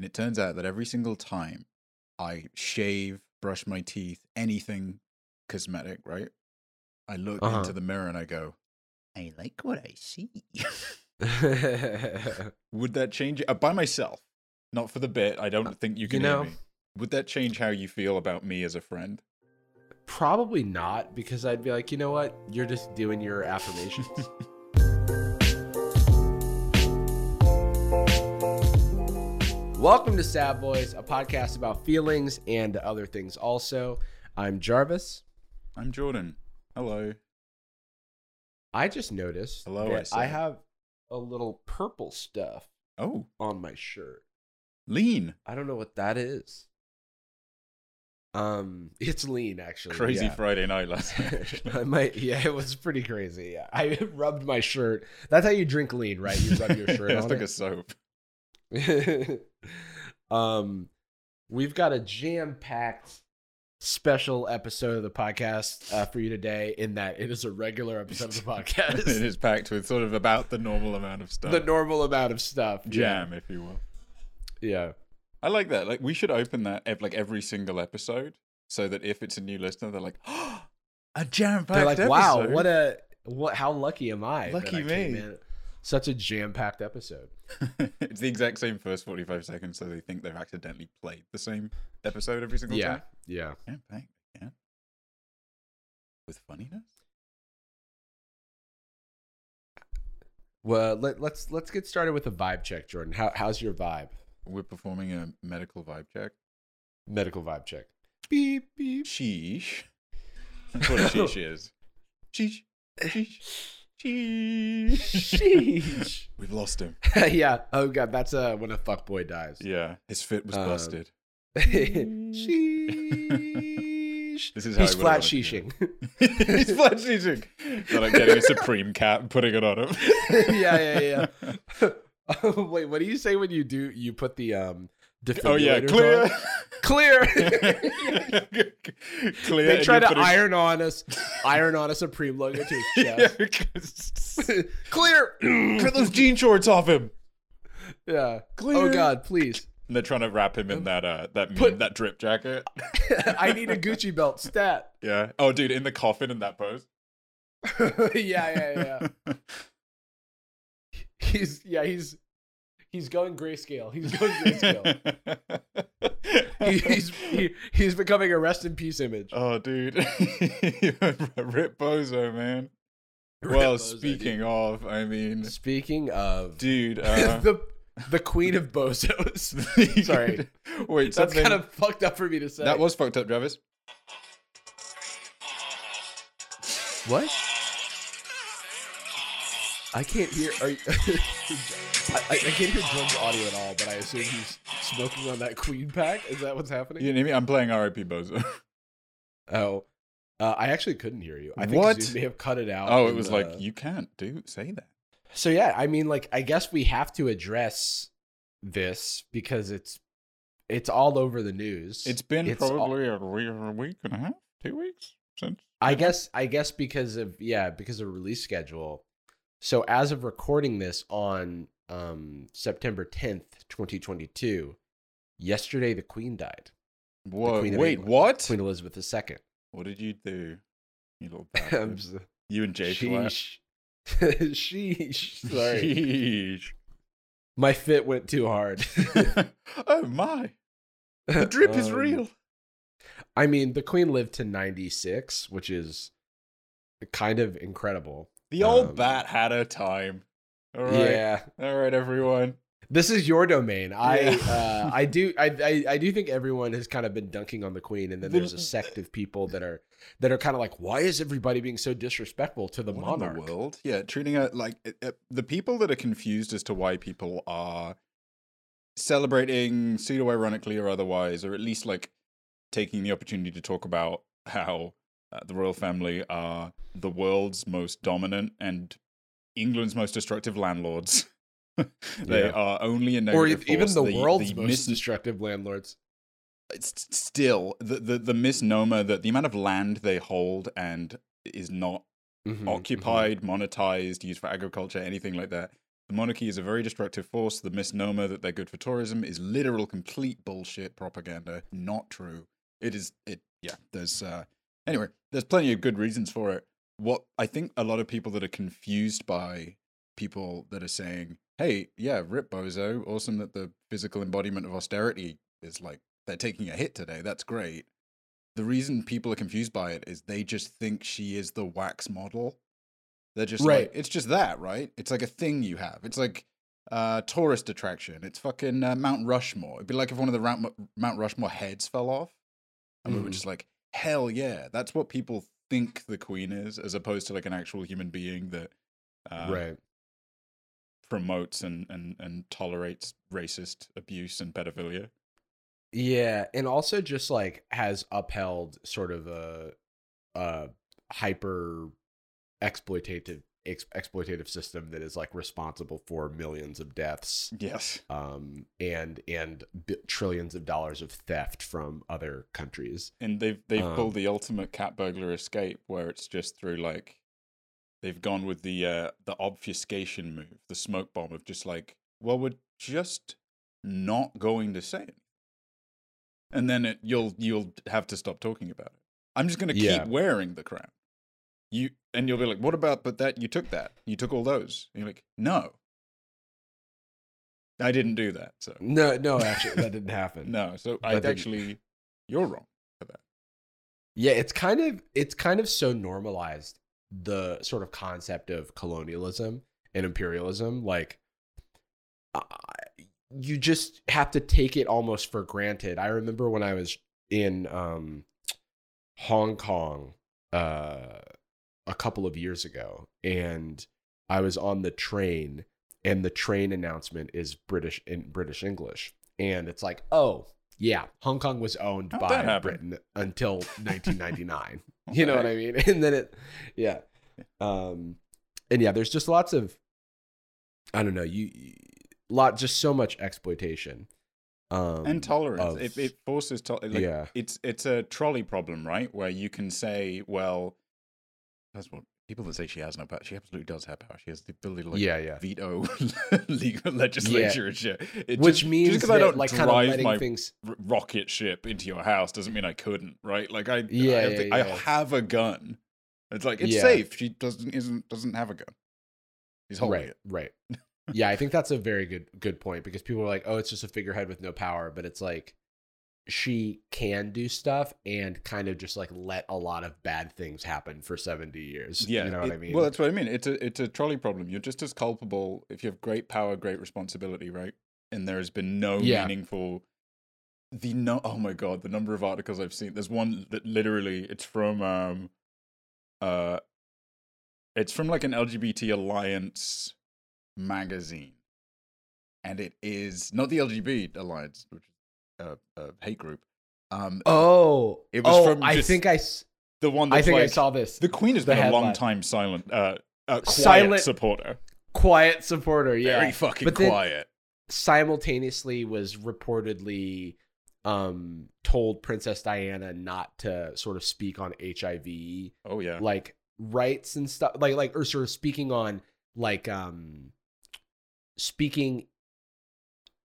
And it turns out that every single time I shave, brush my teeth, anything cosmetic, right? I look into the mirror and I go, I like what I see. Would that change? By myself, not for the bit. I don't think you can hear me. Would that change how you feel about me as a friend? Probably not, because I'd be like, you know what? You're just doing your affirmations. Welcome to Sad Boys, a podcast about feelings and other things also. I'm Jarvis. I'm Jordan. Hello. I just noticed I have a little purple stuff on my shirt. Lean. I don't know what that is. It's lean, actually. Crazy Friday night last night. It was pretty crazy. Yeah. I rubbed my shirt. That's how you drink lean, right? You rub your shirt on. It's like a soap. We've got a jam-packed special episode of the podcast for you today, in that it is a regular episode of the podcast. It is packed with sort of about the normal amount of stuff. Jam, if you will. Yeah. I like that. Like, we should open that like every single episode, so that if it's a new listener, they're like, oh, a jam-packed episode. They're like, wow, how lucky am I? Lucky me. Such a jam-packed episode. It's the exact same first 45 seconds, so they think they've accidentally played the same episode every single time. Yeah. Yeah. With funniness? Well, let's get started with a vibe check, Jordan. How's your vibe? We're performing a medical vibe check. Medical vibe check. Beep, beep. Sheesh. That's what a sheesh is. Sheesh. Sheesh. Sheesh. We've lost him. Yeah. Oh god, that's when a fuckboy dies. Yeah, his fit was busted. Sheesh. This is how he's flat sheeshing. He's flat sheeshing. So like getting a Supreme cap and putting it on him. Yeah. Oh, wait, what do you say when you do? You put the defibrillators clear. On? Clear. Clear. They try to iron on a Supreme logo to his chest. Yeah, clear. Cut those jean shorts off him. Yeah. Clear. Oh God, please. And they're trying to wrap him in that drip jacket. I need a Gucci belt stat. Yeah. Oh, dude, in the coffin in that pose. Yeah. He's going grayscale. He's becoming a rest in peace image. Oh, dude. Rip Bozo, man. Speaking of... Dude. The queen of bozos. Sorry. Wait, that's kind of fucked up for me to say. That was fucked up, Jarvis. What? I can't hear... I can't hear Jordan's audio at all, but I assume he's smoking on that Queen pack. Is that what's happening? You know me? I'm playing R.I.P. Bozo. Oh, I actually couldn't hear you. I think Zoom may have cut it out. Oh, it was you can't say that. So yeah, I mean, I guess we have to address this because it's all over the news. It's been a week and a half, 2 weeks since. I guess because of release schedule. So as of recording this on September 10th, 2022, yesterday the Queen died. Whoa, wait, what? Queen Elizabeth II. What did you do, you little bastard? You and Jay Sheesh. Sheesh. Sorry. Sheesh. My fit went too hard. Oh my. The drip is real. I mean, the Queen lived to 96, which is kind of incredible. The old bat had her time. All right. Yeah. All right, everyone. This is your domain. I do think everyone has kind of been dunking on the Queen, and then there's a sect of people that are kind of like, why is everybody being so disrespectful to the monarch? In the world? Yeah, treating her like the people that are confused as to why people are celebrating pseudo-ironically or otherwise, or at least like taking the opportunity to talk about how the royal family are the world's most dominant and England's most destructive landlords. They are only a negative force. Or even the world's most destructive landlords. It's still, the misnomer that the amount of land they hold and is not occupied, monetized, used for agriculture, anything like that, The monarchy is a very destructive force. The misnomer that they're good for tourism is literal complete bullshit propaganda. Not true. It is, yeah, there's, anyway, there's plenty of good reasons for it. What I think a lot of people that are confused by people that are saying, hey, yeah, rip bozo, awesome that the physical embodiment of austerity is like, they're taking a hit today, that's great. The reason people are confused by it is they just think she is the wax model. They're just right. Like, it's just that, right? It's like a thing you have. It's like tourist attraction. It's fucking Mount Rushmore. It'd be like if one of the Mount Rushmore heads fell off. And we were just like, hell yeah. That's what people think the queen is, as opposed to like an actual human being that promotes and tolerates racist abuse and pedophilia. Yeah. And also just like has upheld sort of a hyper exploitative system that is like responsible for millions of deaths, and trillions of dollars of theft from other countries. And they've pulled the ultimate cat burglar escape, where it's just through like they've gone with the obfuscation move, the smoke bomb of just like, well, we're just not going to say it, and then you'll have to stop talking about it. I'm just going to keep wearing the crown. And you'll be like, what about, but that, you took all those. And you're like, no, I didn't do that. So no, actually that didn't happen. No. So you're wrong for that. Yeah. It's kind of so normalized, the sort of concept of colonialism and imperialism. Like you just have to take it almost for granted. I remember when I was in Hong Kong, a couple of years ago, and I was on the train, and the train announcement is British English, and it's like, oh yeah, Hong Kong was owned by Britain until 1999. Okay. You know what I mean? And then there's just lots of, I don't know, just so much exploitation. And tolerance. It forces tolerance. Like, yeah. It's a trolley problem, right? Where you can say, well, that's what people that say she has no power. She absolutely does have power. She has the ability to veto legal legislature and shit. Which means just because I don't like drive kind of my rocket ship into your house doesn't mean I couldn't, right? Like I have a gun. It's like it's safe. She doesn't have a gun. She's holding it. Right. Yeah, I think that's a very good point, because people are like, oh, it's just a figurehead with no power, but it's like she can do stuff and kind of just like let a lot of bad things happen for 70 years. Yeah, you know what I mean? Well, that's what I mean. It's a trolley problem. You're just as culpable if you have great power, great responsibility, right? And there has been no meaningful oh my God, the number of articles I've seen. There's one that literally it's from like an LGBT alliance magazine, and it is not the LGBT alliance, which is a hate group. I saw this. The Queen has been a long time quiet supporter. Quiet supporter, yeah, very fucking quiet. Simultaneously, was reportedly told Princess Diana not to sort of speak on HIV. Oh yeah, like rights and stuff, like or sort of speaking on like speaking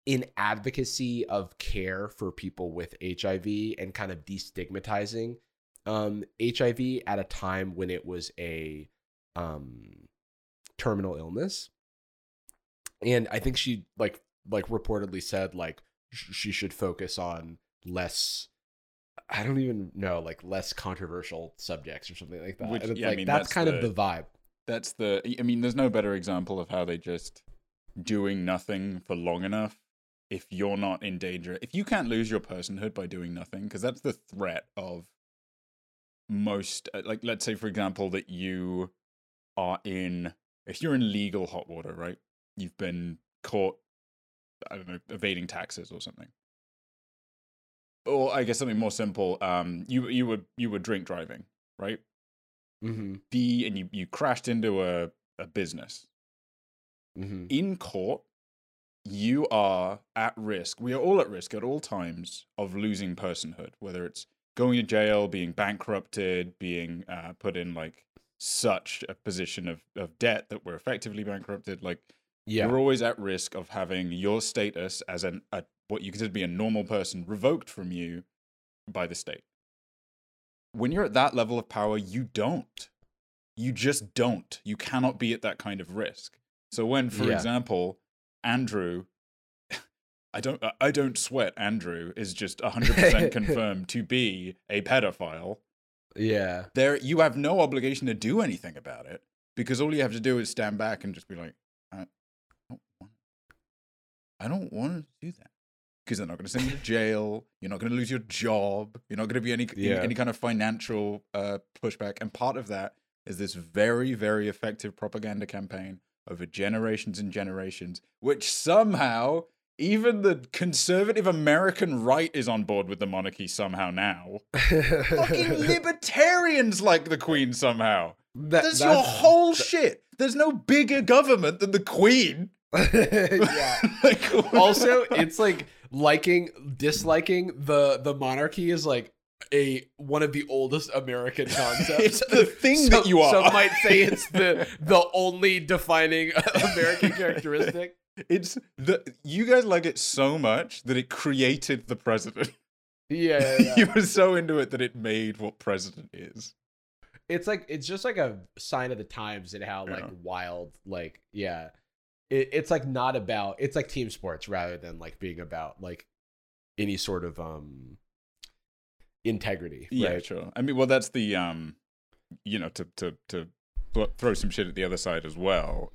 in advocacy of care for people with HIV and kind of destigmatizing HIV at a time when it was a terminal illness. And I think she like reportedly said like she should focus on less controversial subjects or something like that. Which, and it's that's kind of the vibe. That's there's no better example of how they just doing nothing for long enough. If you're not in danger, if you can't lose your personhood by doing nothing, because that's the threat of most, like, let's say, for example, that you are if you're in legal hot water, right? You've been caught, I don't know, evading taxes or something. Or I guess something more simple. You were drink driving, right? Mm-hmm. You crashed into a business. Mm-hmm. In court, you are at risk. We are all at risk at all times of losing personhood, whether it's going to jail, being bankrupted, being put in like such a position of debt that we're effectively bankrupted. Like Yeah. You're always at risk of having your status as what you consider to be a normal person revoked from you by the state. When you're at that level of power, you don't. You just don't. You cannot be at that kind of risk. So when, for example, Andrew, I don't sweat, Andrew is just 100% confirmed to be a pedophile. Yeah. There, you have no obligation to do anything about it, because all you have to do is stand back and just be like, I don't want to do that, because they're not going to send you to jail. You're not going to lose your job. You're not going to be any kind of financial pushback. And part of that is this very, very effective propaganda campaign over generations and generations, which somehow even the conservative American right is on board with the monarchy somehow now. Fucking libertarians like the Queen somehow. That's your whole shit. There's no bigger government than the Queen. Yeah. Like, also, it's like disliking the monarchy is like one of the oldest American concepts. It's the thing that you are. Some might say it's the only defining American characteristic. It's you guys like it so much that it created the president. Yeah. You were so into it that it made what president is. It's like, it's just like a sign of the times and how like wild, like, yeah. It's like not about, it's like team sports rather than like being about like any sort of integrity. Yeah, right? Sure. I mean, well, that's the to throw some shit at the other side as well.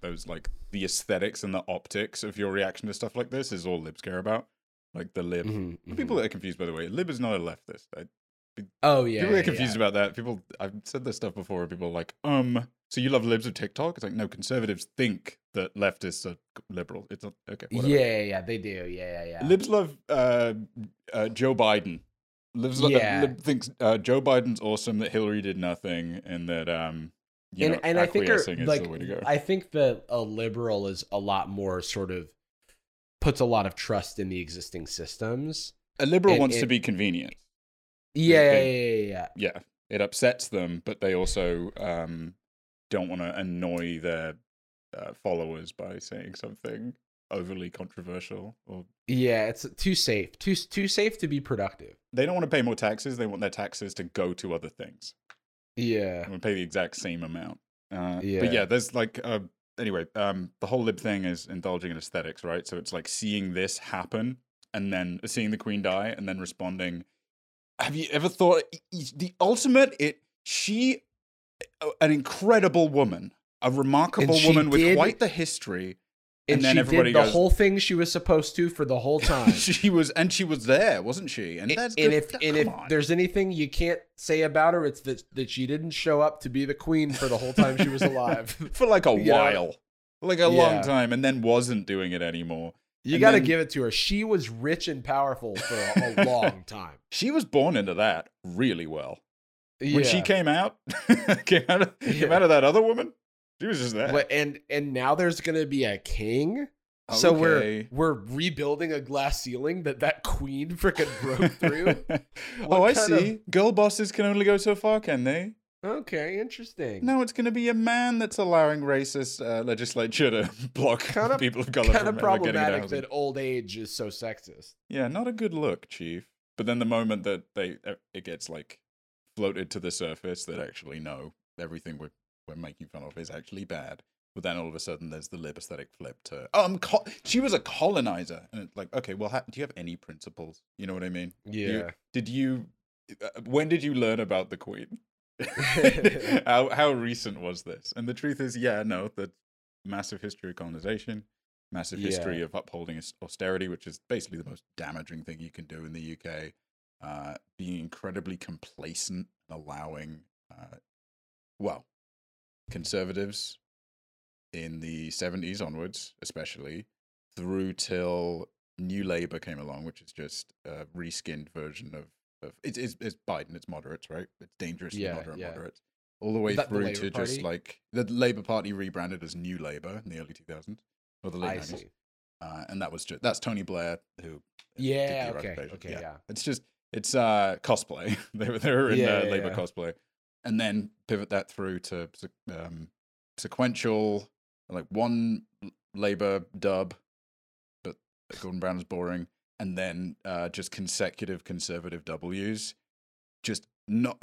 Those like the aesthetics and the optics of your reaction to stuff like this is all libs care about. Like the lib, mm-hmm. people that are confused, by the way, lib is not a leftist. People are confused about that. People, I've said this stuff before. People are like, so you love libs of TikTok? It's like, no, conservatives think that leftists are liberal. It's not, okay. Whatever. Yeah, they do. Yeah. Libs love Joe Biden. Lib thinks Joe Biden's awesome, that Hillary did nothing, and that I think is the way to go. I think that a liberal is a lot more sort of puts a lot of trust in the existing systems. A liberal wants to be convenient. Yeah. It upsets them, but they also don't want to annoy their followers by saying something overly controversial. Or it's too safe to be productive. They don't want to pay more taxes. They want their taxes to go to other things. Yeah, they want to pay the exact same amount. But yeah, there's like anyway. The whole lib thing is indulging in aesthetics, right? So it's like seeing this happen and then seeing the Queen die and then responding. Have you ever thought the ultimate? She, an incredible woman, a remarkable woman with quite the history, and then she everybody did the whole thing she was supposed to for the whole time. she was there, wasn't she? And that's good. If there's anything you can't say about her, it's that she didn't show up to be the Queen for the whole time she was alive, for like a while, like a long time, and then wasn't doing it anymore. You got to give it to her. She was rich and powerful for a long time. She was born into that really well. Yeah. When she came out of that other woman, she was just that. And now there's going to be a king. Okay. So we're rebuilding a glass ceiling that Queen freaking broke through. I see. Girl bosses can only go so far, can they? Okay, interesting. No, it's going to be a man that's allowing racist legislature to block people of color from getting out of housing. Kind of problematic that old age is so sexist. Yeah, not a good look, Chief. But then the moment that it gets like floated to the surface that actually no, everything we're making fun of is actually bad. But then all of a sudden there's the lib aesthetic flip to she was a colonizer, and it's like, okay, well, do you have any principles? You know what I mean? Yeah. When did you learn about the Queen? How recent was this? And the truth is, the massive history of colonization, massive history of upholding austerity, which is basically the most damaging thing you can do in the UK, being incredibly complacent, allowing conservatives in the 70s onwards, especially through till New Labour came along, which is just a reskinned version of it's Biden, it's moderates, right? It's dangerous moderates. All the way through to just like the Labour Party rebranded as New Labour in the early 2000s or the late 90s. And that was that's Tony Blair who did the It's just cosplay. they were in Labour cosplay. And then pivot that through to sequential like one Labour dub, but Gordon Brown is boring, and then just consecutive Conservative W's, just not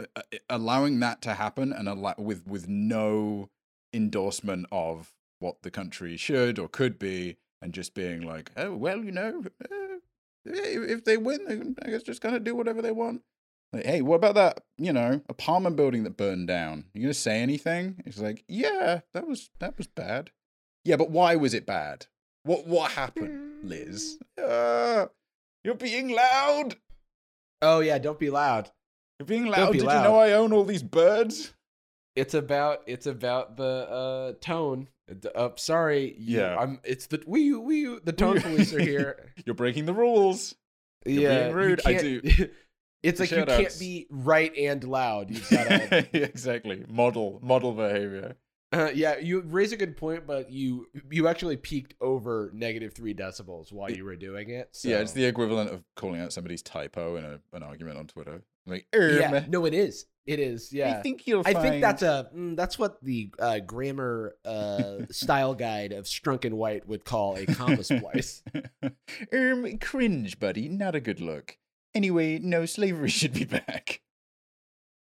allowing that to happen, and with no endorsement of what the country should or could be, and just being like, oh, well, you know, if they win, they can, I guess, just kind of do whatever they want. Like, hey, what about that, you know, apartment building that burned down? Are you going to say anything? It's like, yeah, that was bad. Yeah, but why was it bad? What happened, Liz? You're being loud. Oh, yeah, don't be loud. You're being loud. Did you know I own all these birds? It's about the tone. Sorry. Yeah. It's the the tone police are here. You're breaking the rules. You're being rude. I do. It's like you can't be right and loud. You've gotta... Exactly. Model behavior. Yeah, you raise a good point, but you actually peaked over -3 decibels while you were doing it. So. Yeah, it's the equivalent of calling out somebody's typo in an argument on Twitter. Like, yeah, no, it is. It is. Yeah, I think I think that's what the grammar style guide of Strunk and White would call a comma splice. Cringe, buddy. Not a good look. Anyway, no, slavery should be back.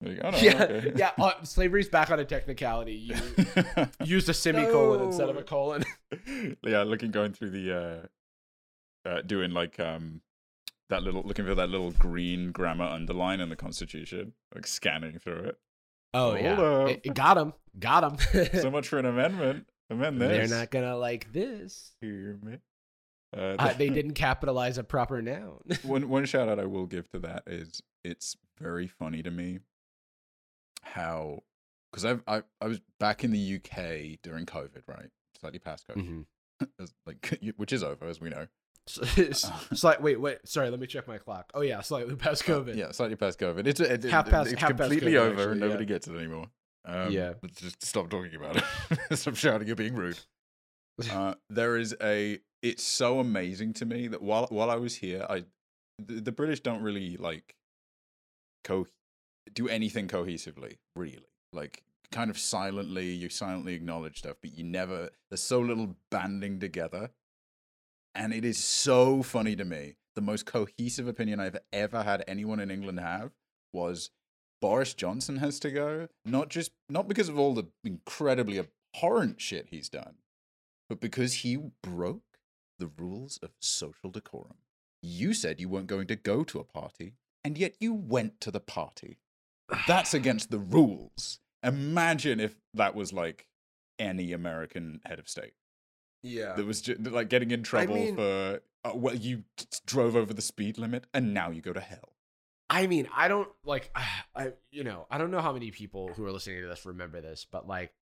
Like, oh, no, yeah, okay. Yeah. Slavery's back on a technicality. You used a semicolon instead of a colon. Yeah, going through the doing like that little, looking for that little green grammar underline in the Constitution, like scanning through it. Oh, yeah, it got him. So much for an amendment. Amend this. They're not gonna like this. Hear me. They didn't capitalize a proper noun. One shout out I will give to that is it's very funny to me how, because I was back in the UK during COVID, right? Slightly past COVID, which is over as we know. Wait, sorry, let me check my clock. Oh yeah, slightly past COVID. Yeah, slightly past COVID. It's completely over. Actually, and nobody gets it anymore. Yeah, let's just stop talking about it. Stop shouting. You're being rude. There is a. It's so amazing to me that while I was here, the British don't really like do anything cohesively, really. Like kind of silently, you silently acknowledge stuff, but you never. There's so little banding together, and it is so funny to me. The most cohesive opinion I've ever had anyone in England have was Boris Johnson has to go, not because of all the incredibly abhorrent shit he's done, but because he broke the rules of social decorum. You said you weren't going to go to a party, and yet you went to the party. That's against the rules. Imagine if that was like any American head of state. Yeah. That was just, like getting in trouble for, well, you drove over the speed limit, and now you go to hell. I mean, I don't like, you know, I don't know how many people who are listening to this remember this, but like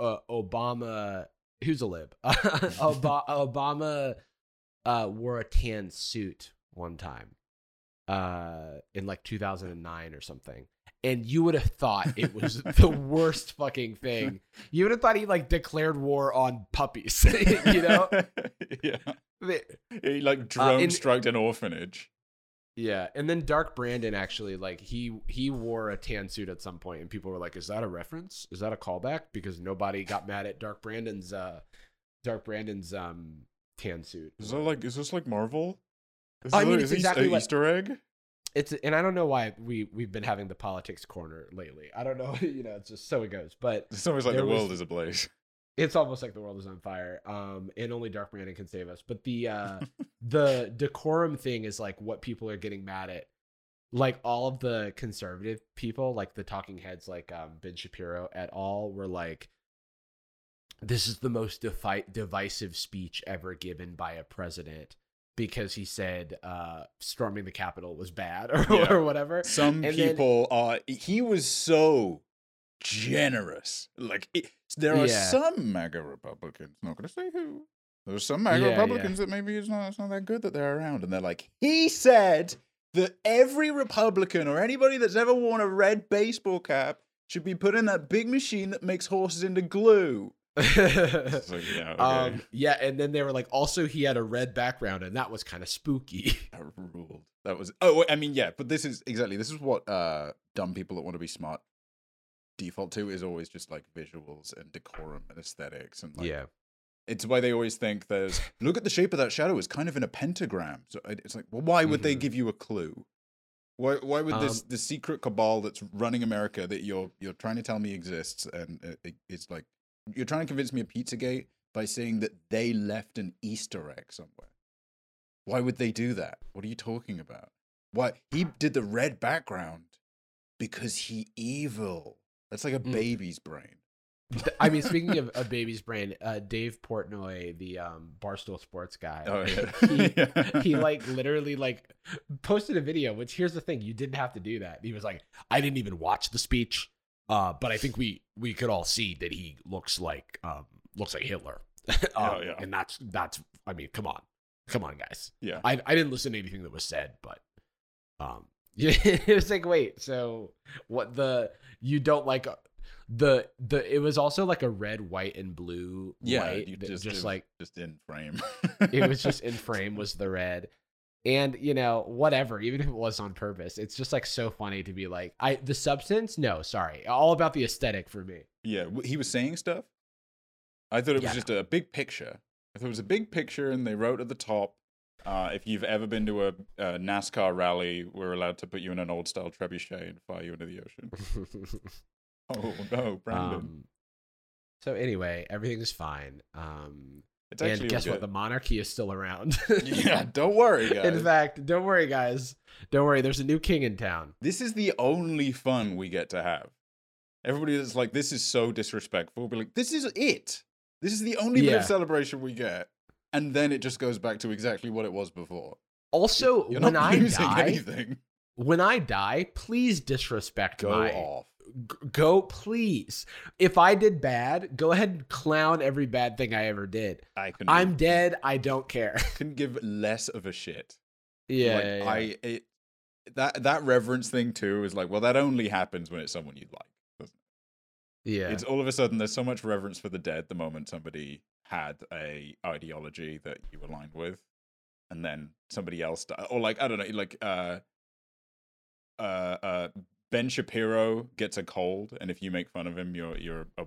Obama... Who's a lib? Obama wore a tan suit one time in like 2009 or something. And you would have thought it was the worst fucking thing. You would have thought he like declared war on puppies, you know? Yeah. He like drone-striked an orphanage. Yeah. And then Dark Brandon actually, like he wore a tan suit at some point and people were like, is that a reference? Is that a callback? Because nobody got mad at Dark Brandon's tan suit. Is that like, is this like Marvel? It's exactly an Easter egg? And I don't know why we've been having the politics corner lately. I don't know. You know, it's just so it goes, but it's almost like the world is ablaze. It's almost like the world is on fire, and only Dark Brandon can save us. But the decorum thing is like what people are getting mad at. Like all of the conservative people, like the talking heads, like Ben Shapiro et al., were like, "This is the most divisive speech ever given by a president because he said storming the Capitol was bad or whatever." He was so generous. Like there are some MAGA Republicans, not gonna say who, there's some MAGA Republicans that maybe it's not that good that they're around, and they're like, he said that every Republican or anybody that's ever worn a red baseball cap should be put in that big machine that makes horses into glue. And then they were like, also he had a red background and that was kind of spooky. That ruled. That was but this is what dumb people that want to be smart default to, is always just like visuals and decorum and aesthetics and like It's why they always think there's, look at the shape of that shadow, it's kind of in a pentagram. So it's like, well, why would they give you a clue? Why would this the secret cabal that's running America that you're trying to tell me exists, and it's like you're trying to convince me of Pizzagate by saying that they left an Easter egg somewhere. Why would they do that? What are you talking about? Why he did the red background because he evil. That's like a baby's brain. I mean, speaking of a baby's brain, Dave Portnoy, the Barstool Sports guy, he like literally like posted a video, which here's the thing, you didn't have to do that. He was like, I didn't even watch the speech, but I think we could all see that he looks like Hitler. And that's I mean, come on guys. Yeah. I didn't listen to anything that was said, but it was like, wait, so what you don't like it was also like a red, white, and blue light. Just in frame. It was just in frame was the red. And, you know, whatever, even if it was on purpose, it's just like so funny to be like, the substance? No, sorry. All about the aesthetic for me. Yeah, he was saying stuff. I thought it was just a big picture. I thought it was a big picture, and they wrote at the top, if you've ever been to a NASCAR rally, we're allowed to put you in an old-style trebuchet and fire you into the ocean. Oh no, Brandon. So anyway, everything's fine. It's actually, and guess what? The monarchy is still around. Yeah, don't worry, guys. In fact, don't worry, guys. Don't worry. There's a new king in town. This is the only fun we get to have. Everybody that's like, this is so disrespectful. Be like, this is it. This is the only bit of celebration we get, and then it just goes back to exactly what it was before. Also, you're when not I die, anything. When I die, please disrespect off. Go, please. If I did bad, go ahead and clown every bad thing I ever did. I'm dead. I don't care. Couldn't give less of a shit. Yeah. Like, yeah. That reverence thing too is like, well, that only happens when it's someone you'd like, doesn't it? Yeah. It's all of a sudden there's so much reverence for the dead the moment somebody had a ideology that you aligned with, and then somebody else died. Or like, I don't know, like Ben Shapiro gets a cold, and if you make fun of him, you're a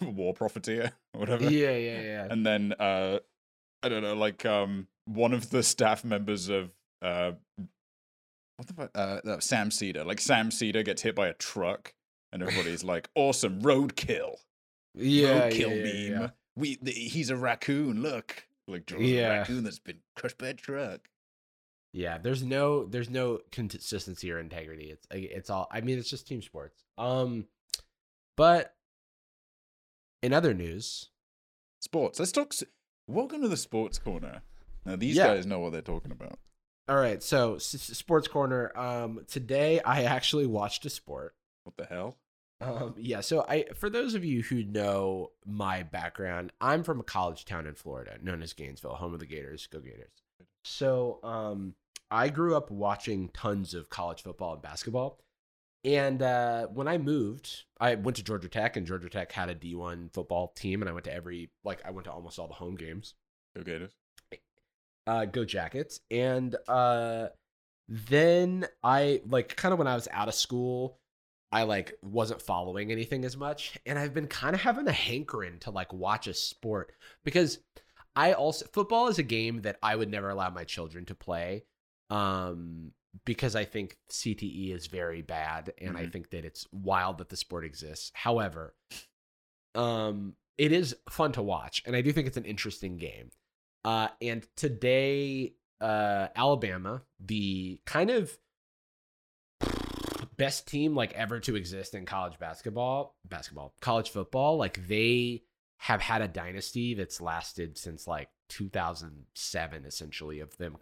war profiteer or whatever. Yeah. And then I don't know, like one of the staff members of Sam Cedar. Like Sam Cedar gets hit by a truck, and everybody's like, "Awesome roadkill." Yeah, roadkill meme. Yeah. He's a raccoon. Look, like Jordan's a raccoon that's been crushed by a truck. Yeah, there's no consistency or integrity. It's all, I mean, it's just team sports. But in other news, sports. Let's talk. Welcome to the sports corner. Now these guys know what they're talking about. All right, so sports corner. Today I actually watched a sport. What the hell? So for those of you who know my background, I'm from a college town in Florida known as Gainesville, home of the Gators. Go Gators. So, I grew up watching tons of college football and basketball. And when I moved, I went to Georgia Tech, and Georgia Tech had a D1 football team. And I went to almost all the home games. Go Gators. Go Jackets. And then I, like, kind of when I was out of school, I, like, wasn't following anything as much. And I've been kind of having a hankering to, like, watch a sport because football is a game that I would never allow my children to play, because I think CTE is very bad, and I think that it's wild that the sport exists. However, it is fun to watch, and I do think it's an interesting game. And today, Alabama, the kind of best team like ever to exist in college college football, like they have had a dynasty that's lasted since like 2007, essentially, of them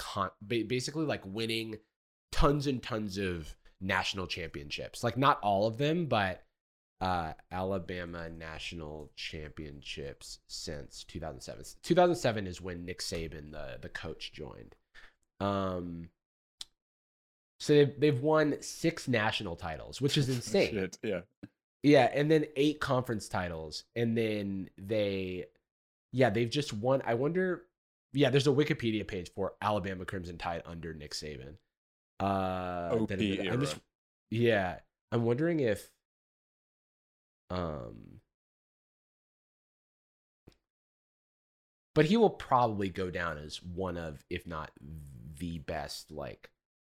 basically like winning tons and tons of national championships. Like not all of them, but Alabama national championships since 2007. 2007 is when Nick Saban, the coach, joined. So they've won 6 national titles, which is insane. Shit, yeah. Yeah, and then 8 conference titles, and then they've just won. I wonder, there's a Wikipedia page for Alabama Crimson Tide under Nick Saban. OP era. I'm wondering if, But he will probably go down as one of, if not the best. Like,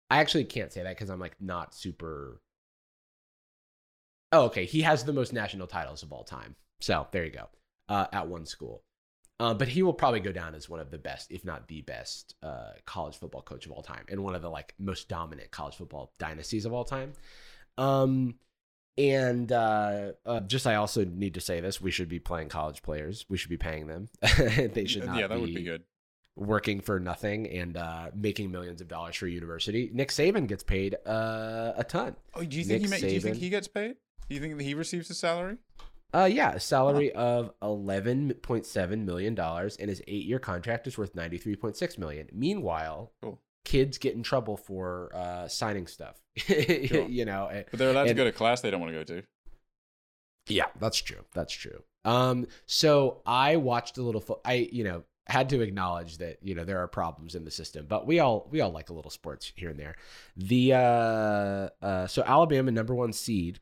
I actually can't say that because I'm like not super. Oh, okay. He has the most national titles of all time. So there you go. At one school. But he will probably go down as one of the best, if not the best, college football coach of all time, and one of the like most dominant college football dynasties of all time. Just I also need to say this: we should be playing college players. We should be paying them. They should not. Yeah, that would be good. Working for nothing and making millions of dollars for university. Nick Saban gets paid a ton. Oh, do you think do you think he gets paid? Do you think that he receives a salary? Yeah, a salary of $11.7 million, and his 8-year contract is worth $93.6 million. Meanwhile, cool. Kids get in trouble for signing stuff. Cool. You know, but they're allowed to go to class they don't want to go to. Yeah, that's true. That's true. So I watched a little. I had to acknowledge that there are problems in the system, but we all like a little sports here and there. The so Alabama,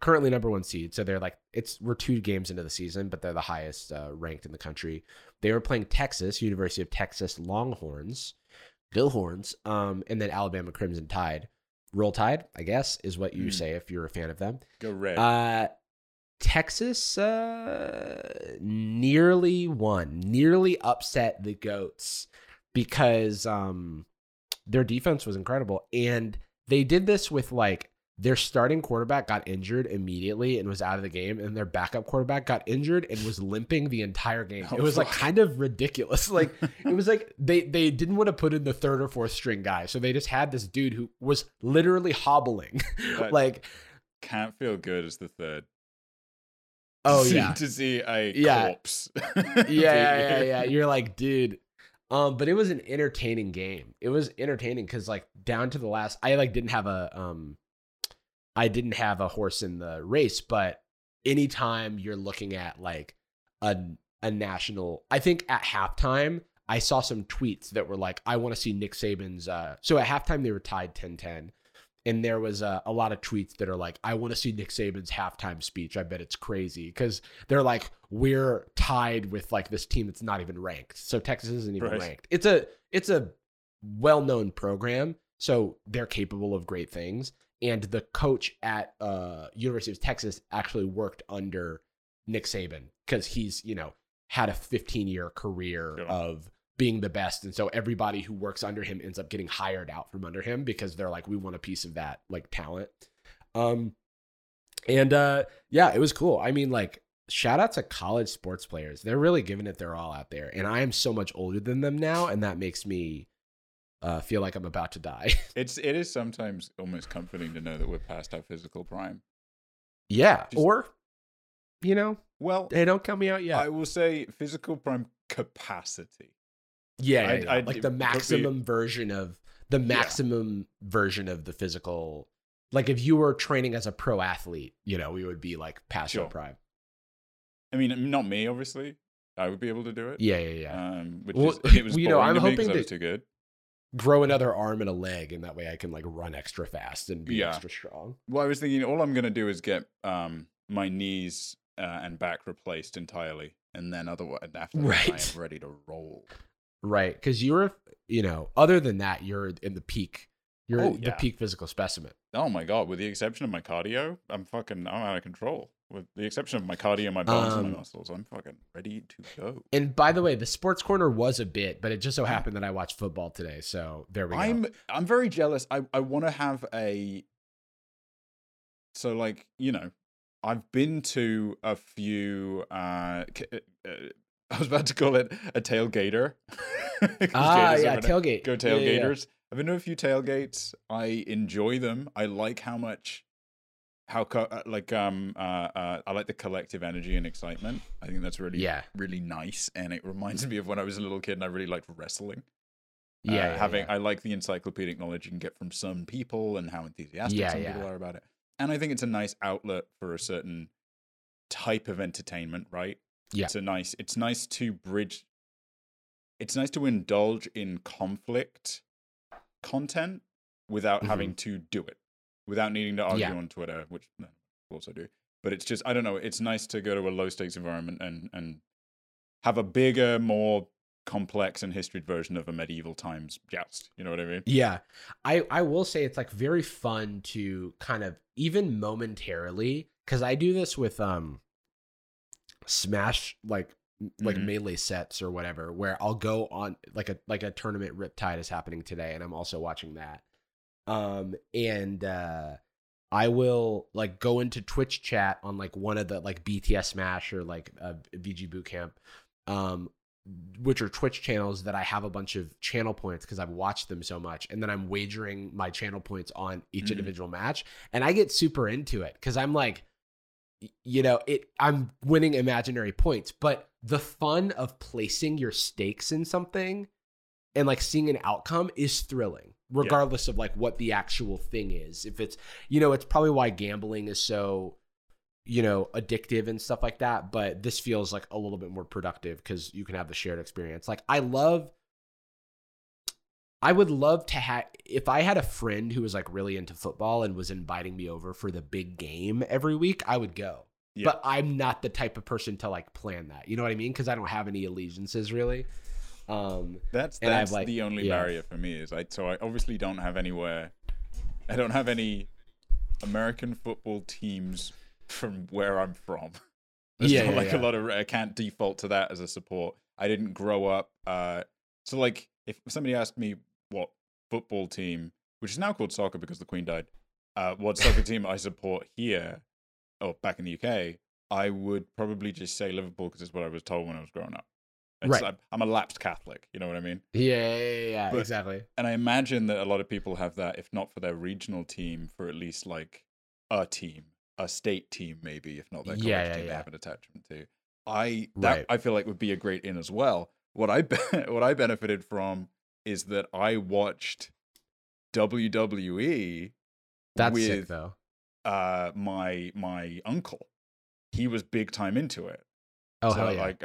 currently number one seed, so they're like we're 2 games into the season, but they're the highest ranked in the country. They were playing Texas, University of Texas Longhorns, Bill Horns, and then Alabama Crimson Tide. Roll Tide, I guess, is what you say if you're a fan of them. Go Red. Texas nearly upset the Goats because their defense was incredible. And they did this with like their starting quarterback got injured immediately and was out of the game. And their backup quarterback got injured and was limping the entire game. Oh, it was like kind of ridiculous. Like it was like they didn't want to put in the 3rd or 4th string guy. So they just had this dude who was literally hobbling. Like can't feel good as the 3rd. Oh yeah, to see a corpse. Yeah. You're like, dude. But it was an entertaining game. It was entertaining because like down to the last, I like didn't have a horse in the race. But anytime you're looking at like a national, I think at halftime I saw some tweets that were like, I want to see Nick Saban's. So at halftime they were tied 10-10. And there was a lot of tweets that are like, I want to see Nick Saban's halftime speech. I bet it's crazy. Because they're like, we're tied with like this team that's not even ranked. So Texas isn't even ranked. It's a well-known program. So they're capable of great things. And the coach at University of Texas actually worked under Nick Saban. Because he's, had a 15-year career of being the best, and so everybody who works under him ends up getting hired out from under him because they're like, we want a piece of that like talent. It was cool. I mean, like, shout out to college sports players. They're really giving it their all out there, and I am so much older than them now, and that makes me feel like I'm about to die. It is sometimes almost comforting to know that we're past our physical prime. Yeah, they don't count me out yet. I will say physical prime capacity. Yeah, like the maximum version of the physical. Like if you were training as a pro athlete, we would be like past your prime. I mean, not me, obviously. I would be able to do it. Yeah. I'm hoping that too good. Grow another arm and a leg, and that way I can like run extra fast and be extra strong. Well, I was thinking all I'm going to do is get my knees and back replaced entirely, and then otherwise after that, I am ready to roll. Right, because you're, other than that, you're in the peak. You're the peak physical specimen. Oh my god! With the exception of my cardio, I'm out of control. With the exception of my cardio, my bones, and my muscles, I'm fucking ready to go. And by the way, the sports corner was a bit, but it just so happened that I watched football today, so there we go. I'm very jealous. I want to have a. So like I've been to a few. I was about to call it a tailgater. Tailgate. Go tailgaters. Yeah. I've been to a few tailgates. I enjoy them. I like I like the collective energy and excitement. I think that's really, really nice. And it reminds me of when I was a little kid and I really liked wrestling. I like the encyclopedic knowledge you can get from some people and how enthusiastic some people are about it. And I think it's a nice outlet for a certain type of entertainment, right? Yeah. It's nice to indulge in conflict content without having to do it, without needing to argue on Twitter, which I also do. But it's just, I don't know, it's nice to go to a low stakes environment and have a bigger, more complex and historied version of a medieval times joust. You know what I mean? Yeah. I will say it's like very fun to kind of even momentarily, because I do this with Smash like mm-hmm. Melee sets or whatever, where I'll go on like a tournament. Riptide is happening today, and I'm also watching that. I will like go into Twitch chat on like one of the like BTS Smash or like VG Bootcamp, which are Twitch channels that I have a bunch of channel points because I've watched them so much. And then I'm wagering my channel points on each mm-hmm. individual match. And I get super into it because I'm like, you know, I'm winning imaginary points. But the fun of placing your stakes in something and like seeing an outcome is thrilling, regardless of like what the actual thing is. If it's, you know, it's probably why gambling is so, you know, addictive and stuff like that. But this feels like a little bit more productive because you can have the shared experience. Like I would love to have, if I had a friend who was like really into football and was inviting me over for the big game every week, I would go. Yeah. But I'm not the type of person to like plan that. You know what I mean? Because I don't have any allegiances really. That's like, the only barrier for me is I obviously don't have anywhere. I don't have any American football teams from where I'm from. There's a lot of, I can't default to that as a support. I didn't grow up. So like if somebody asked me what football team, which is now called soccer because the Queen died, what soccer team I support here or back in the UK, I would probably just say Liverpool because it's what I was told when I was growing up. Right. Like, I'm a lapsed Catholic, you know what I mean? Yeah, but, exactly. And I imagine that a lot of people have that, if not for their regional team, for at least like a team, a state team maybe, if not their college team they have an attachment to. I feel like would be a great in as well. What I benefited from is that I watched WWE with sick, though. My uncle. He was big time into it. My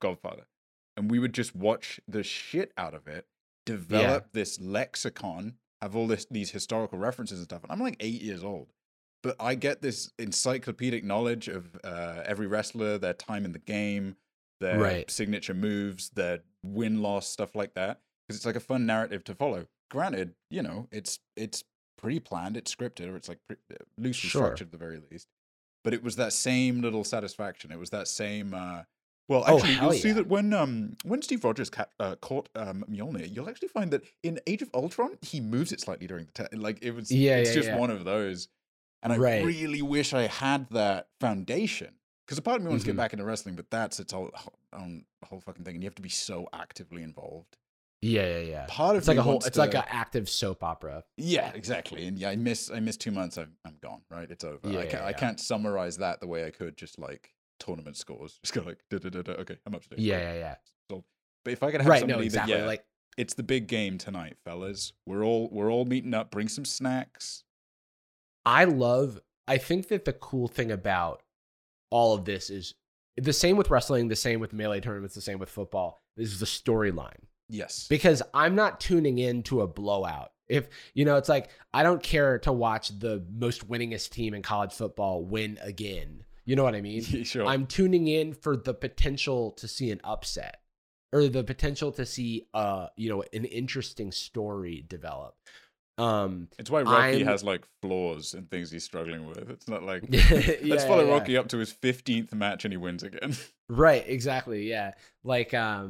godfather. And we would just watch the shit out of it, develop this lexicon, have all these historical references and stuff. And I'm like 8 years old, but I get this encyclopedic knowledge of every wrestler, their time in the game, their signature moves, their win-loss, stuff like that. Because it's like a fun narrative to follow. Granted, you know, it's pre-planned, it's scripted, or it's like loosely structured at the very least. But it was that same little satisfaction. It was that same. See that when Steve Rogers caught Mjolnir, you'll actually find that in Age of Ultron he moves it slightly during the one of those. And I really wish I had that foundation because a part of me wants to get back into wrestling, but that's its whole fucking thing, and you have to be so actively involved. Yeah. Part of it's like a whole. It's like an active soap opera. Yeah, exactly. And I miss 2 months. I'm gone. Right, it's over. I can't summarize that the way I could just like tournament scores. Just go like da-da-da-da. Okay, I'm up to date. Yeah. So, but if I could have somebody that like it's the big game tonight, fellas. We're all meeting up. Bring some snacks. I think that the cool thing about all of this is the same with wrestling, the same with melee tournaments, the same with football. This is the storyline. Yes. Because I'm not tuning in to a blowout. If, you know, it's like, I don't care to watch the most winningest team in college football win again. You know what I mean? Sure. I'm tuning in for the potential to see an upset or the potential to see, an interesting story develop. It's why Rocky has like flaws and things he's struggling with. It's not like let's follow Rocky up to his 15th match and he wins again. Right. Exactly. Yeah. Like, I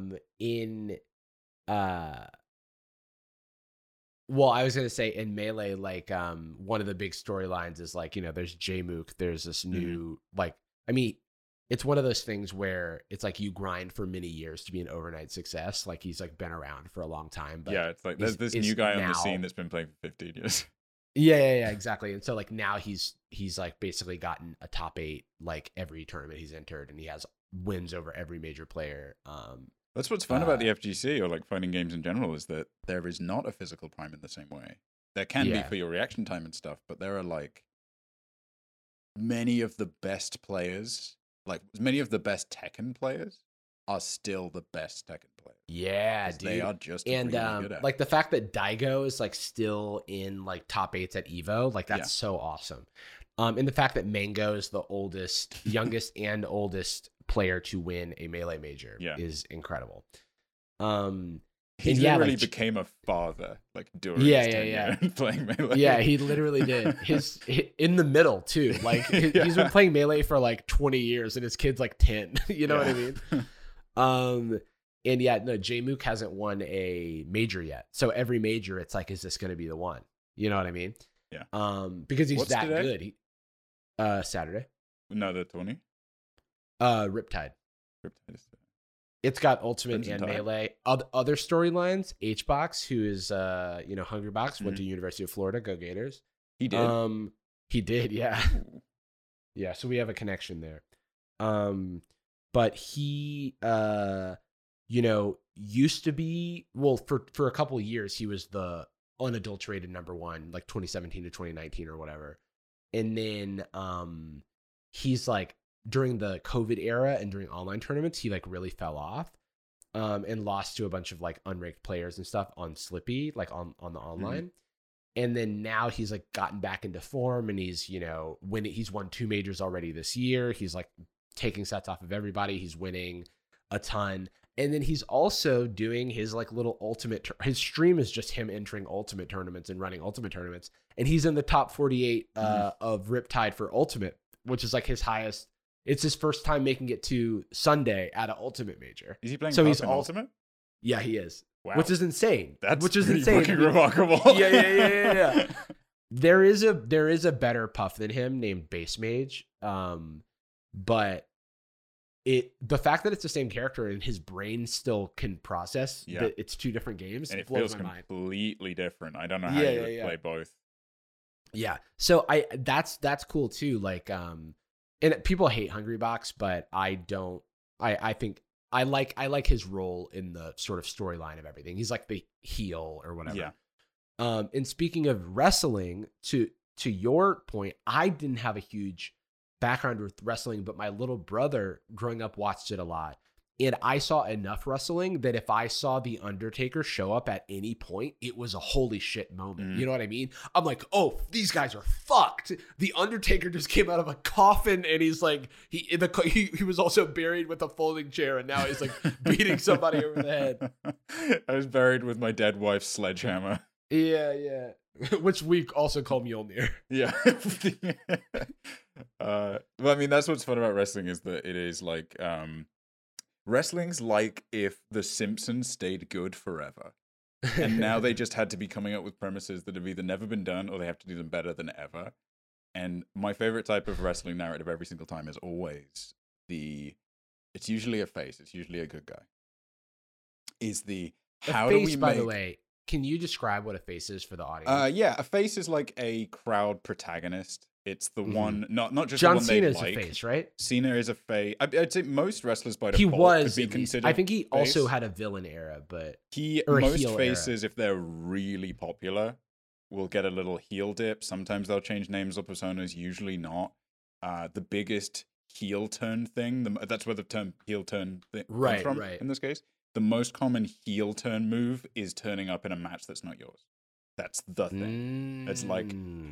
was gonna say in Melee, like one of the big storylines is like, you know, there's J-Mook, there's this new like, I mean, it's one of those things where it's like you grind for many years to be an overnight success. Like he's like been around for a long time, but yeah, it's like there's this new guy on the scene that's been playing for 15 years. Yeah, exactly. And so like now he's like basically gotten a top 8 like every tournament he's entered, and he has wins over every major player. That's what's fun about the FGC or like fighting games in general is that there is not a physical prime in the same way. There can be for your reaction time and stuff, but there are like many of the best players, like many of the best Tekken players are still the best Tekken players. Yeah, dude. They are just really good at it. Like the fact that Daigo is like still in like top 8s at Evo, like that's so awesome. And the fact that Mango is the youngest and oldest player to win a Melee major is incredible. He literally became a father, like during playing Melee. Yeah, he literally did. His in the middle too. Like he's been playing Melee for like 20 years, and his kid's like 10. You know what I mean? And no, J-Mook hasn't won a major yet. So every major, it's like, is this going to be the one? You know what I mean? Yeah. Because he's good. He, Saturday. No, the 20. Riptide. Riptide is. It's got Ultimate Crimson and Tide. Melee. Other storylines, Hbox, who is, Hungrybox, went to University of Florida. Go Gators. He did. He did, yeah. Yeah, so we have a connection there. But he, used to be, well, for a couple of years, he was the unadulterated number one, like 2017 to 2019 or whatever. And then he's like, during the COVID era and during online tournaments, he like really fell off and lost to a bunch of like unranked players and stuff on Slippy, like on the online. And then now he's like gotten back into form, and he's, he's won 2 majors already this year. He's like taking sets off of everybody. He's winning a ton. And then he's also doing his like little ultimate, his stream is just him entering ultimate tournaments and running ultimate tournaments. And he's in the top 48 of Riptide for ultimate, which is like his highest. It's his first time making it to Sunday at an ultimate major. Is he playing ultimate? Yeah, he is. Wow. Which is insane. Fucking remarkable. Yeah. There is a better puff than him named Base Mage. But the fact that it's the same character and his brain still can process that it's 2 different games, and it blows my mind. Completely different. I don't know how you would play both. Yeah. So that's cool too. Like and people hate Hungrybox, but I don't. I think I like his role in the sort of storyline of everything. He's like the heel or whatever. Yeah. And speaking of wrestling, to your point, I didn't have a huge background with wrestling, but my little brother growing up watched it a lot, and I saw enough wrestling that if I saw The Undertaker show up at any point, it was a holy shit moment. You know what I mean? I'm like, oh, these guys are fucked. The Undertaker just came out of a coffin, and he's like, he was also buried with a folding chair, and now he's like beating somebody over the head. I was buried with my dead wife's sledgehammer. Yeah. Which we also call Mjolnir. Yeah. Well, I mean, that's what's fun about wrestling is that it is like, wrestling's like if The Simpsons stayed good forever, and now they just had to be coming up with premises that have either never been done or they have to do them better than ever. And my favorite type of wrestling narrative every single time is always it's usually a face, it's usually a good guy. Is the how face, do we by make? The way, can you describe what a face is for the audience? A face is like a crowd protagonist. It's the one, not just John the one they like. John Cena's a face, right? Cena is a face. I'd say most wrestlers by default could be considered. I think he also had a villain era, but most faces, if they're really popular, will get a little heel dip. Sometimes they'll change names or personas. Usually not. The biggest heel turn thing. That's where the term heel turn comes from. Right. In this case, the most common heel turn move is turning up in a match that's not yours. That's the thing. It's like,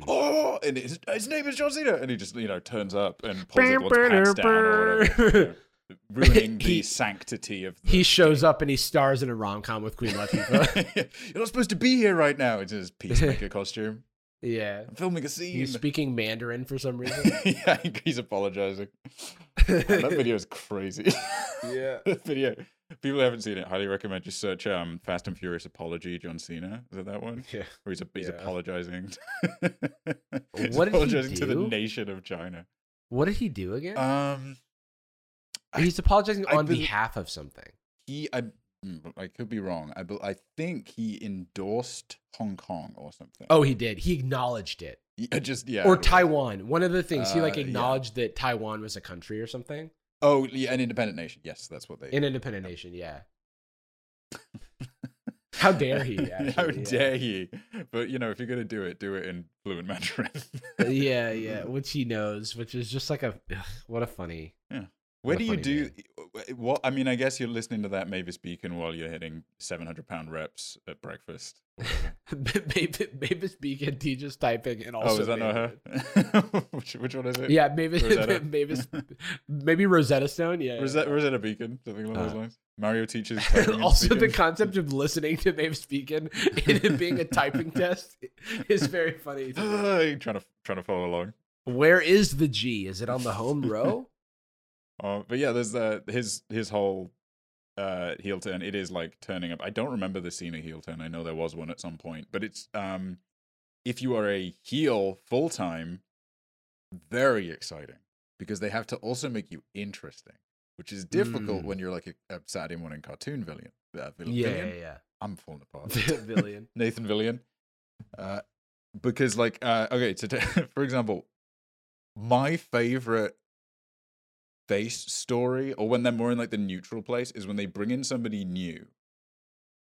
oh, and his name is John Cena, and he just turns up and pulls everyone's pants down or whatever, ruining the sanctity of. He shows up and he stars in a rom-com with Queen Latifah. You're not supposed to be here right now. It's his peacemaker costume. Yeah, I'm filming a scene. He's speaking Mandarin for some reason. Yeah, he's apologizing. Man, that video is crazy. Yeah, that video. People who haven't seen it, highly recommend. Just search Fast and Furious Apology John Cena. Is it that one? Yeah. Where he's apologizing. Apologizing to the nation of China. What did he do again? He's apologizing on behalf of something. I could be wrong. I think he endorsed Hong Kong or something. Oh, he did. He acknowledged it. Or Taiwan. One of the things. He acknowledged that Taiwan was a country or something. Oh, yeah, an independent nation. Yes, that's what they... An independent nation, yeah. How dare he, actually. Dare he? But, if you're going to do it in fluent Mandarin. Yeah, which he knows, which is just like what a funny... Yeah. Where do you do? What I mean, I guess you're listening to that Mavis Beacon while you're hitting 700-pound reps at breakfast. Mavis Beacon, T just typing, and also. Oh, is that not her? Which one is it? Yeah, Mavis. Maybe Rosetta Stone. Yeah, Rosetta Beacon, something along those lines. Mario teaches. Also, the concept of listening to Mavis Beacon and it being a typing test is very funny. Trying to follow along. Where is the G? Is it on the home row? But yeah, there's his whole heel turn. It is like turning up. I don't remember the Cena heel turn. I know there was one at some point, but it's if you are a heel full time, very exciting because they have to also make you interesting, which is difficult when you're like a Saturday morning cartoon villain. Yeah. I'm falling apart. Villian. Nathan Villian. Because like for example, my favorite face story, or when they're more in like the neutral place, is when they bring in somebody new.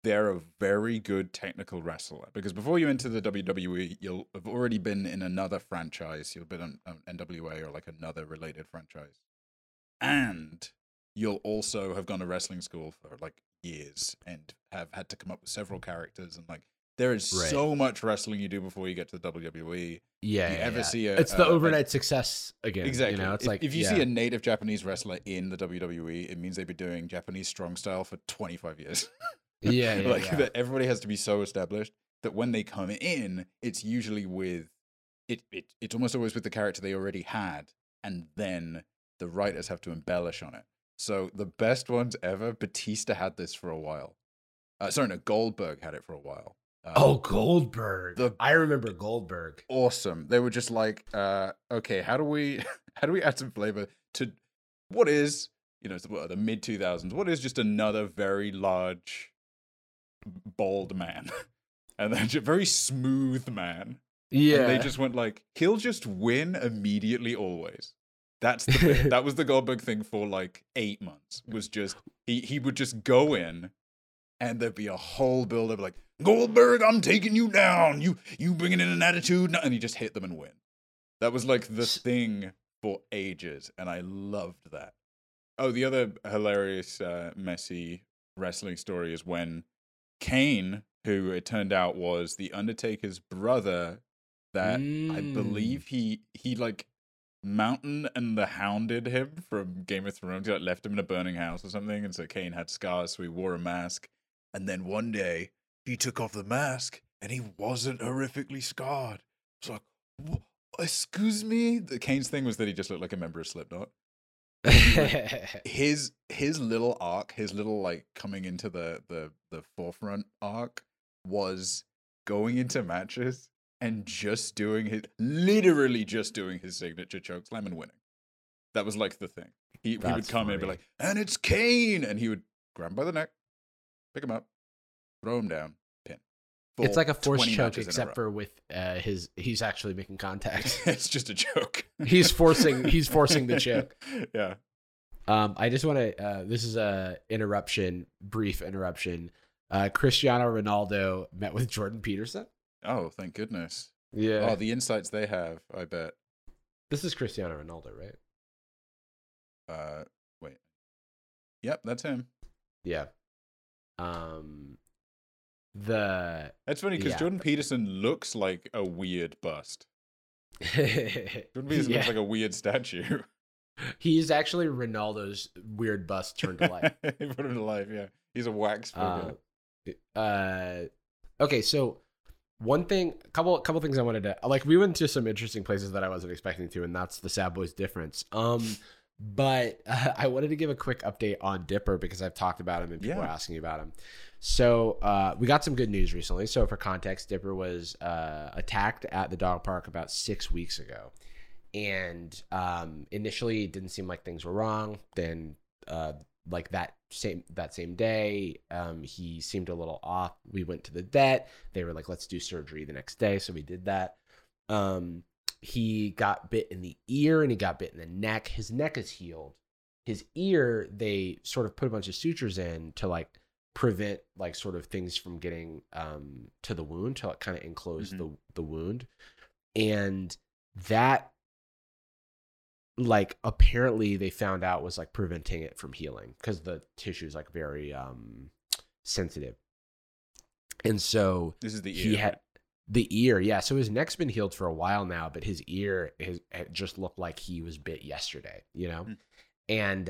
They're a very good technical wrestler because before you enter the WWE, you'll have already been in another franchise. You'll be on NWA or like another related franchise, and you'll also have gone to wrestling school for like years and have had to come up with several characters, and like there is so much wrestling you do before you get to the WWE. Yeah, see it's the overnight success again. Exactly. You know, it's if you see a native Japanese wrestler in the WWE, it means they've been doing Japanese strong style for 25 years. That everybody has to be so established that when they come in, it's usually with it's almost always with the character they already had, and then the writers have to embellish on it. So the best ones ever, Batista had this for a while. Goldberg had it for a while. Goldberg! I remember Goldberg. Awesome. They were just like, okay, how do we add some flavor to what is the mid 2000s? What is just another very large, bald man, and then just very smooth man. Yeah. And they just went like, he'll just win immediately always. That was the Goldberg thing for like 8 months. Was just he would just go in, and there'd be a whole build up like, Goldberg, I'm taking you down. You bringing in an attitude, and he just hit them and win. That was like the thing for ages, and I loved that. Oh, the other hilarious, messy wrestling story is when Kane, who it turned out was the Undertaker's brother, that I believe he like Mountain and the Hounded him from Game of Thrones. He like left him in a burning house or something, and so Kane had scars, so he wore a mask, and then one day, he took off the mask, and he wasn't horrifically scarred. It's like, excuse me? The Kane's thing was that he just looked like a member of Slipknot. His little arc, his little, like, coming into the forefront arc was going into matches and just doing his signature chokeslam and winning. That was, like, the thing. He would come in and be like, and it's Kane! And he would grab him by the neck, pick him up, throw him down, pin. It's like a forced choke, except for with he's actually making contact. It's just a joke. He's forcing the choke. Yeah. I just want to. This is a brief interruption. Cristiano Ronaldo met with Jordan Peterson. Oh, thank goodness. Yeah. Oh, the insights they have. I bet. This is Cristiano Ronaldo, right? Wait. Yep, that's him. Yeah. That's funny because Jordan Peterson looks like a weird bust. Jordan Peterson looks like a weird statue. He's actually Ronaldo's weird bust turned to life. Yeah. He's a wax figure. Okay, so a couple things I wanted to we went to some interesting places that I wasn't expecting to, and that's the Sad Boys difference. But I wanted to give a quick update on Dipper because I've talked about him and people are asking about him. So we got some good news recently. So for context, Dipper was attacked at the dog park about 6 weeks ago. And initially it didn't seem like things were wrong. Then that same day, he seemed a little off. We went to the vet. They were like, let's do surgery the next day. So we did that. He got bit in the ear and he got bit in the neck. His neck is healed. His ear, they sort of put a bunch of sutures in to like prevent like sort of things from getting to the wound, to like kind of enclose the wound. And that like apparently they found out was like preventing it from healing because the tissue is like very sensitive. And so this is the ear. He had the ear. Yeah. So his neck's been healed for a while now, but his ear it just looked like he was bit yesterday, you know? Mm-hmm. And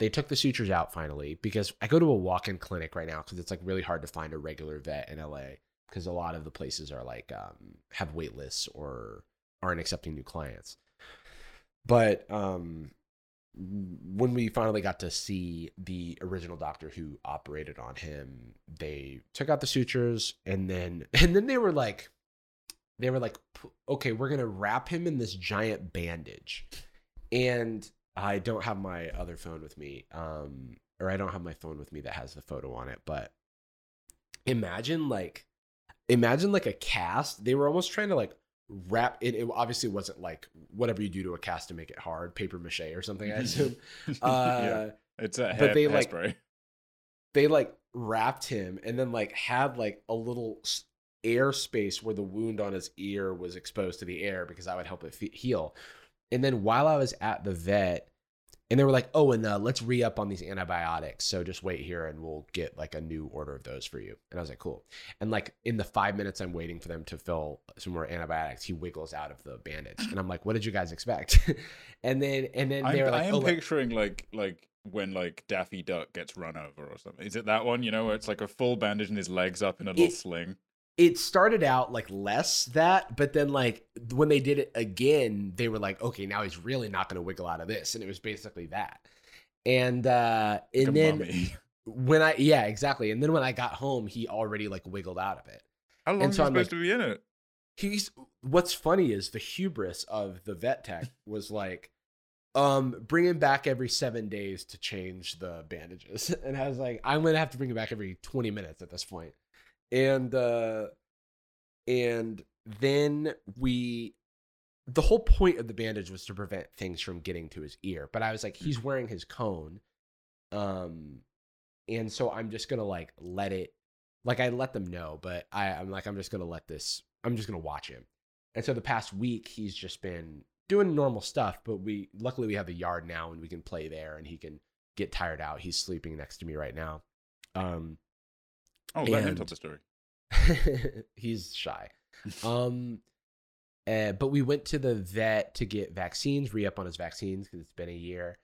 they took the sutures out finally because I go to a walk-in clinic right now because it's like really hard to find a regular vet in LA because a lot of the places are like have wait lists or aren't accepting new clients. But when we finally got to see the original doctor who operated on him, they took out the sutures and then they were like, okay, we're going to wrap him in this giant bandage. And I don't have my other phone with me, or I don't have my phone with me that has the photo on it. But imagine like a cast. They were almost trying to like wrap it. It obviously wasn't like whatever you do to a cast to make it hard, paper mache or something, I assume. Yeah, it's a but they like spray. They like wrapped him and then like had like a little air space where the wound on his ear was exposed to the air because I would help it heal. And then while I was at the vet, and they were like, oh, and let's re-up on these antibiotics. So just wait here and we'll get like a new order of those for you. And I was like, cool. And like in the 5 minutes I'm waiting for them to fill some more antibiotics, he wiggles out of the bandage. And I'm like, what did you guys expect? and then they were like, I am picturing like when like Daffy Duck gets run over or something. Is it that one, you know, where it's like a full bandage and his legs up in a little sling? It started out like less that, but then like when they did it again, they were like, okay, now he's really not going to wiggle out of this. And it was basically that. And then mummy. Exactly. And then when I got home, he already like wiggled out of it. How long is he supposed to be in it? What's funny is the hubris of the vet tech was like, bring him back every 7 days to change the bandages. And I was like, I'm going to have to bring him back every 20 minutes at this point. And then the whole point of the bandage was to prevent things from getting to his ear. But I was like, he's wearing his cone. And so I'm just going to like let it, like I let them know, but I'm like, I'm just going to watch him. And so the past week he's just been doing normal stuff, but luckily we have a yard now and we can play there and he can get tired out. He's sleeping next to me right now. Let him tell the story. He's shy. But we went to the vet to get vaccines, re-up on his vaccines because it's been a year.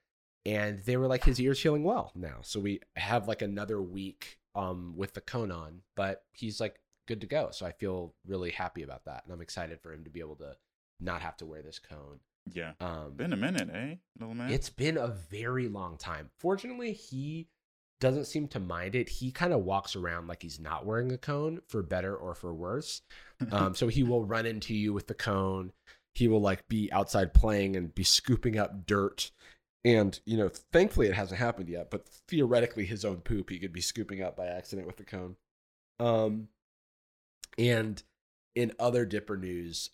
And they were like, his ear's healing well now. So we have like another week with the cone on, but he's like good to go. So I feel really happy about that. And I'm excited for him to be able to not have to wear this cone. Yeah. Been a minute, eh, little man? It's been a very long time. Fortunately, he doesn't seem to mind it. He kind of walks around like he's not wearing a cone, for better or for worse. So he will run into you with the cone. He will like be outside playing and be scooping up dirt. And, you know, thankfully it hasn't happened yet, but theoretically his own poop he could be scooping up by accident with the cone. And in other Dipper news,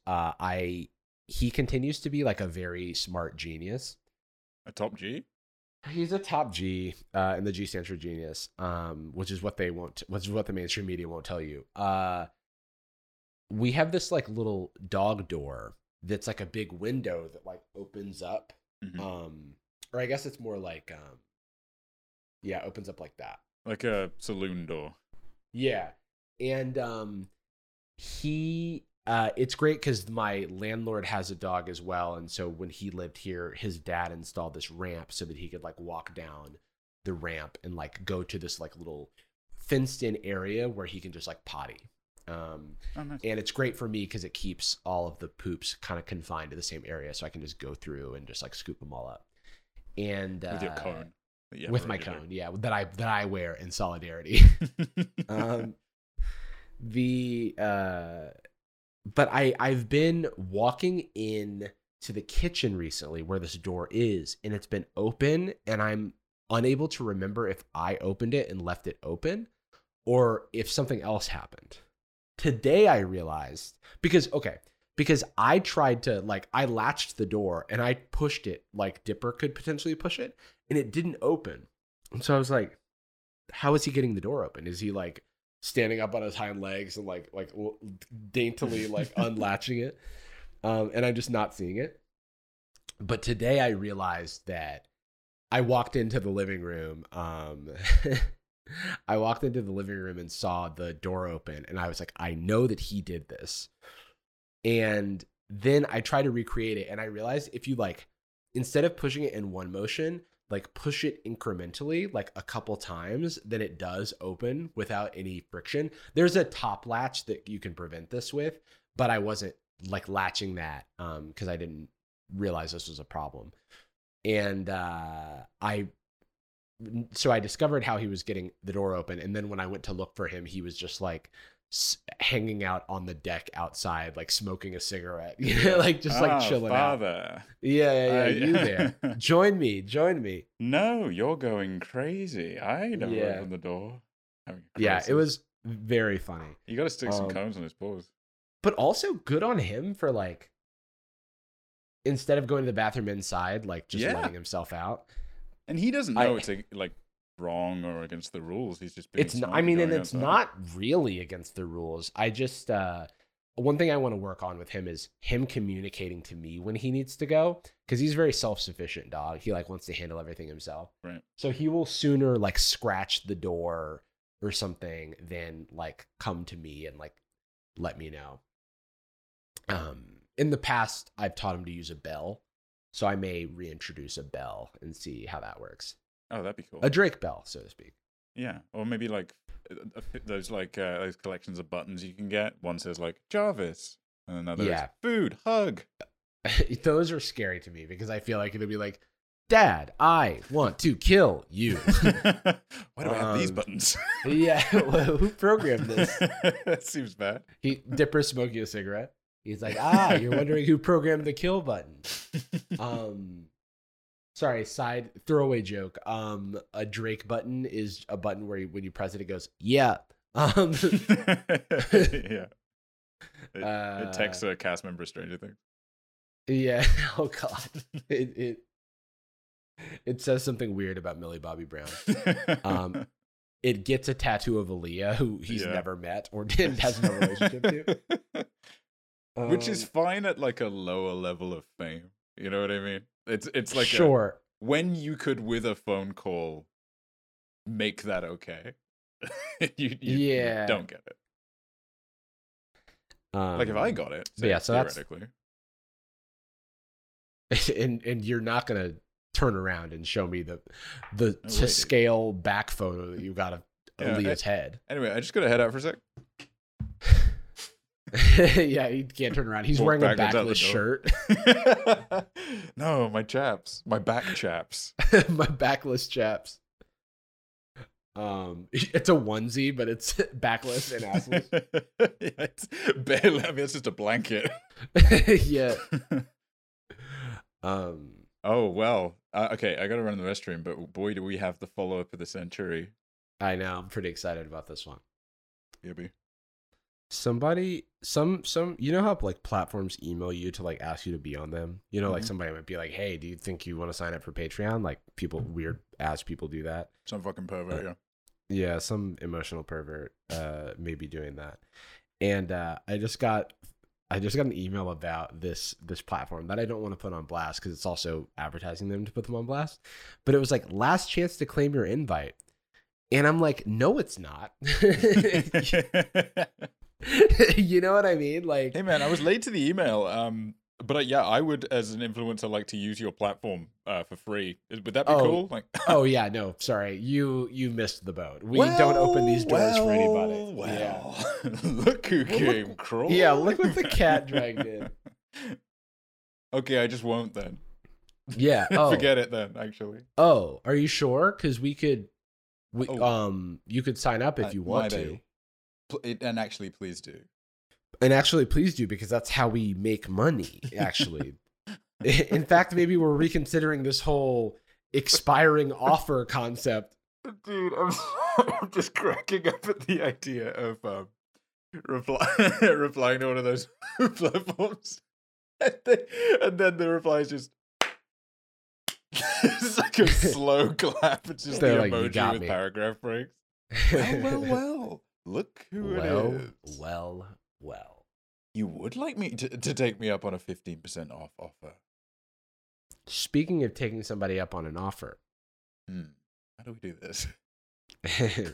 he continues to be like a very smart genius. A top G? He's a top G, and the G stands for genius, which is what the mainstream media won't tell you. We have this like little dog door that's like a big window that like opens up, or I guess it's more like, opens up like that, like a saloon door. Yeah, and it's great because my landlord has a dog as well. And so when he lived here, his dad installed this ramp so that he could like walk down the ramp and like go to this like little fenced in area where he can just like potty. Nice. And it's great for me because it keeps all of the poops kind of confined to the same area. So I can just go through and just like scoop them all up. And with your cone. Yeah, with my cone. Yeah. That I wear in solidarity. But I've been walking in to the kitchen recently where this door is, and it's been open, and I'm unable to remember if I opened it and left it open or if something else happened. Today I realized because I tried to I latched the door and I pushed it like Dipper could potentially push it, and it didn't open. And so I was like, how is he getting the door open? Is he like standing up on his hind legs and like daintily like unlatching it, and I'm just not seeing it. But today I realized that I walked into the living room. I walked into the living room and saw the door open, and I was like, I know that he did this. And then I tried to recreate it, and I realized if you, like, instead of pushing it in one motion, like push it incrementally, like a couple times, then it does open without any friction. There's a top latch that you can prevent this with, but I wasn't like latching that because I didn't realize this was a problem. And I discovered how he was getting the door open. And then when I went to look for him, he was just like hanging out on the deck outside, like smoking a cigarette, like just like chilling out. You there. Join me. No, you're going crazy. I don't open the door. Yeah, it was very funny. You got to stick some cones on his paws. But also good on him for like, instead of going to the bathroom inside, like just letting himself out. And he doesn't know it's like wrong or against the rules. He's just being it's not really against the rules. I just one thing I want to work on with him is him communicating to me when he needs to go, because he's a very self-sufficient dog. He like wants to handle everything himself. Right. So he will sooner like scratch the door or something than like come to me and like let me know. In the past, I've taught him to use a bell, so I may reintroduce a bell and see how that works. Oh, that'd be cool. A Drake bell, so to speak. Yeah, or maybe like those collections of buttons you can get. One says like Jarvis, and another is food, hug. Those are scary to me because I feel like it'll be like, Dad, I want to kill you. Why do I have these buttons? Well, who programmed this? That seems bad. Dipper smoking a cigarette. He's like, you're wondering who programmed the kill button. Sorry, side throwaway joke. A Drake button is a button where when you press it, it goes, yeah. It texts a cast member of Stranger Things. Yeah. Oh, God. It says something weird about Millie Bobby Brown. It gets a tattoo of Aaliyah, who he's never met or has no relationship to. Which is fine at like a lower level of fame. You know what I mean? It's like when you could with a phone call make that okay. you don't get it. Like if I got it, so theoretically. And you're not gonna turn around and show me the scale back photo that you got of Leah's head. Anyway, I just gotta head out for a sec. Yeah, he can't turn around. He's wearing a backless shirt. No, my chaps. My back chaps. My backless chaps. It's a onesie, but it's backless and assless. It's barely, it's just a blanket. Yeah. Oh, well. Okay, I gotta run to the restroom, but boy, do we have the follow-up of the century. I know. I'm pretty excited about this one. Yibby. Somebody, some, you know how like platforms email you to like ask you to be on them? You know, like somebody might be like, hey, do you think you want to sign up for Patreon? Like people, weird ass people do that. Some fucking pervert, Yeah, some emotional pervert may be doing that. And I just got an email about this platform that I don't want to put on blast because it's also advertising them to put them on blast. But it was like, last chance to claim your invite. And I'm like, no, it's not. You know what I mean? Like, hey man, I was late to the email, but I would, as an influencer, like to use your platform for free. Would that be cool? Like, oh yeah, no, sorry, you missed the boat. We don't open these doors for anybody. Look who came crawling. Yeah, look what the cat dragged in. Okay, I just won't then. Yeah, forget it then. Actually, are you sure? Because you could sign up if you want to. And actually, please do. Because that's how we make money, actually. In fact, maybe we're reconsidering this whole expiring offer concept. Dude, I'm just cracking up at the idea of replying to one of those platforms. And then the reply is just... It's like a slow clap. It's just the like, emoji with paragraph breaks. Well. Look who it is. Well. You would like me to take me up on a 15% off offer? Speaking of taking somebody up on an offer. How do we do this? A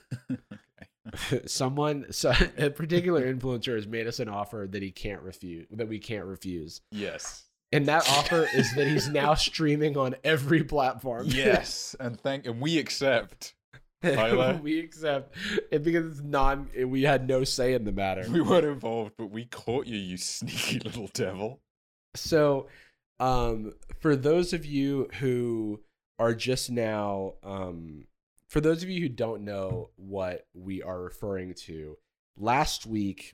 particular influencer has made us an offer that he can't refuse, that we can't refuse. Yes. And that offer is that he's now streaming on every platform. Yes. And we accept. We accept it because it's we had no say in the matter. We weren't involved, but we caught you, you sneaky little devil. So, for those of you who are just now, for those of you who don't know what we are referring to, last week,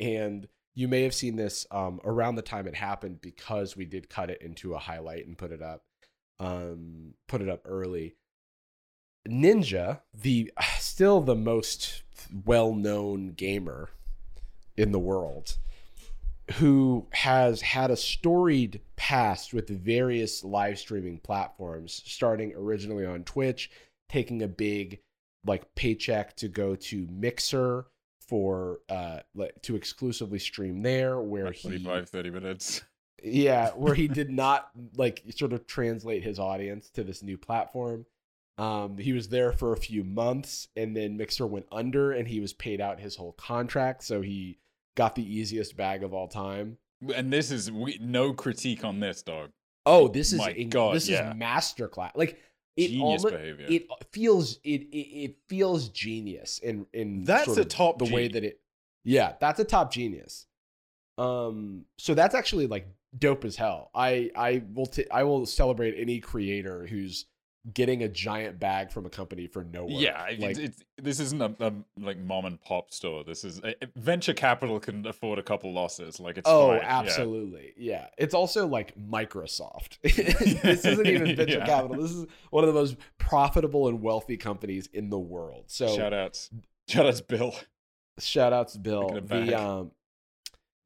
and you may have seen this around the time it happened because we did cut it into a highlight and put it up early. Ninja, still the most well-known gamer in the world, who has had a storied past with various live streaming platforms, starting originally on Twitch, taking a big paycheck to go to Mixer for to exclusively stream there, where like 30 minutes. Yeah, where he did not sort of translate his audience to this new platform. He was there for a few months, and then Mixer went under, and he was paid out his whole contract, so he got the easiest bag of all time. And this is no critique on this, dog. Oh, this is is masterclass. Genius behavior. It feels genius in that's a top the way that it. Yeah, that's a top genius. So that's actually dope as hell. I will celebrate any creator who's getting a giant bag from a company for no work. Yeah, this isn't a mom and pop store. This is venture capital can afford a couple losses. Absolutely, yeah. It's also Microsoft. This isn't even venture capital. This is one of the most profitable and wealthy companies in the world. So shout outs, Bill. Shout outs, Bill.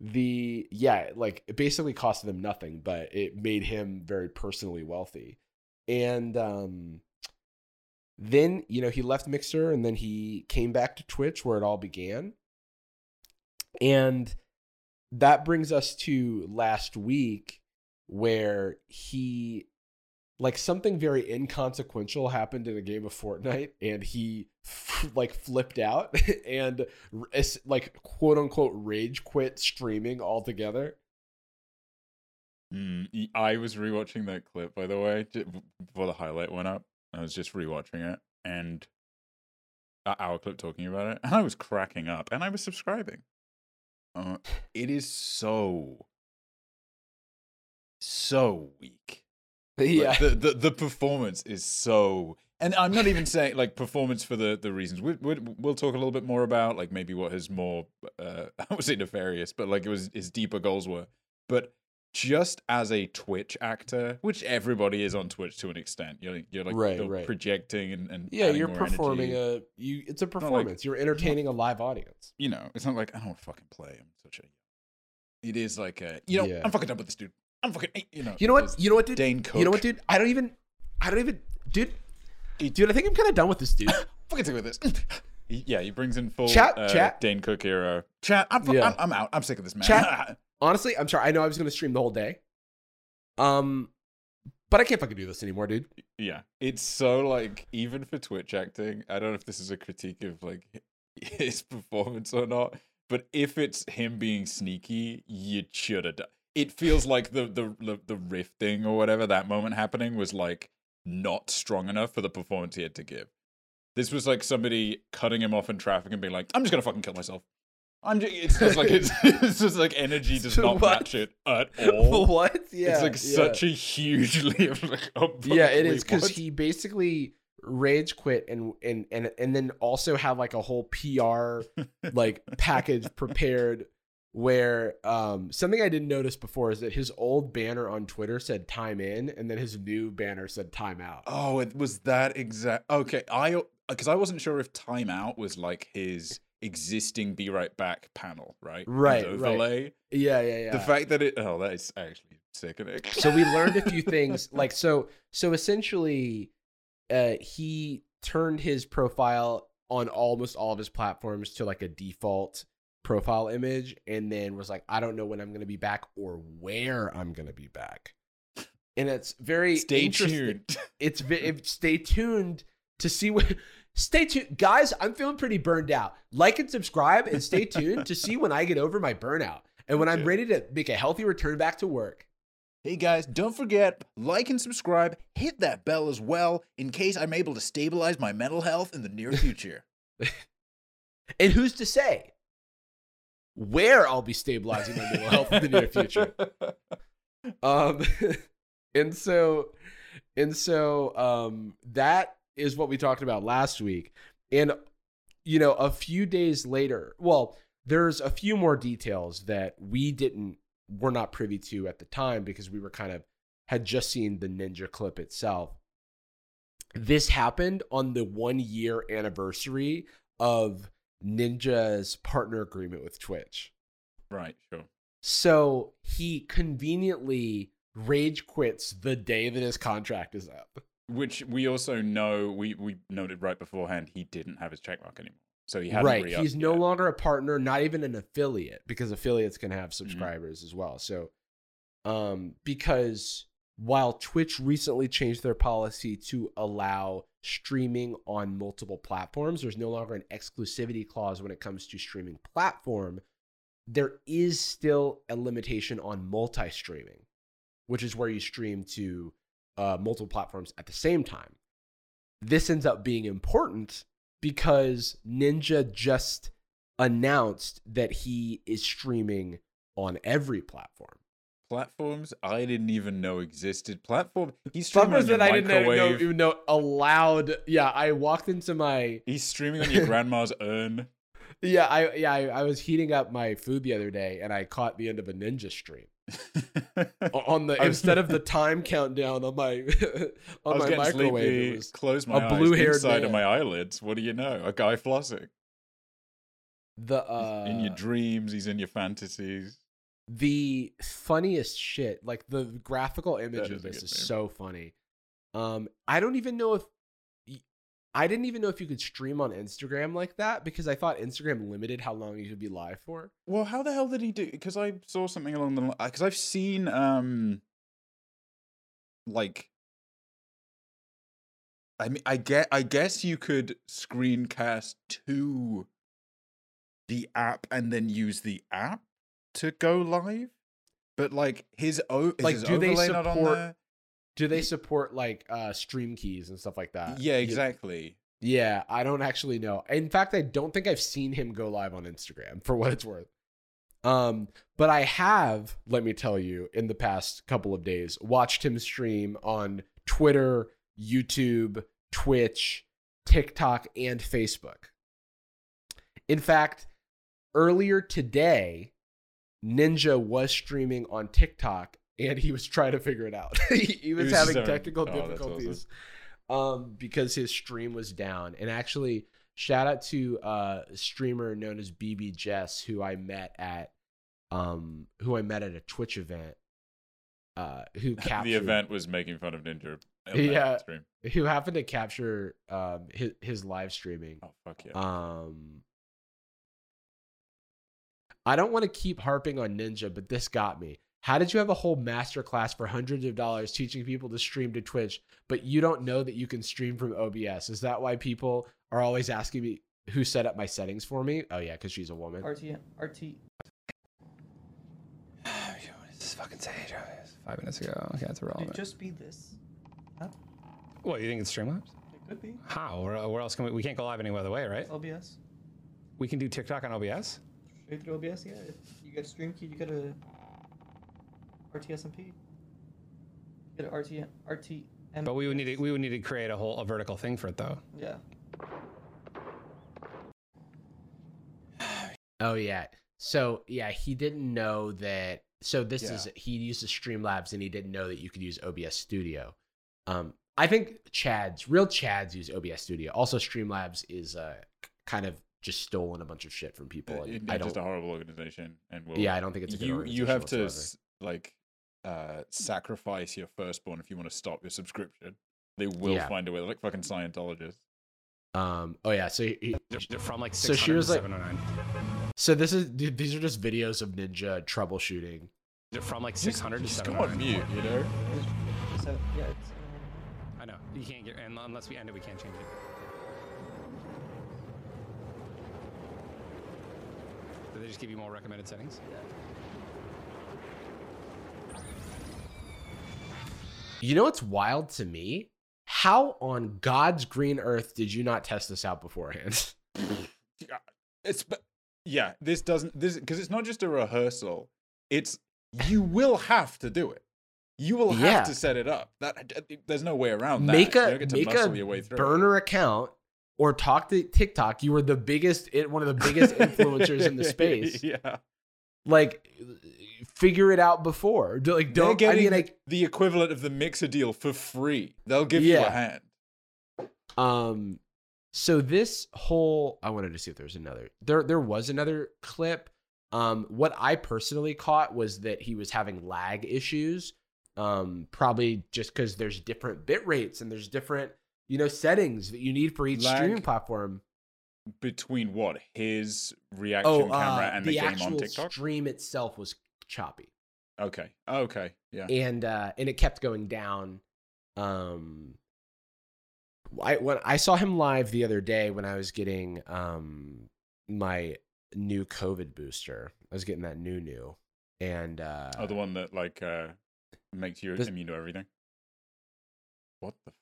It basically cost them nothing, but it made him very personally wealthy. And then, he left Mixer, and then he came back to Twitch, where it all began. And that brings us to last week, where he, something very inconsequential happened in a game of Fortnite, and he flipped out and quote unquote rage quit streaming altogether. I was rewatching that clip, by the way, before the highlight went up. I was just rewatching it, and our clip talking about it, and I was cracking up, and I was subscribing. It is so weak. Yeah, the performance is so, and I'm not even saying performance for the reasons we'll talk a little bit more about, maybe what his more I would say nefarious, but it was his deeper goals were, but. Just as a Twitch actor, which everybody is on Twitch to an extent, you're projecting and you're performing energy. It's a performance. You're entertaining a live audience. It's not I don't fucking play. I'm such a. It is I'm fucking done with this dude. I'm fucking. You know what? You know what, dude? Dane Cook. You know what, dude? I think I'm kind of done with this dude. Fucking sick with this. Yeah, he brings in full chat. Dane Cook era. Chat. I'm out. I'm sick of this man. Chat. Honestly, I'm sorry. I know I was going to stream the whole day. But I can't fucking do this anymore, dude. Yeah. It's so even for Twitch acting, I don't know if this is a critique of his performance or not, but if it's him being sneaky, you should have done. It feels like the rifting or whatever that moment happening was not strong enough for the performance he had to give. This was somebody cutting him off in traffic and being like, I'm just going to fucking kill myself. It's just energy does not match it at all. What? Yeah, it's such a hugely it is because he basically rage quit and then also have a whole PR package prepared where something I didn't notice before is that his old banner on Twitter said time in, and then his new banner said time out. Oh, it was that exact. Okay, because I wasn't sure if time out was his existing be right back panel, right overlay. Right. yeah the fact that that is actually sickening. So we learned a few things so essentially he turned his profile on almost all of his platforms to a default profile image, and then was I don't know when I'm gonna be back or where I'm gonna be back. and it's very interesting. It's stay tuned to see what. Stay tuned, guys. I'm feeling pretty burned out. Like and subscribe, and stay tuned to see when I get over my burnout and when I'm ready to make a healthy return back to work. Hey guys, don't forget, like and subscribe, hit that bell as well in case I'm able to stabilize my mental health in the near future. And who's to say where I'll be stabilizing my mental health in the near future? That is what we talked about last week. And, you know, a few days later, well, there's a few more details that we're not privy to at the time because we were had just seen the Ninja clip itself. This happened on the 1 year anniversary of Ninja's partner agreement with Twitch. Right, sure. So he conveniently rage quits the day that his contract is up. Which we also know, we noted right beforehand, he didn't have his checkmark anymore. So he hadn't re-upped. He's no longer a partner, not even an affiliate, because affiliates can have subscribers as well. So, because while Twitch recently changed their policy to allow streaming on multiple platforms, there's no longer an exclusivity clause when it comes to streaming platform. There is still a limitation on multi-streaming, which is where you stream to multiple platforms at the same time. This ends up being important because Ninja just announced that he is streaming on every platform. Platforms I didn't even know existed. He's streaming on your microwave. I didn't even know allowed. Yeah, I walked into my. He's streaming on your grandma's urn. Yeah, I was heating up my food the other day, and I caught the end of a Ninja stream. Instead of the time countdown on my my microwave, it was close my eyes, inside of my eyelids. What do you know? A guy flossing. He's in your dreams, he's in your fantasies. The funniest shit, like the graphical image of this is so funny. I didn't even know if you could stream on Instagram like that because I thought Instagram limited how long you could be live for. Well, how the hell did he do? Because I saw something along the line. Because I've seen, I guess you could screencast to the app and then use the app to go live. But like his overlay not on there? Do they support stream keys and stuff like that? Yeah, exactly. Yeah, I don't actually know. In fact, I don't think I've seen him go live on Instagram for what it's worth. But I have, let me tell you, in the past couple of days, watched him stream on Twitter, YouTube, Twitch, TikTok, and Facebook. In fact, earlier today, Ninja was streaming on TikTok. And he was trying to figure it out. he was having technical difficulties because his stream was down. And actually, shout out to a streamer known as BB Jess, who I met at a Twitch event. Who captured the event was making fun of Ninja. Yeah, who happened to capture his live streaming. Oh fuck yeah! I don't want to keep harping on Ninja, but this got me. How did you have a whole masterclass for hundreds of dollars teaching people to stream to Twitch, but you don't know that you can stream from OBS? Is that why people are always asking me who set up my settings for me? Oh, yeah, because she's a woman. RT. This is fucking sage. 5 minutes ago. Okay, that's irrelevant. Could it just be this? Huh? What, you think it's Streamlabs? It could be. How? Where else can we can't go live any other way, right? OBS. We can do TikTok on OBS? Straight through OBS, yeah. If you get a stream key, you get a... RTSMP. Get an RTM. But we would need to create a vertical thing for it though. Yeah. Oh yeah. So yeah, he didn't know that. So this is he used the Streamlabs and he didn't know that you could use OBS Studio. I think real Chads use OBS Studio. Also, Streamlabs is kind of just stolen a bunch of shit from people. It's just a horrible organization. And I don't think it's a good organization. You have to. Whatsoever. Sacrifice your firstborn if you want to stop your subscription. They will find a way. They're like fucking Scientologists. So they're from like 600 so she was to 709. So these are just videos of Ninja troubleshooting. They're from like 600 to 709. Just go on mute, you know. So yeah, it's. I know you can't get, and unless we end it, we can't change it. Did they just give you more recommended settings? Yeah. You know what's wild to me? How on God's green earth did you not test this out beforehand? This doesn't, this, because it's not just a rehearsal. It's, you will have to do it. You will have to set it up. There's no way around that. Make a burner account or talk to TikTok. You were the biggest, one of the biggest influencers in the space. Yeah. Like, figure it out before. Like, don't get the equivalent of the Mixer deal for free. They'll give you a hand. So this whole, I wanted to see if there was another. There was another clip. What I personally caught was that he was having lag issues. Probably just because there's different bit rates and there's different, settings that you need for each streaming platform. Between what? His reaction camera and the game on TikTok? The stream itself was choppy. Okay. Yeah. And it kept going down. When I saw him live the other day when I was getting my new COVID booster. I was getting that new. And the one that makes you immune to everything. What the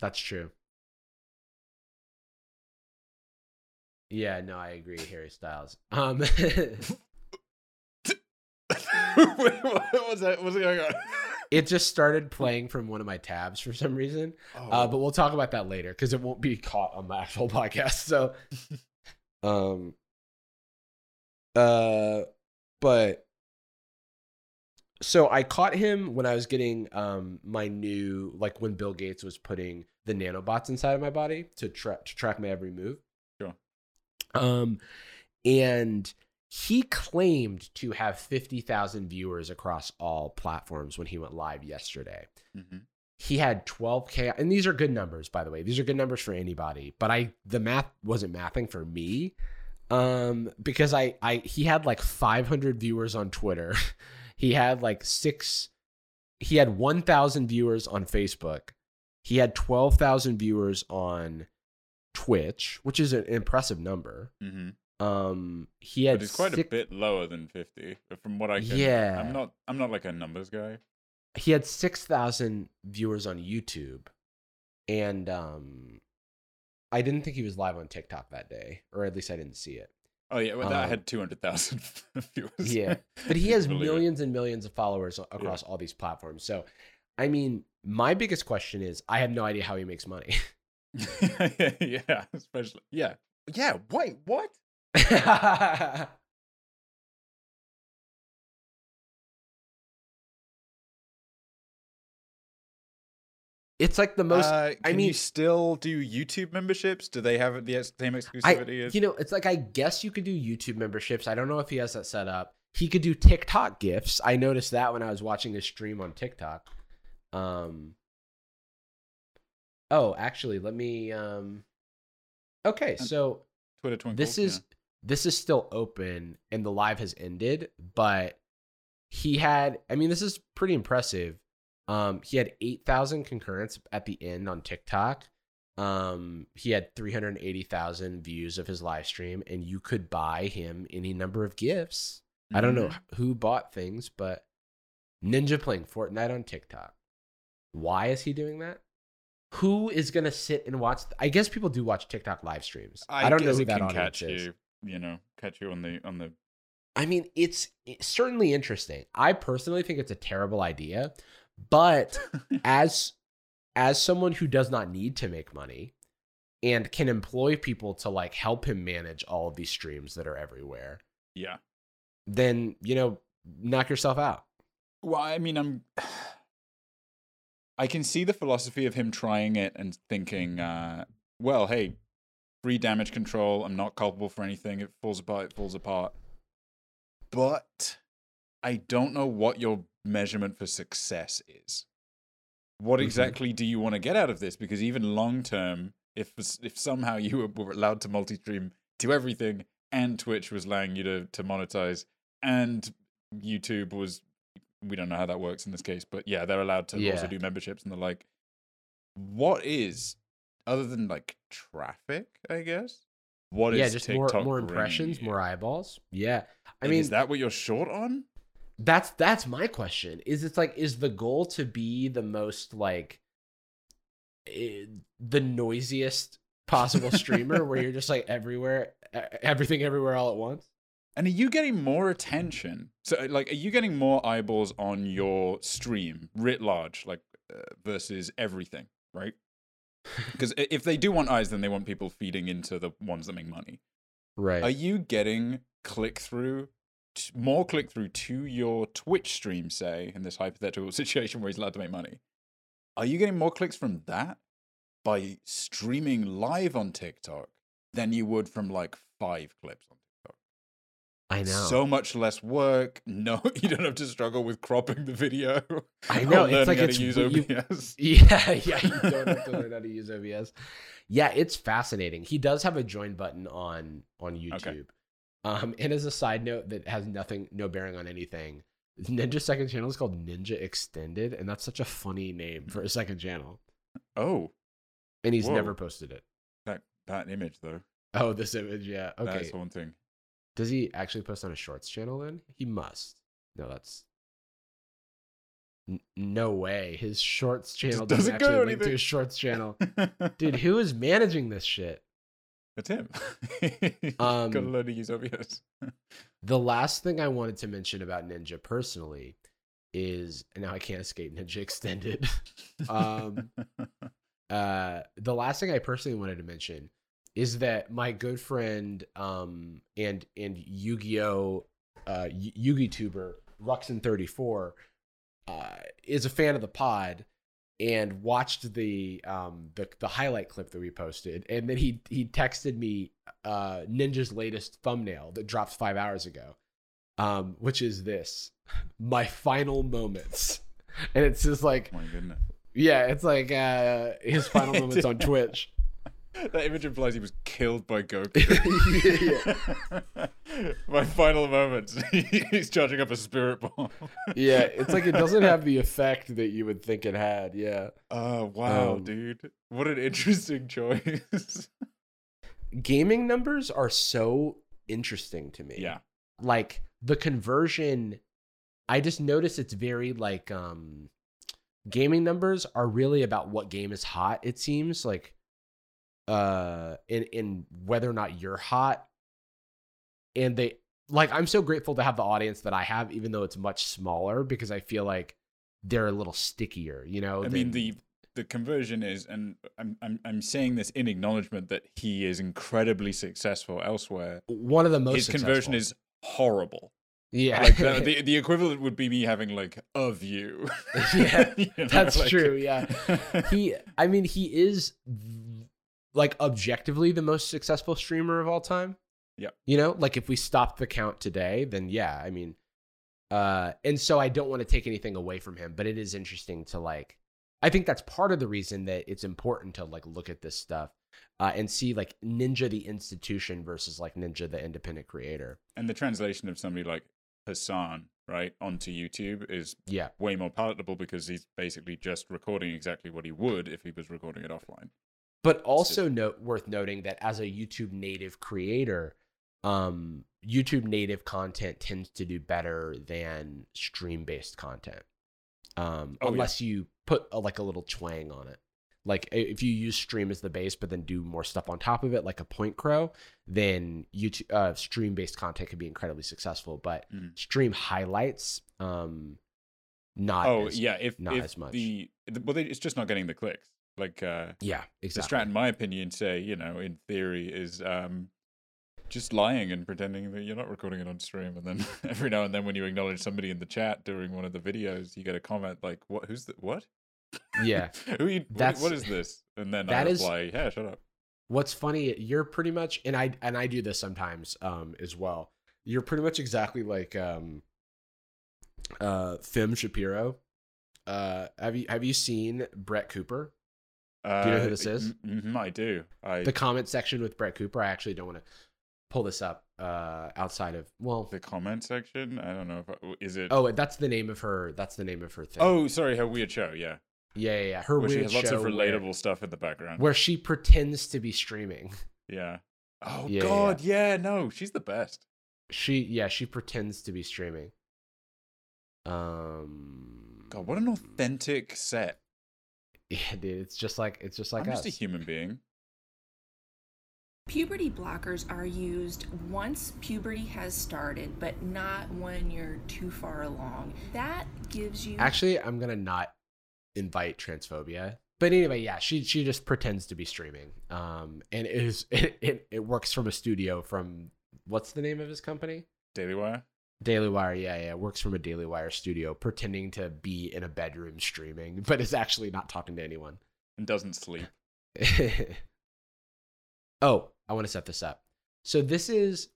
That's true. Yeah, no, I agree, Harry Styles. What was that? What's going on? It just started playing from one of my tabs for some reason. Oh. But we'll talk about that later because it won't be caught on the actual podcast. So, So I caught him when I was getting my new, when Bill Gates was putting the nanobots inside of my body to track my every move. Sure. And he claimed to have 50,000 viewers across all platforms when he went live yesterday. Mm-hmm. He had 12K, and these are good numbers, by the way. These are good numbers for anybody, but the math wasn't mathing for me because he had 500 viewers on Twitter. He had 1,000 viewers on Facebook. He had 12,000 viewers on Twitch, which is an impressive number. Mm-hmm. He had a bit lower than 50 from what I can. Yeah. I'm not a numbers guy. He had 6,000 viewers on YouTube, and I didn't think he was live on TikTok that day, or at least I didn't see it. Oh, yeah, well, that had 200,000 viewers. Yeah, but he has millions and millions of followers across all these platforms. So, I mean, my biggest question is, I have no idea how he makes money. Yeah, especially. Yeah. Yeah, wait, what? It's the most. You still do YouTube memberships? Do they have the same exclusivity? I guess you could do YouTube memberships. I don't know if he has that set up. He could do TikTok gifts. I noticed that when I was watching his stream on TikTok. Actually, let me. Okay, so Twitter twinkle. This is still open, and the live has ended. But he had. I mean, this is pretty impressive. He had 8,000 concurrents at the end on TikTok. He had 380,000 views of his live stream, and you could buy him any number of gifts. Mm-hmm. I don't know who bought things, but Ninja playing Fortnite on TikTok. Why is he doing that? Who is going to sit and watch? I guess people do watch TikTok live streams. I don't know who that audience is. Catch you on the. I mean, it's certainly interesting. I personally think it's a terrible idea. But as someone who does not need to make money and can employ people to help him manage all of these streams that are everywhere. Yeah. Then, knock yourself out. Well, I mean, I can see the philosophy of him trying it and thinking, well, hey, free damage control. I'm not culpable for anything. It falls apart. But I don't know what your measurement for success is. What exactly do you want to get out of this? Because even long term, if somehow you were allowed to multi-stream to everything and Twitch was allowing you to monetize and YouTube was, we don't know how that works in this case, but yeah, they're allowed to also do memberships and the like. What is, other than like traffic, I guess, what is just TikTok more impressions, more eyeballs? Yeah. I mean, is that what you're short on? That's my question. Is it's like, is the goal to be the most like the noisiest possible streamer where you're just like everywhere, everything everywhere all at once? And are you getting more attention? So like, are you getting more eyeballs on your stream writ large, like versus everything, right? Because if they do want eyes, then they want people feeding into the ones that make money. Right. Are you getting more click through to your Twitch stream, say, in this hypothetical situation where he's allowed to make money? Are you getting more clicks from that by streaming live on TikTok than you would from like 5 clips on TikTok? I know. So much less work. No, you don't have to struggle with cropping the video. I know. It's like it's use OBS. You don't have to learn how to use OBS. Yeah, it's fascinating. He does have a join button on YouTube. Okay. And as a side note that has no bearing on anything, Ninja's second channel is called Ninja Extended, and that's such a funny name for a second channel. Oh. And he's never posted it. That image, though. Oh, this image, yeah. Okay. That's one thing. Does he actually post on a Shorts channel, then? He must. No, that's... no way. His Shorts channel doesn't actually link to his Shorts channel. Dude, who is managing this shit? That's him. Got a load of use OBS. The last thing I wanted to mention about Ninja personally is, and now I can't escape Ninja Extended. The last thing I personally wanted to mention is that my good friend and Yu-Gi-Oh! Yu-Gi-Tuber Ruxin34 is a fan of the pod, and watched the highlight clip that we posted, and then he texted me Ninja's latest thumbnail that dropped 5 hours ago, which is this, my final moments, and it's just like, my goodness, yeah, it's like his final moments on Twitch. That image implies he was killed by Goku. My final moments. He's charging up a spirit bomb. Yeah, it's like it doesn't have the effect that you would think it had. Yeah. Oh, wow, dude. What an interesting choice. Gaming numbers are so interesting to me. Yeah. Like the conversion, I just noticed it's very like gaming numbers are really about what game is hot, it seems like. In whether or not you're hot, and they like, I'm so grateful to have the audience that I have, even though it's much smaller, because I feel like they're a little stickier, you know. I mean the conversion is, and I'm saying this in acknowledgement that he is incredibly successful elsewhere. One of the most successful. Conversion is horrible. Yeah, like the equivalent would be me having like a view. Yeah, you know, that's like... true. Yeah, he is. Like objectively the most successful streamer of all time. Yeah. You know, like if we stopped the count today, then yeah, I mean, and so I don't want to take anything away from him, but it is interesting to like, I think that's part of the reason that it's important to like look at this stuff and see like Ninja, the institution versus like Ninja, the independent creator. And the translation of somebody like Hassan, right, onto YouTube is way more palatable because he's basically just recording exactly what he would if he was recording it offline. But also worth noting that as a YouTube native creator, YouTube native content tends to do better than stream-based content, unless you put a little twang on it. Like if you use stream as the base, but then do more stuff on top of it, like a point crow, then YouTube stream-based content can be incredibly successful. But stream highlights, not as much. It's just not getting the clicks. Like exactly. The strat, in my opinion, say, you know, in theory, is just lying and pretending that you're not recording it on stream, and then every now and then when you acknowledge somebody in the chat during one of the videos, you get a comment like, "What? Who's the what?" Yeah, what is this? And then I reply, "Yeah, shut up." What's funny? You're pretty much, and I do this sometimes as well. You're pretty much exactly like Fem Shapiro. Have you seen Brett Cooper? Do you know who this is? I do. The comment section with Brett Cooper. I actually don't want to pull this up outside of, well, the comment section. I don't know if I, is it. Oh, that's the name of her. That's the name of her thing. Oh, sorry, Her Weird Show. Yeah. Yeah, yeah, yeah. Her Weird Show. She has lots of relatable stuff in the background where she pretends to be streaming. Yeah. Oh yeah, God. Yeah. Yeah. No, she's the best. She pretends to be streaming. God, what an authentic set. Yeah, dude, it's just like us. Just a human being. Puberty blockers are used once puberty has started, but not when you're too far along. That gives you. Actually, I'm gonna not invite transphobia. But anyway, yeah, she just pretends to be streaming. And it works from a studio from, what's the name of his company? Daily Wire. Daily Wire, yeah, works from a Daily Wire studio, pretending to be in a bedroom streaming, but is actually not talking to anyone. And doesn't sleep. Oh, I want to set this up. So this is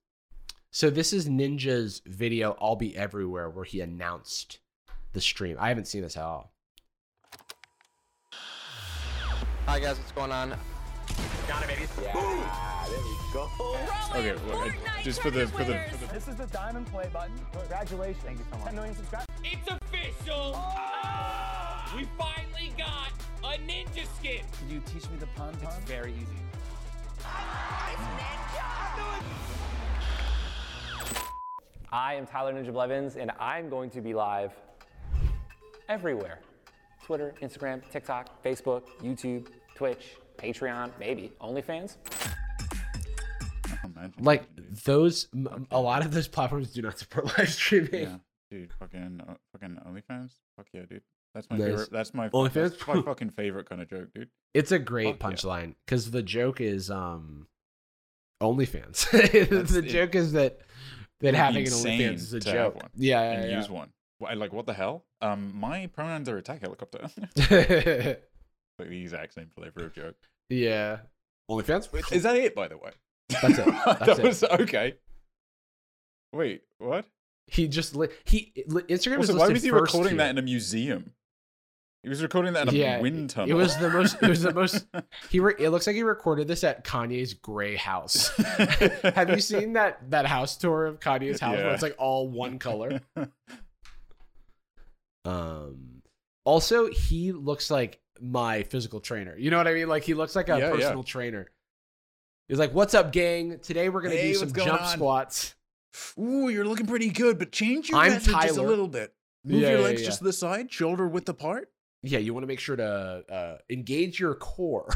Ninja's video, I'll Be Everywhere, where he announced the stream. I haven't seen this at all. Hi guys, what's going on? Got it, baby. Yeah, there we go. Okay, well, for the this is the diamond play button. Congratulations. Thank you so much. 10 million subscribers. It's official. Oh! We finally got a ninja skin. Could you teach me the pun? It's very easy. It's Ninja. I am Tyler Ninja Blevins, and I'm going to be live everywhere. Twitter, Instagram, TikTok, Facebook, YouTube, Twitch, Patreon, maybe OnlyFans. Oh, like those, a lot of those platforms do not support live streaming. Yeah, dude, fucking OnlyFans. Fuck yeah, dude. That's my favorite. That's my fucking favorite kind of joke, dude. It's a great punchline because the joke is OnlyFans. Joke is that having an OnlyFans is a joke. One. Yeah. Use one. Like, what the hell? My pronouns are attack helicopter. Like the exact same flavor of joke. Yeah. OnlyFans? Is that it, by the way? That's it. Okay. Wait, what? Instagram was. Why was he recording that in a museum? He was recording that in a wind tunnel. It was the most. It looks like he recorded this at Kanye's gray house. Have you seen that house tour of Kanye's house where it's like all one color? Also, he looks like my physical trainer. You know what I mean? Like, he looks like a personal trainer. He's like, "What's up, gang? Today we're gonna do some jump squats. Ooh, you're looking pretty good, but change your message just a little bit. Move your legs just to the side, shoulder width apart. Yeah, you want to make sure to engage your core."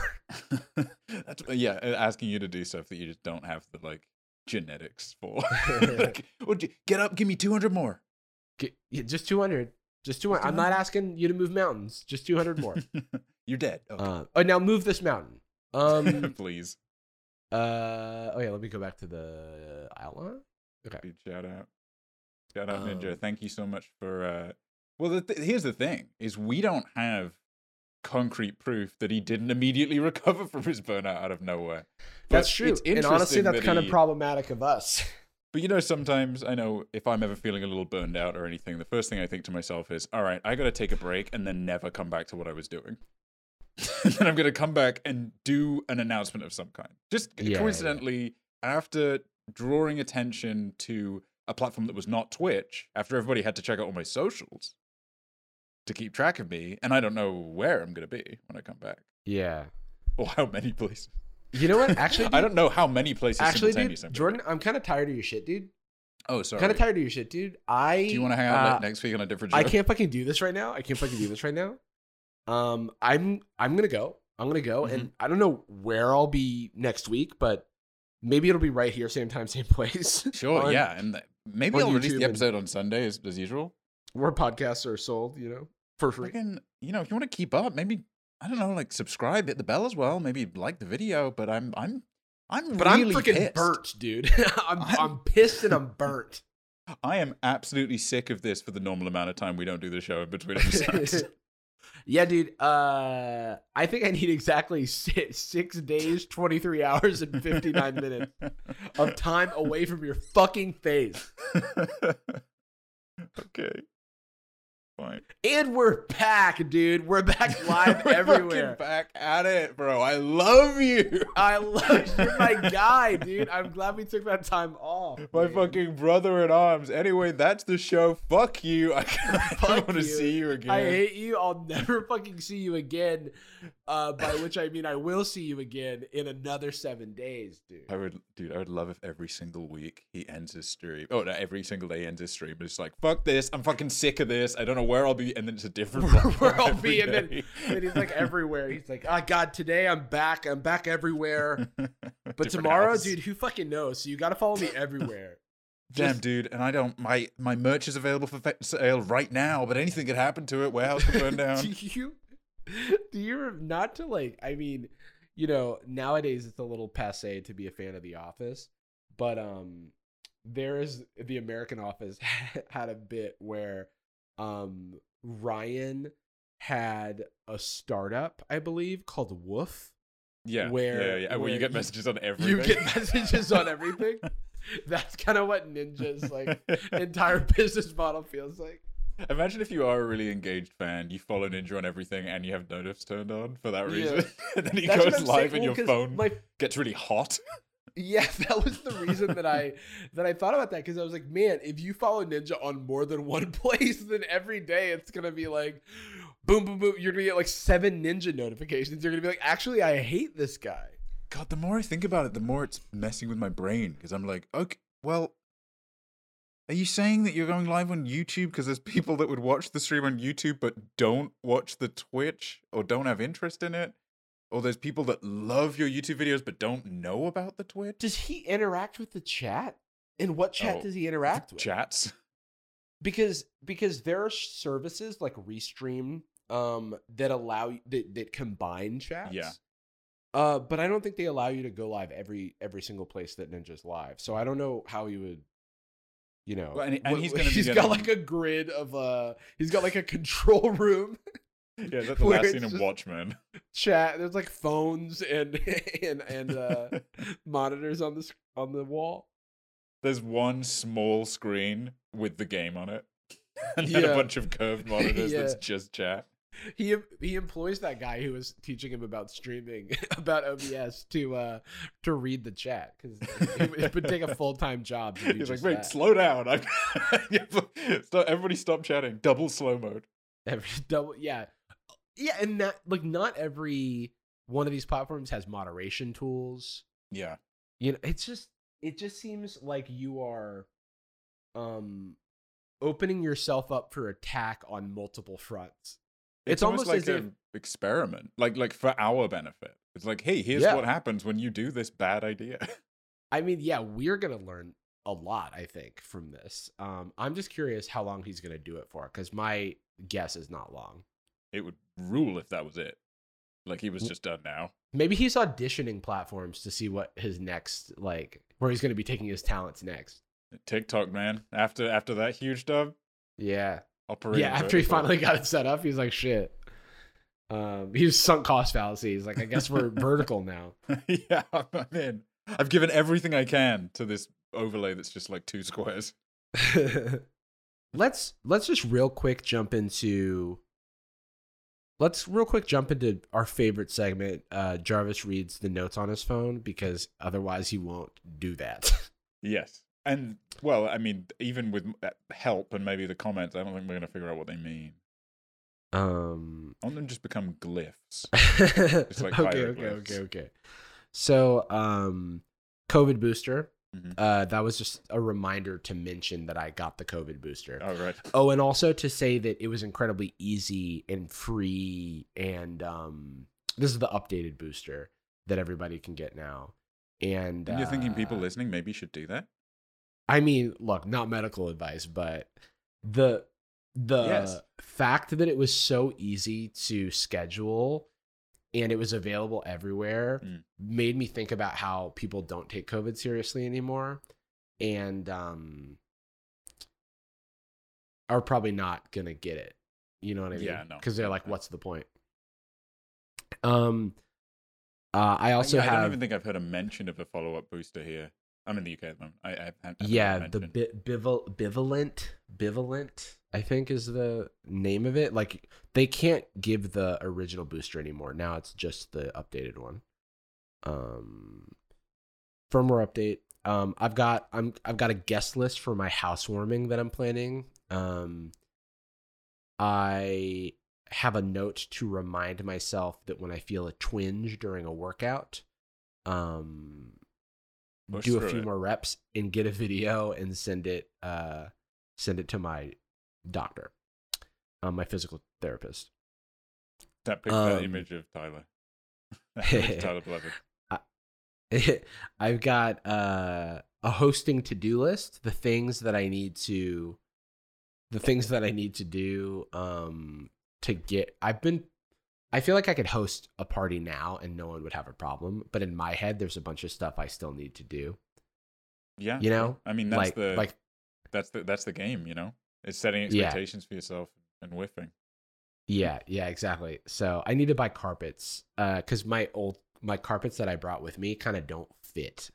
That's, asking you to do stuff that you just don't have the genetics for. Get up, give me 200 more. Just 200. Just 200. I'm not asking you to move mountains. Just 200 more. You're dead. Okay. Now move this mountain. Please. Let me go back to the outline. Okay. Dude, shout out, Ninja. Thank you so much for. Here's the thing: is we don't have concrete proof that he didn't immediately recover from his burnout out of nowhere. But that's true, and honestly, that's kind of problematic of us. But sometimes I know if I'm ever feeling a little burned out or anything, the first thing I think to myself is, all right, I got to take a break and then never come back to what I was doing. And then I'm going to come back and do an announcement of some kind. Just coincidentally, after drawing attention to a platform that was not Twitch, after everybody had to check out all my socials to keep track of me, and I don't know where I'm going to be when I come back. Yeah. Or how many places. You know what? Actually, dude, I don't know how many places. Actually, dude, Jordan, I'm kind of tired of your shit, dude. Oh, sorry. Kind of tired of your shit, dude. Do you want to hang out next week on a different show? I can't fucking do this right now. I'm gonna go. Mm-hmm. And I don't know where I'll be next week, but maybe it'll be right here, same time, same place. Sure. And maybe I'll release the episode on Sunday as usual. Where podcasts are sold, for free. If you want to keep up, maybe. I don't know, subscribe, hit the bell as well. Maybe like the video, but I'm freaking pissed. Burnt, dude. I'm pissed and I'm burnt. I am absolutely sick of this for the normal amount of time we don't do the show in between episodes. Yeah, dude. I think I need exactly 6 days, 23 hours, and 59 minutes of time away from your fucking face. Okay. Fine. And And we're back, dude. We're back live everywhere. Back at it, bro. I love you. I love you. You're my guy, dude. I'm glad we took that time off. My fucking brother in arms. Anyway, that's the show. Fuck you. I don't want to see you again. I hate you. I'll never fucking see you again. By which I mean I will see you again in another 7 days, dude. I would love if every single week he ends his stream. Oh, no, every single day ends his stream. But it's like, fuck this. I'm fucking sick of this. I don't know where I'll be. And then it's a different where I'll be. And then he's like everywhere. He's like, oh, God, today I'm back. I'm back everywhere. But tomorrow, dude, who fucking knows? So you got to follow me everywhere. Damn, dude, and I don't. My merch is available for sale right now, but anything could happen to it. Warehouse could burn down. Do you not to like? I mean, you know, nowadays it's a little passé to be a fan of The Office, but there is the American Office had a bit where Ryan had a startup, I believe, called Woof. Yeah, where you get messages on everything. You get messages on everything. That's kind of what Ninja's like entire business model feels like. Imagine if you are a really engaged fan, you follow Ninja on everything, and you have notifs turned on for that reason. Yeah. And then he goes live, and your phone gets really hot. Yeah, that was the reason that I thought about that, because I was like, man, if you follow Ninja on more than one place, then every day it's gonna be like, boom, boom, boom. You're gonna get like 7 Ninja notifications. You're gonna be like, actually, I hate this guy. God, the more I think about it, the more it's messing with my brain, because I'm like, okay, well, are you saying that you're going live on YouTube because there's people that would watch the stream on YouTube but don't watch the Twitch or don't have interest in it? Or there's people that love your YouTube videos but don't know about the Twitch? Does he interact with the chat? And what chat does he interact with? Chats. Because there are services like Restream that allow that combine chats. Yeah. But I don't think they allow you to go live every single place that Ninja's live. So I don't know how he would, you know. Well, and he's got like a grid of he's got like a control room. Yeah, that's the last scene in Watchmen. Chat. There's like phones and monitors on the wall. There's one small screen with the game on it, and then a bunch of curved monitors that's just chat. He employs that guy who was teaching him about streaming, about OBS, to read the chat, because it would take a full-time job. To do He's like, wait, that. Slow down. Everybody stop chatting. Double slow mode. Yeah, and that, like, not every one of these platforms has moderation tools. Yeah. You know, it just seems like you are opening yourself up for attack on multiple fronts. It's almost like an experiment, like for our benefit. It's like, hey, here's what happens when you do this bad idea. I mean, yeah, we're going to learn a lot, I think, from this. I'm just curious how long he's going to do it for, because my guess is not long. It would rule if that was it. Like, he was just done now. Maybe he's auditioning platforms to see what his next, like, where he's going to be taking his talents next. TikTok, man. After that huge dub. Yeah. After he finally got it set up, he's like, shit. He was sunk cost fallacy. He's like, I guess we're vertical now. Yeah, I'm in. I've given everything I can to this overlay that's just like 2 squares. Let's just real quick jump into our favorite segment. Jarvis reads the notes on his phone, because otherwise he won't do that. Yes. And, well, I mean, even with help and maybe the comments, I don't think we're going to figure out what they mean. I want them to just become glyphs. It's like okay. So, COVID booster. Mm-hmm. That was just a reminder to mention that I got the COVID booster. Oh, right. Oh, and also to say that it was incredibly easy and free. And this is the updated booster that everybody can get now. And you're thinking people listening maybe should do that? I mean, look, not medical advice, but the fact that it was so easy to schedule and it was available everywhere made me think about how people don't take COVID seriously anymore, and are probably not going to get it. You know what I mean? Yeah, no. Because they're like, what's the point? I don't even think I've heard a mention of a follow-up booster here. I'm in the UK at the moment. I haven't the bivalent I think is the name of it. Like, they can't give the original booster anymore. Now it's just the updated one. Firmware update. I've got a guest list for my housewarming that I'm planning. I have a note to remind myself that when I feel a twinge during a workout, do a few more reps and get a video and send it to my doctor, my physical therapist. That picture, that image of Tyler. Tyler Blevins. I've got a hosting to-do list, the things that I need to do to get. I feel like I could host a party now and no one would have a problem, but in my head there's a bunch of stuff I still need to do. Yeah. You know? I mean, that's the game, you know? It's setting expectations for yourself and whiffing. Yeah, exactly. So I need to buy carpets because my carpets that I brought with me kind of don't fit.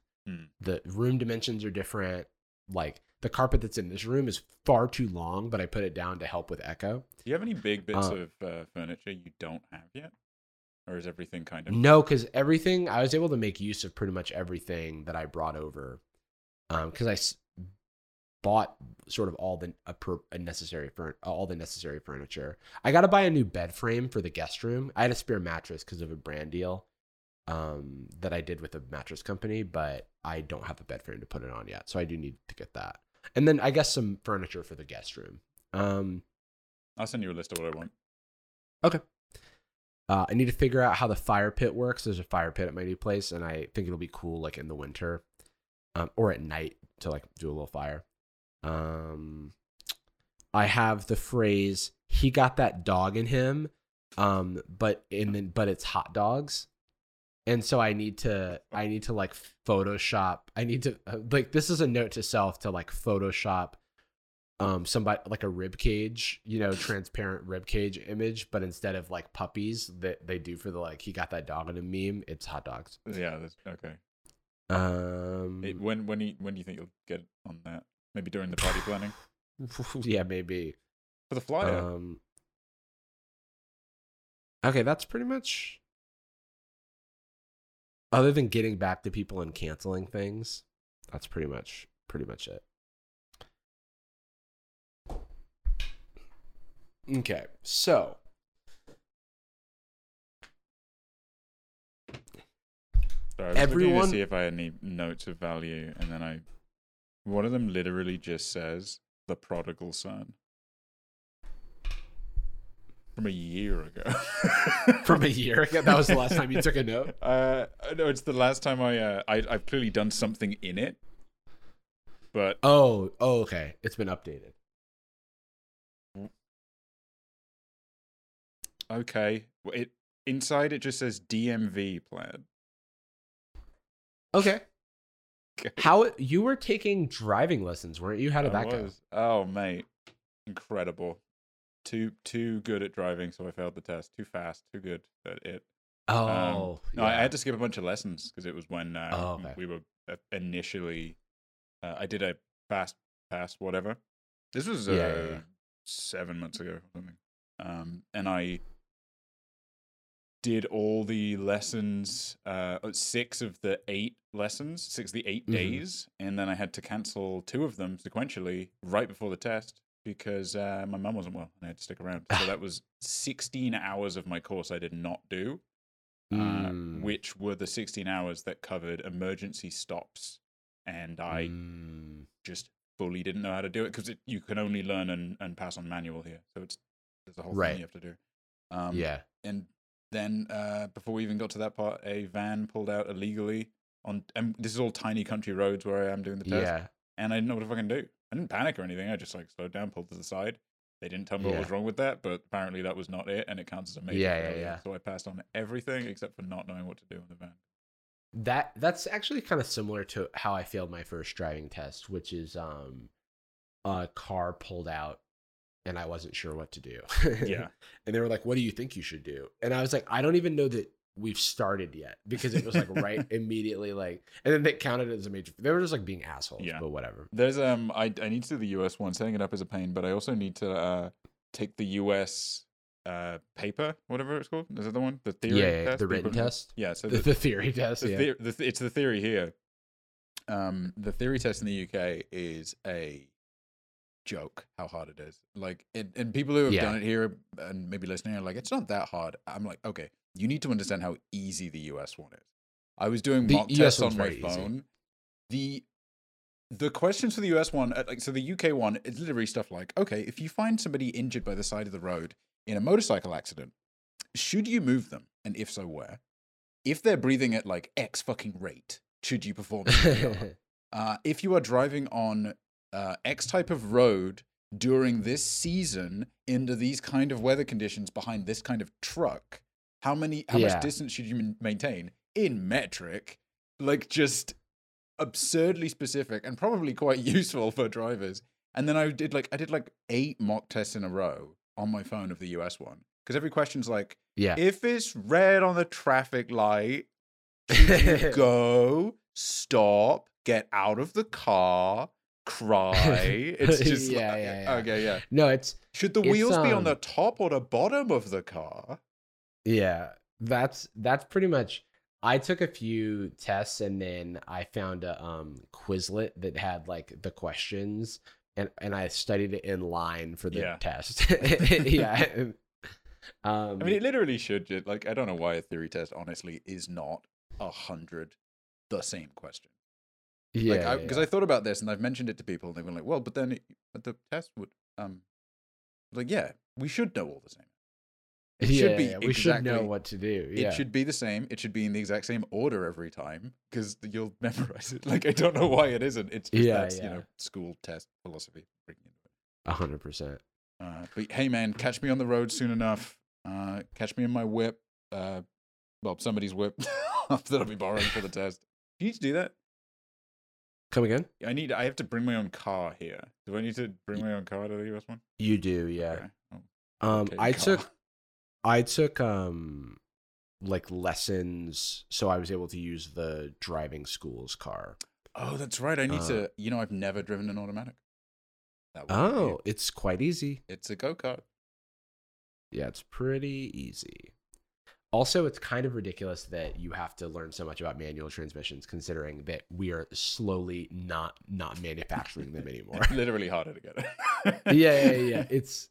The room dimensions are different. Like, the carpet that's in this room is far too long, but I put it down to help with echo. Do you have any big bits of furniture you don't have yet? Or is everything kind of... No, because everything... I was able to make use of pretty much everything that I brought over. Because I bought sort of all the necessary furniture. I got to buy a new bed frame for the guest room. I had a spare mattress because of a brand deal that I did with a mattress company, but I don't have a bed frame to put it on yet. So I do need to get that. And then I guess some furniture for the guest room. I'll send you a list of what I want. Okay. I need to figure out how the fire pit works. There's a fire pit at my new place, and I think it'll be cool, like, in the winter or at night to, like, do a little fire. I have the phrase, he got that dog in him, but it's hot dogs. And so I need to like Photoshop. I need to like, this is a note to self to like Photoshop, somebody like a rib cage, you know, transparent rib cage image, but instead of like puppies that they do for the, like, he got that dog in a meme, it's hot dogs. Yeah. That's okay. When do you think you'll get on that? Maybe during the party planning. Yeah, maybe. For the flyer. Okay. That's pretty much. Other than getting back to people and canceling things, that's pretty much it. Okay, so sorry, I was looking to see if I had any notes of value, and then one of them literally just says the prodigal son. From a year ago. From a year ago? That was the last time you took a note? No, it's the last time I've clearly done something in it. But oh, okay. It's been updated. Okay. Inside it just says DMV plan. Okay. How you were taking driving lessons, weren't you? How did that go? Oh, mate. Incredible. Too good at driving, so I failed the test. Too fast, too good at it. I had to skip a bunch of lessons because it was when we were initially. I did a fast pass, whatever. This was 7 months ago, or something. And I did all the lessons, 6 of the 8 mm-hmm. days, and then I had to cancel 2 of them sequentially right before the test. Because my mum wasn't well and I had to stick around. So that was 16 hours of my course I did not do, which were the 16 hours that covered emergency stops. And I just fully didn't know how to do it because you can only learn and pass on manual here. So there's a whole thing you have to do. And then before we even got to that part, a van pulled out illegally and this is all tiny country roads where I am doing the test. Yeah. And I didn't know what to fucking do. I didn't panic or anything. I just like slowed down, pulled to the side. They didn't tell me what was wrong with that, but apparently that was not it, and it counts as a major failure. Yeah. So I passed on everything except for not knowing what to do in the van. That's actually kind of similar to how I failed my first driving test, which is a car pulled out, and I wasn't sure what to do. Yeah. And they were like, "What do you think you should do?" And I was like, "I don't even know that we've started yet, because it was like right immediately, like, and then they counted it as a major. They were just like being assholes, yeah, but whatever. There's I need to do the US one. Setting it up is a pain, but I also need to take the US paper, whatever it's called. Is that the one? The theory test? The written test? Yeah, so the theory test. It's the theory here. The theory test in the UK is a joke how hard it is. Like, and people who have done it here and maybe listening are like, it's not that hard. I'm like, okay, you need to understand how easy the US one is. I was doing mock tests on my phone. The questions for the US one, like, so the UK one, it's literally stuff like, okay, if you find somebody injured by the side of the road in a motorcycle accident, should you move them? And if so, where? If they're breathing at like X fucking rate, should you perform it? If you are driving on X type of road during this season into these kind of weather conditions behind this kind of truck, how much distance should you maintain in metric? Like, just absurdly specific and probably quite useful for drivers. And then I did like 8 mock tests in a row on my phone of the US one, because every question's like, if it's red on the traffic light, go, stop, get out of the car, cry. It's just No, it's, should the wheels be on the top or the bottom of the car? Yeah, that's pretty much. I took a few tests and then I found a Quizlet that had like the questions, and I studied it in line for the test. I mean, it literally should. Like, I don't know why a theory test honestly is not 100 the same question. Yeah, because I thought about this and I've mentioned it to people, and they've been like, "Well, but then the test would we should know all the same. It should be. We should know what to do. Yeah. It should be the same. It should be in the exact same order every time, because you'll memorize it. Like, I don't know why it isn't. It's just you know, school test philosophy. 100%. But hey, man, catch me on the road soon enough. Catch me in my whip. Somebody's whip that I'll be borrowing for the test. Do you need to do that? Come again? I have to bring my own car here. Do I need to bring my own car to the US one? You do, yeah. Okay. I took like lessons, so I was able to use the driving school's car. Oh, that's right. I need to. You know, I've never driven an automatic. It's quite easy. It's a go-kart. Yeah, it's pretty easy. Also, it's kind of ridiculous that you have to learn so much about manual transmissions, considering that we are slowly not manufacturing them anymore. It's literally harder to get it. It's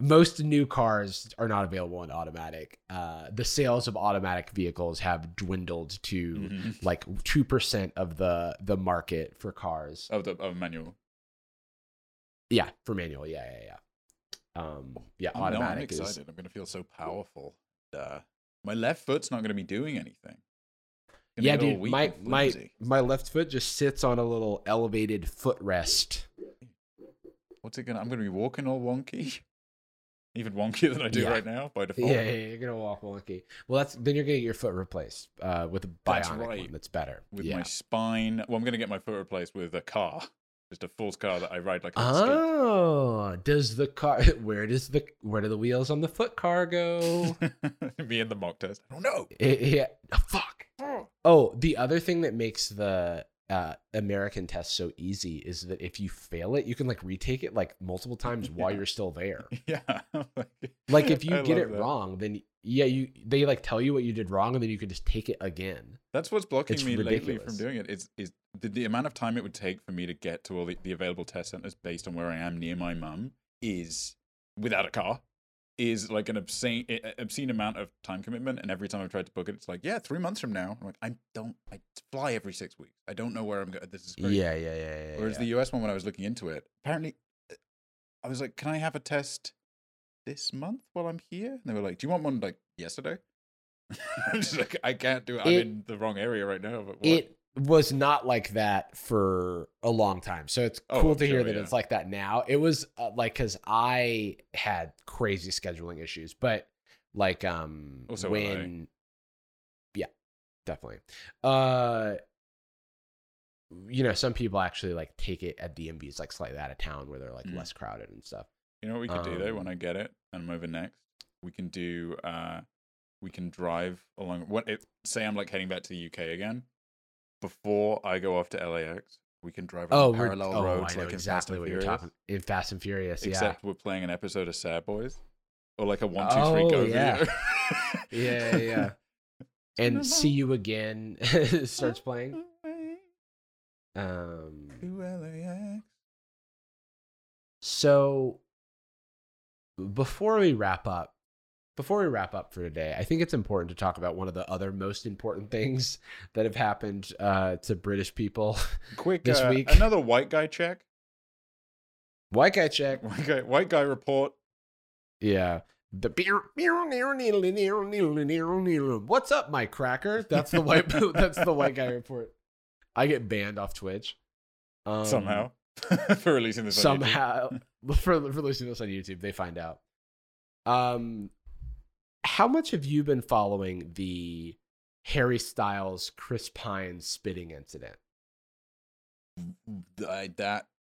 most new cars are not available in automatic. The sales of automatic vehicles have dwindled to like 2% of the market for cars. Of manual. Yeah, for manual. Yeah. Automatic. I'm excited. I'm going to feel so powerful. My left foot's not going to be doing anything. Yeah, dude. My left foot just sits on a little elevated footrest. What's it gonna? I'm going to be walking all wonky, even wonkier than I do right now by default. Yeah, you're going to walk wonky. Well, then you're going to get your foot replaced with a bionic one that's better. With my spine. Well, I'm going to get my foot replaced with a car, just a false car that I ride like. Does the car? Where do the wheels on the foot car go? Me and the mock test. I don't know. Fuck. Oh, the other thing that makes the American test so easy is that if you fail it, you can like retake it like multiple times while you're still there. Yeah. Like, if you get it wrong, then they like tell you what you did wrong, and then you can just take it again. That's what's blocking me lately from doing it. Is the amount of time it would take for me to get to all the available test centers based on where I am near my mum is, without a car, is like an obscene amount of time commitment. And every time I've tried to book it, it's like, 3 months from now. I'm like, I fly every 6 weeks. I don't know where I'm going. This is crazy. Yeah. Whereas the US one, when I was looking into it, apparently I was like, can I have a test this month while I'm here? And they were like, do you want one like yesterday? I'm just like, I can't do it. I'm in the wrong area right now. But it was not like that for a long time. So it's cool to hear that it's like that now. It was because I had crazy scheduling issues, but like, definitely. You know, some people actually like take it at DMVs, like slightly out of town where they're like less crowded and stuff. You know what we could do though, when I get it and I'm over next? We can do we can drive along. What if, say I'm like heading back to the UK again, before I go off to LAX, we can drive on parallel roads like exactly what you're talking in Fast and Furious. Except we're playing an episode of Sad Boys or like a 1, 2, 3 go video. Yeah. And See You Again starts playing. So before we wrap up for today, I think it's important to talk about one of the other most important things that have happened to British people this week. Another white guy check. White guy report. Yeah. The beer, what's up, my cracker? That's the white guy report. I get banned off Twitch somehow for releasing this. For releasing this on YouTube, they find out. How much have you been following the Harry Styles, Chris Pine spitting incident?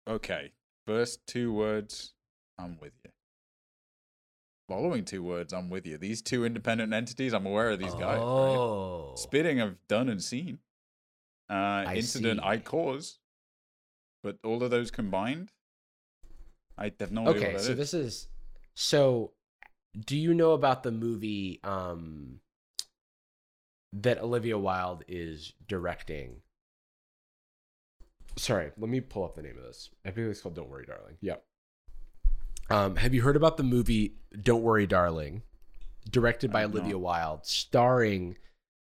Okay. First two words, I'm with you. Following two words, I'm with you. These two independent entities, I'm aware of these guys. Right? Spitting, I've done and seen. Incident, I cause. But all of those combined, I have no idea what that is. So do you know about the movie that Olivia Wilde is directing? Sorry, let me pull up the name of this. I think it's called Don't Worry, Darling. Yep. Have you heard about the movie Don't Worry, Darling, directed by Olivia Wilde, starring,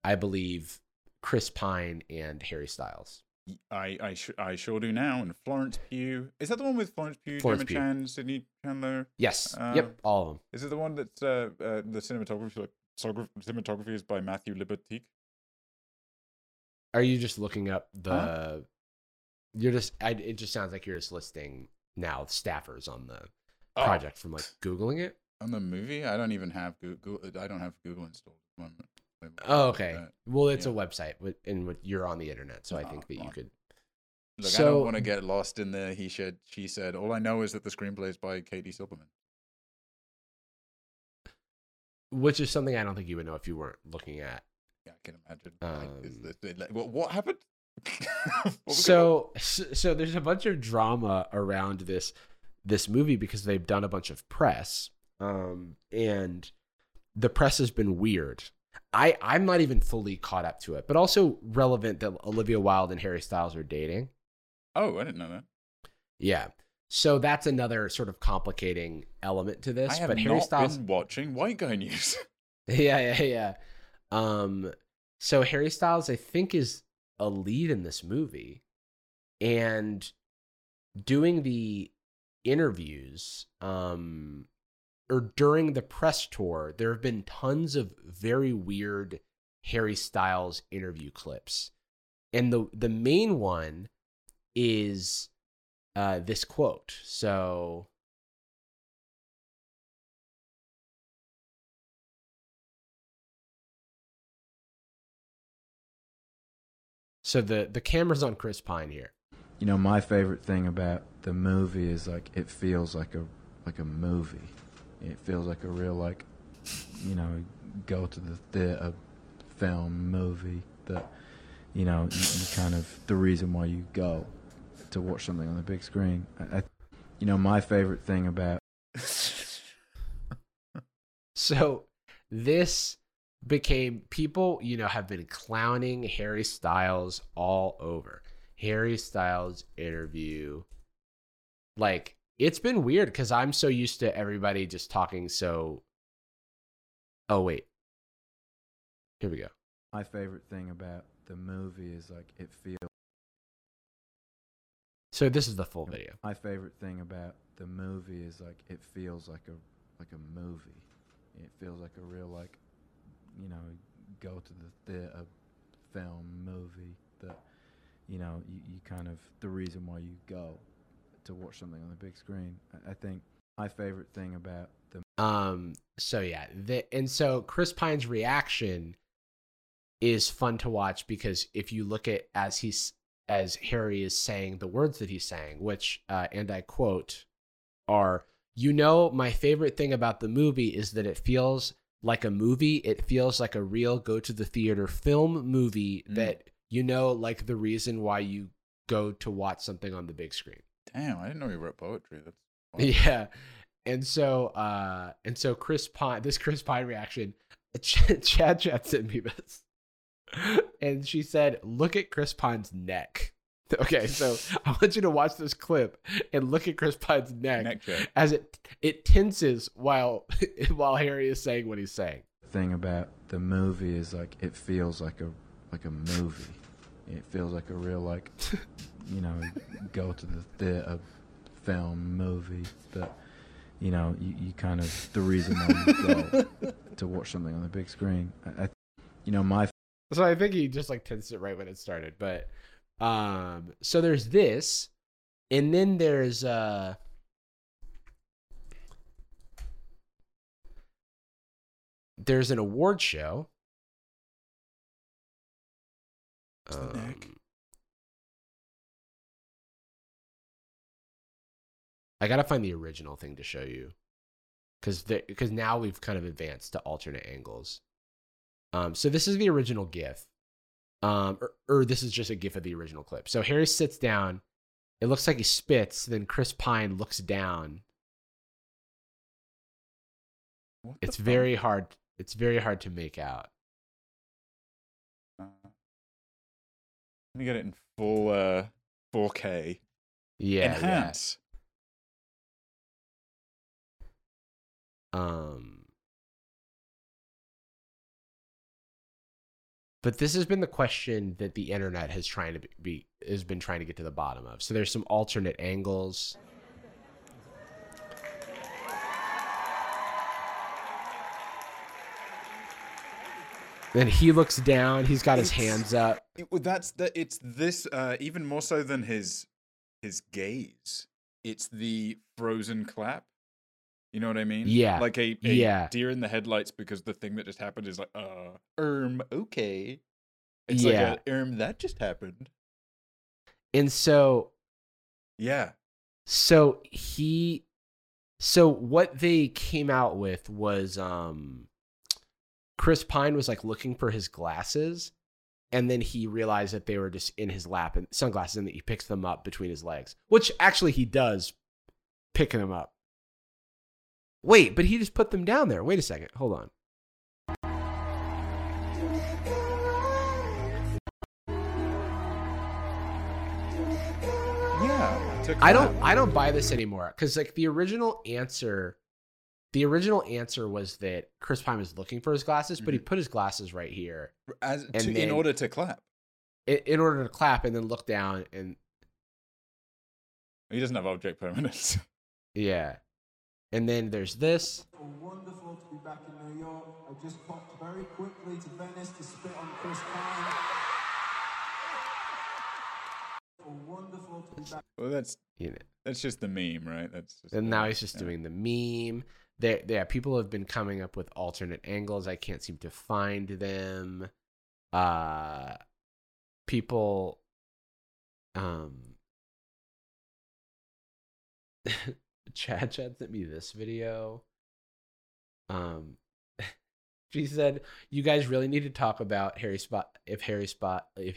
I believe, Chris Pine and Harry Styles? I sure do now. And Florence Pugh. Is that the one with Florence Pugh, Gemma Chan, Sydney Chandler? Yes. All of them. Is it the one that the cinematography is by Matthew Libatique? Are you just looking up the... Huh? It just sounds like you're just listing now staffers on the project from like Googling it on the movie. I don't even have Google. I don't have Google installed. Okay. Well, it's a website, and you're on the internet, so I think that you could. Look, I don't want to get lost in the he said, she said. All I know is that the screenplay is by Katie Silberman, which is something I don't think you would know if you weren't looking at. Yeah, I can imagine. What happened? So there's a bunch of drama around this movie because they've done a bunch of press, and the press has been weird. I'm not even fully caught up to it, but also relevant that Olivia Wilde and Harry Styles are dating. Oh, I didn't know that. Yeah, so that's another sort of complicating element to this. I have been watching white guy news. Yeah. So Harry Styles, I think, is a lead in this movie, and doing the interviews or during the press tour, there have been tons of very weird Harry Styles interview clips, and the main one is this quote. So the camera's on Chris Pine here. You know, my favorite thing about the movie is like it feels like a movie. It feels like a real go to the theater film movie that you kind of the reason why you go to watch something on the big screen. My favorite thing about so this became people have been clowning Harry Styles all over. Harry Styles interview, like, it's been weird because I'm so used to everybody just talking. So here we go. My favorite thing about the movie is like it feels so this is the full video. My favorite thing about the movie is like it feels like a movie. It feels like a real go to the theater film movie that you kind of the reason why you go to watch something on the big screen. I think my favorite thing about the so Chris Pine's reaction is fun to watch because if you look at as Harry is saying the words that he's saying, which and I quote are, my favorite thing about the movie is that it feels like a movie. It feels like a real go to the theater film movie that, you know, like the reason why you go to watch something on the big screen. Damn, I didn't know you wrote poetry. That's funny. Yeah. And so Chris Pine, this Chris Pine reaction, Chad sent me this. And she said, look at Chris Pine's neck. Okay, so I want you to watch this clip and look at Chris Pine's neck as it tenses while Harry is saying what he's saying. The thing about the movie is, like, it feels like a movie. It feels like a real, like, you know, go to the theater film movie that, you know, you kind of, the reason why you go to watch something on the big screen. So I think he just, like, tensed it right when it started, but... so there's this, and then there's an award show. I gotta find the original thing to show you, because now we've kind of advanced to alternate angles. So this is the original GIF. Or this is just a GIF of the original clip. So Harry sits down. It looks like he spits. Then Chris Pine looks down. It's very hard. It's very hard to make out. Let me get it in full 4K. Yeah. Enhance. Yeah. But this has been the question that the internet has been trying to get to the bottom of. So there's some alternate angles. Then he looks down. He's got his hands up. It's this even more so than his gaze. It's the frozen clap. You know what I mean? Yeah. Like a deer in the headlights, because the thing that just happened is like, okay. It's like that just happened. And so. Yeah. So what they came out with was, Chris Pine was like looking for his glasses, and then he realized that they were just in his lap and sunglasses, and that he picks them up between his legs, which actually he does picking them up. Wait, but he just put them down there. Wait a second. Hold on. Yeah. I don't buy this anymore, cuz like the original answer was that Chris Pine was looking for his glasses, but he put his glasses right here in order to clap. In order to clap and then look down, and he doesn't have object permanence. Yeah. And then there's this. Wonderful to be back in New York. I just popped very quickly to Venice to spit on Chris Pine. Wonderful to be back. Well, that's just the meme, right? Now he's just doing the meme. Yeah, people have been coming up with alternate angles. I can't seem to find them. People. Chad sent me this video. She said, "You guys really need to talk about if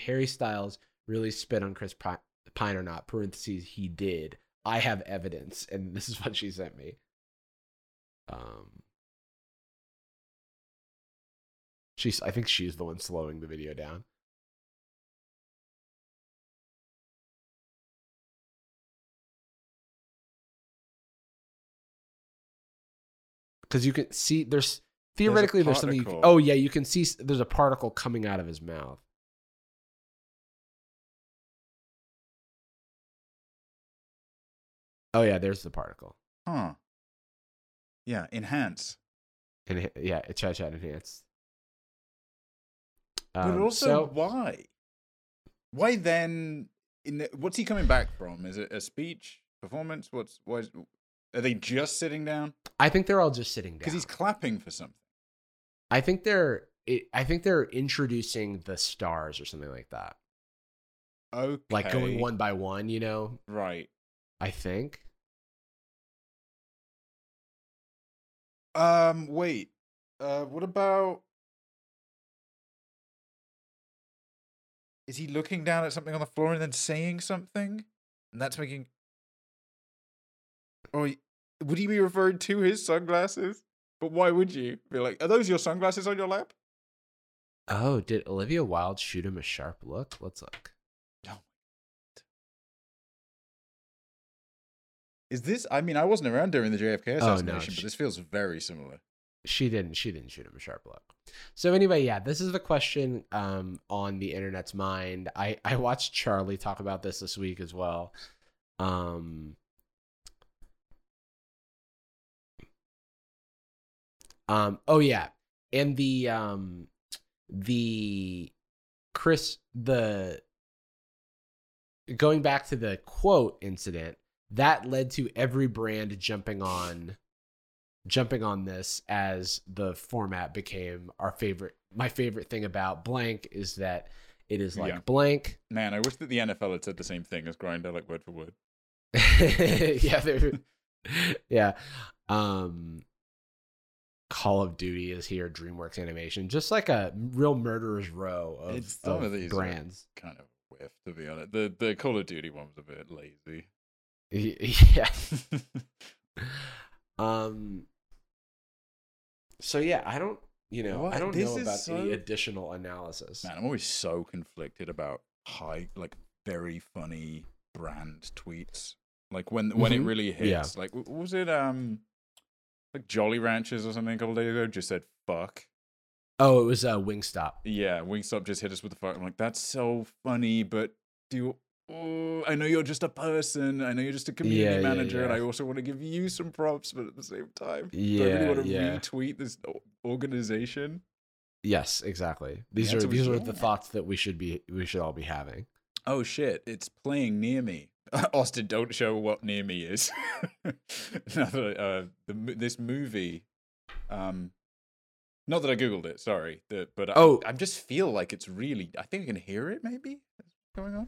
Harry Styles really spit on Chris Pine or not. Parentheses, he did. I have evidence." And this is what she sent me. I think she's the one slowing the video down. Because you can see, there's something. You can see there's a particle coming out of his mouth. Oh yeah, there's the particle. Huh. Yeah, enhance. And yeah, Chad enhance. But also, why? Why then? What's he coming back from? Is it a speech, performance? Are they just sitting down? I think they're all just sitting down. Because he's clapping for something. I think they're introducing the stars or something like that. Okay. Like going one by one, you know? Right. I think. Wait. What about... Is he looking down at something on the floor and then saying something? And that's making... Or would he be referring to his sunglasses? But why would you? Be like, are those your sunglasses on your lap? Oh, did Olivia Wilde shoot him a sharp look? Let's look. No. Is this... I mean, I wasn't around during the JFK assassination, but this feels very similar. She didn't shoot him a sharp look. So anyway, yeah, this is the question on the internet's mind. I watched Charlie talk about this week as well. Oh yeah, and the going back to the quote incident that led to every brand jumping on this as the format became my favorite thing about blank is that it is like blank. Man, I wish that the NFL had said the same thing as Grindr, like word for word. Yeah. Call of Duty is here, DreamWorks Animation, just like a real murderer's row of these brands. Kind of whiff, to be honest. The Call of Duty one was a bit lazy. Yeah. So yeah, I don't know about the additional analysis. Man, I'm always so conflicted about very funny brand tweets. Like when it really hits. Yeah. Like was it like Jolly Ranchers or something a couple days ago just said fuck. Oh, it was Wingstop. Yeah, Wingstop just hit us with the fuck. I'm like, that's so funny, but I know you're just a person. I know you're just a community manager, and I also want to give you some props, but at the same time, do I really want to retweet this organization? Yes, exactly. These are the thoughts that we should all be having. Oh shit! It's playing near me. Austin, don't show what near me is. This movie. Not that I googled it. Sorry, I just feel like it's really. I think I can hear it. Maybe that's going on.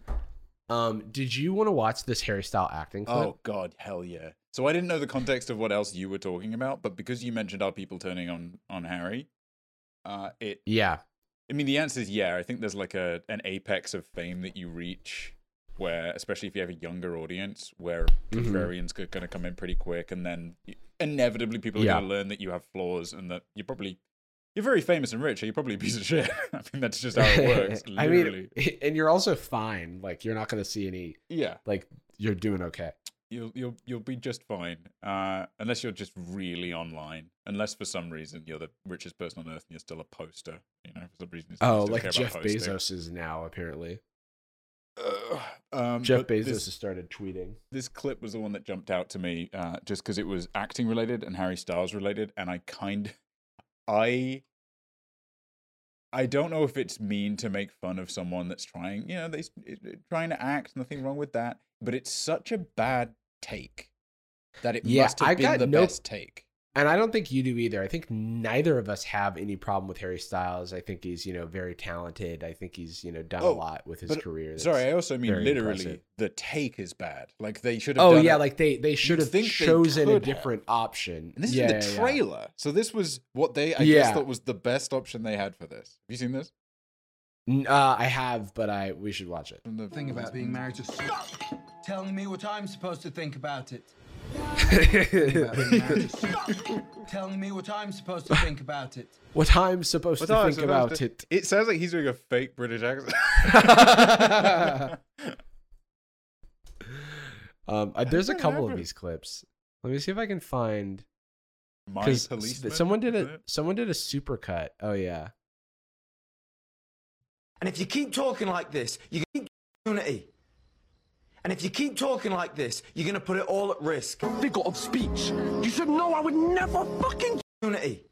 Did you want to watch this Harry Styles acting clip? Oh, God, hell yeah. So I didn't know the context of what else you were talking about, but because you mentioned our people turning on Harry, I mean, the answer is yeah. I think there's like an apex of fame that you reach where, especially if you have a younger audience, where contrarians are going to come in pretty quick, and then inevitably people are going to learn that you have flaws and that you're very famous and rich, and you're probably a piece of shit. I mean, that's just how it works. Literally. I mean, and you're also fine. Like, you're not going to see any. Yeah. Like, you're doing okay. You'll be just fine, unless you're just really online. Unless for some reason you're the richest person on earth and you're still a poster. You know, for some reason. Oh, like Jeff Bezos is now apparently. Jeff Bezos has started tweeting. This clip was the one that jumped out to me, just because it was acting related and Harry Styles related, and I don't know if it's mean to make fun of someone that's trying, you know, trying to act, nothing wrong with that, but it's such a bad take that it must have been best take. And I don't think you do either. I think neither of us have any problem with Harry Styles. I think he's, you know, very talented. I think he's, you know, done a lot with his career. Sorry, I also mean literally impressive. The take is bad. Like they should have done they should have chosen a different option. And this is in the trailer. Yeah. So this was what they, I guess, thought was the best option they had for this. Have you seen this? I have, but we should watch it. The thing about being married to... Stop telling me what I'm supposed to think about it. Stop telling me what I'm supposed to think about it. What I'm supposed to think about it. It sounds like he's doing a fake British accent. There's a couple of these clips. Let me see if I can find. My policeman. Someone did a supercut. Oh yeah. And if you keep talking like this, you can get unity. And if you keep talking like this, you're going to put it all at risk. Figure of speech. You should know I would never fucking unity.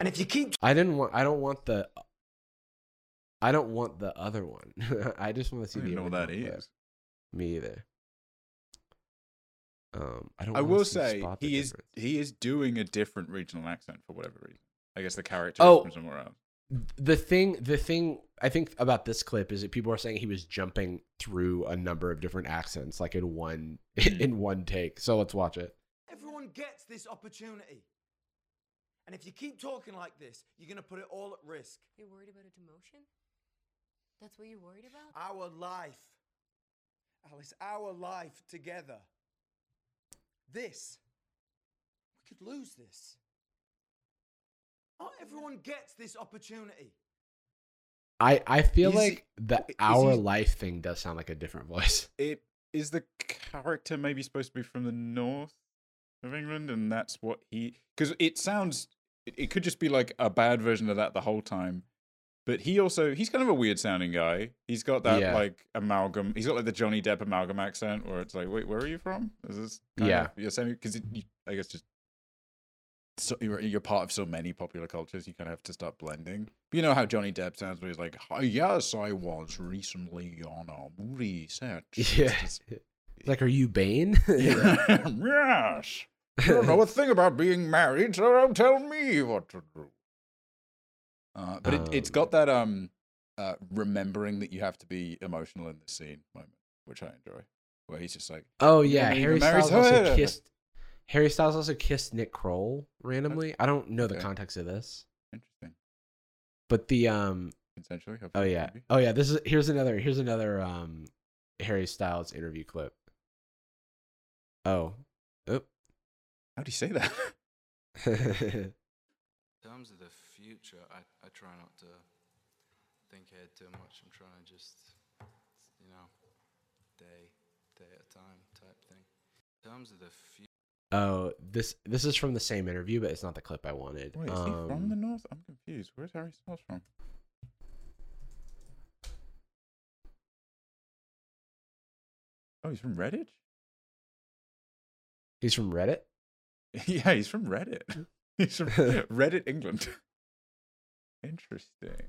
And if you keep... I don't want the other one. I just want to see the... I don't know what that is. Me either. I will say he is doing a different regional accent for whatever reason. I guess the character is from somewhere else. The thing I think about this clip is that people are saying he was jumping through a number of different accents, like in one take. So let's watch it. Everyone gets this opportunity. And if you keep talking like this, you're gonna put it all at risk. You're worried about a demotion? That's what you're worried about? Our life. Alice, our life together. This. We could lose this. Not everyone gets this opportunity. I feel like the our life thing does sound like a different voice. It is the character maybe supposed to be from the north of England, and that's what he... Because it sounds... It could just be like a bad version of that the whole time. But he also... He's kind of a weird-sounding guy. He's got that, like, amalgam... He's got, like, the Johnny Depp amalgam accent, where it's like, wait, where are you from? Is this kind of your same... Because I guess just... So you're part of so many popular cultures, you kind of have to start blending. But you know how Johnny Depp sounds when he's like, yes, I was recently on a movie set. Yeah. It's like, are you Bane? Yes. You don't know a thing about being married, so don't tell me what to do. But it's got that remembering that you have to be emotional in the scene moment, which I enjoy. Where he's just like, oh yeah, Harry Styles also kissed... Harry Styles also kissed Nick Kroll randomly. I don't know the context of this. Interesting. But the essentially. Oh yeah. Maybe. Oh yeah. This is here's another Harry Styles interview clip. Oh. Oop. How'd he say that? In terms of the future, I try not to think ahead too much. I'm trying to just day at a time type thing. In terms of the future. Oh, this is from the same interview, but it's not the clip I wanted. Wait, is he from the north? I'm confused. Where's Harry Styles from? Oh, he's from Reddit? He's from Reddit? Yeah, he's from Reddit. He's from Reddit, England. Interesting.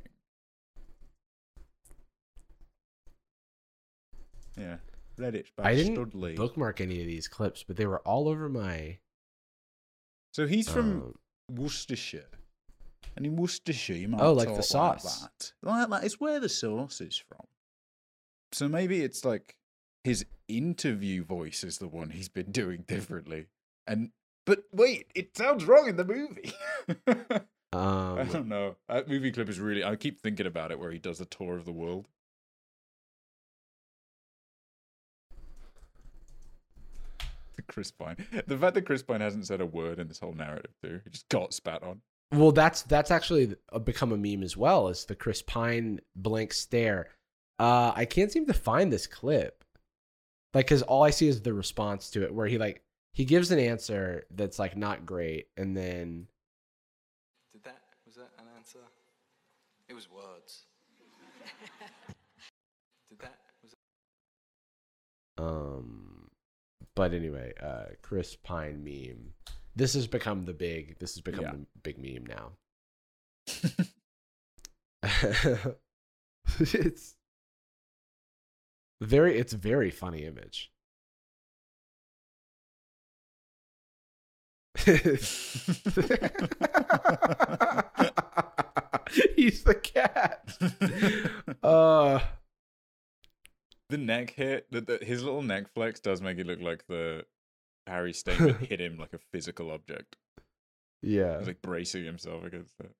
Yeah. Reddit by I didn't Studley. Bookmark any of these clips, but they were all over my... So he's from Worcestershire. And in Worcestershire, you might like the sauce. Like that. It's where the sauce is from. So maybe it's like his interview voice is the one he's been doing differently. But wait, it sounds wrong in the movie. I don't know. That movie clip is really... I keep thinking about it where he does a tour of the world. Chris Pine. The fact that Chris Pine hasn't said a word in this whole narrative, too. He just got spat on. Well, that's actually become a meme as well, is the Chris Pine blank stare. I can't seem to find this clip. Like, because all I see is the response to it, where he gives an answer that's, like, not great, and then... Was that an answer? It was words. But anyway, Chris Pine meme. This has become the big meme now. It's very funny image. He's the cat. The neck hit, his little neck flex does make it look like the Harry statement hit him like a physical object. Yeah, he's like bracing himself against it.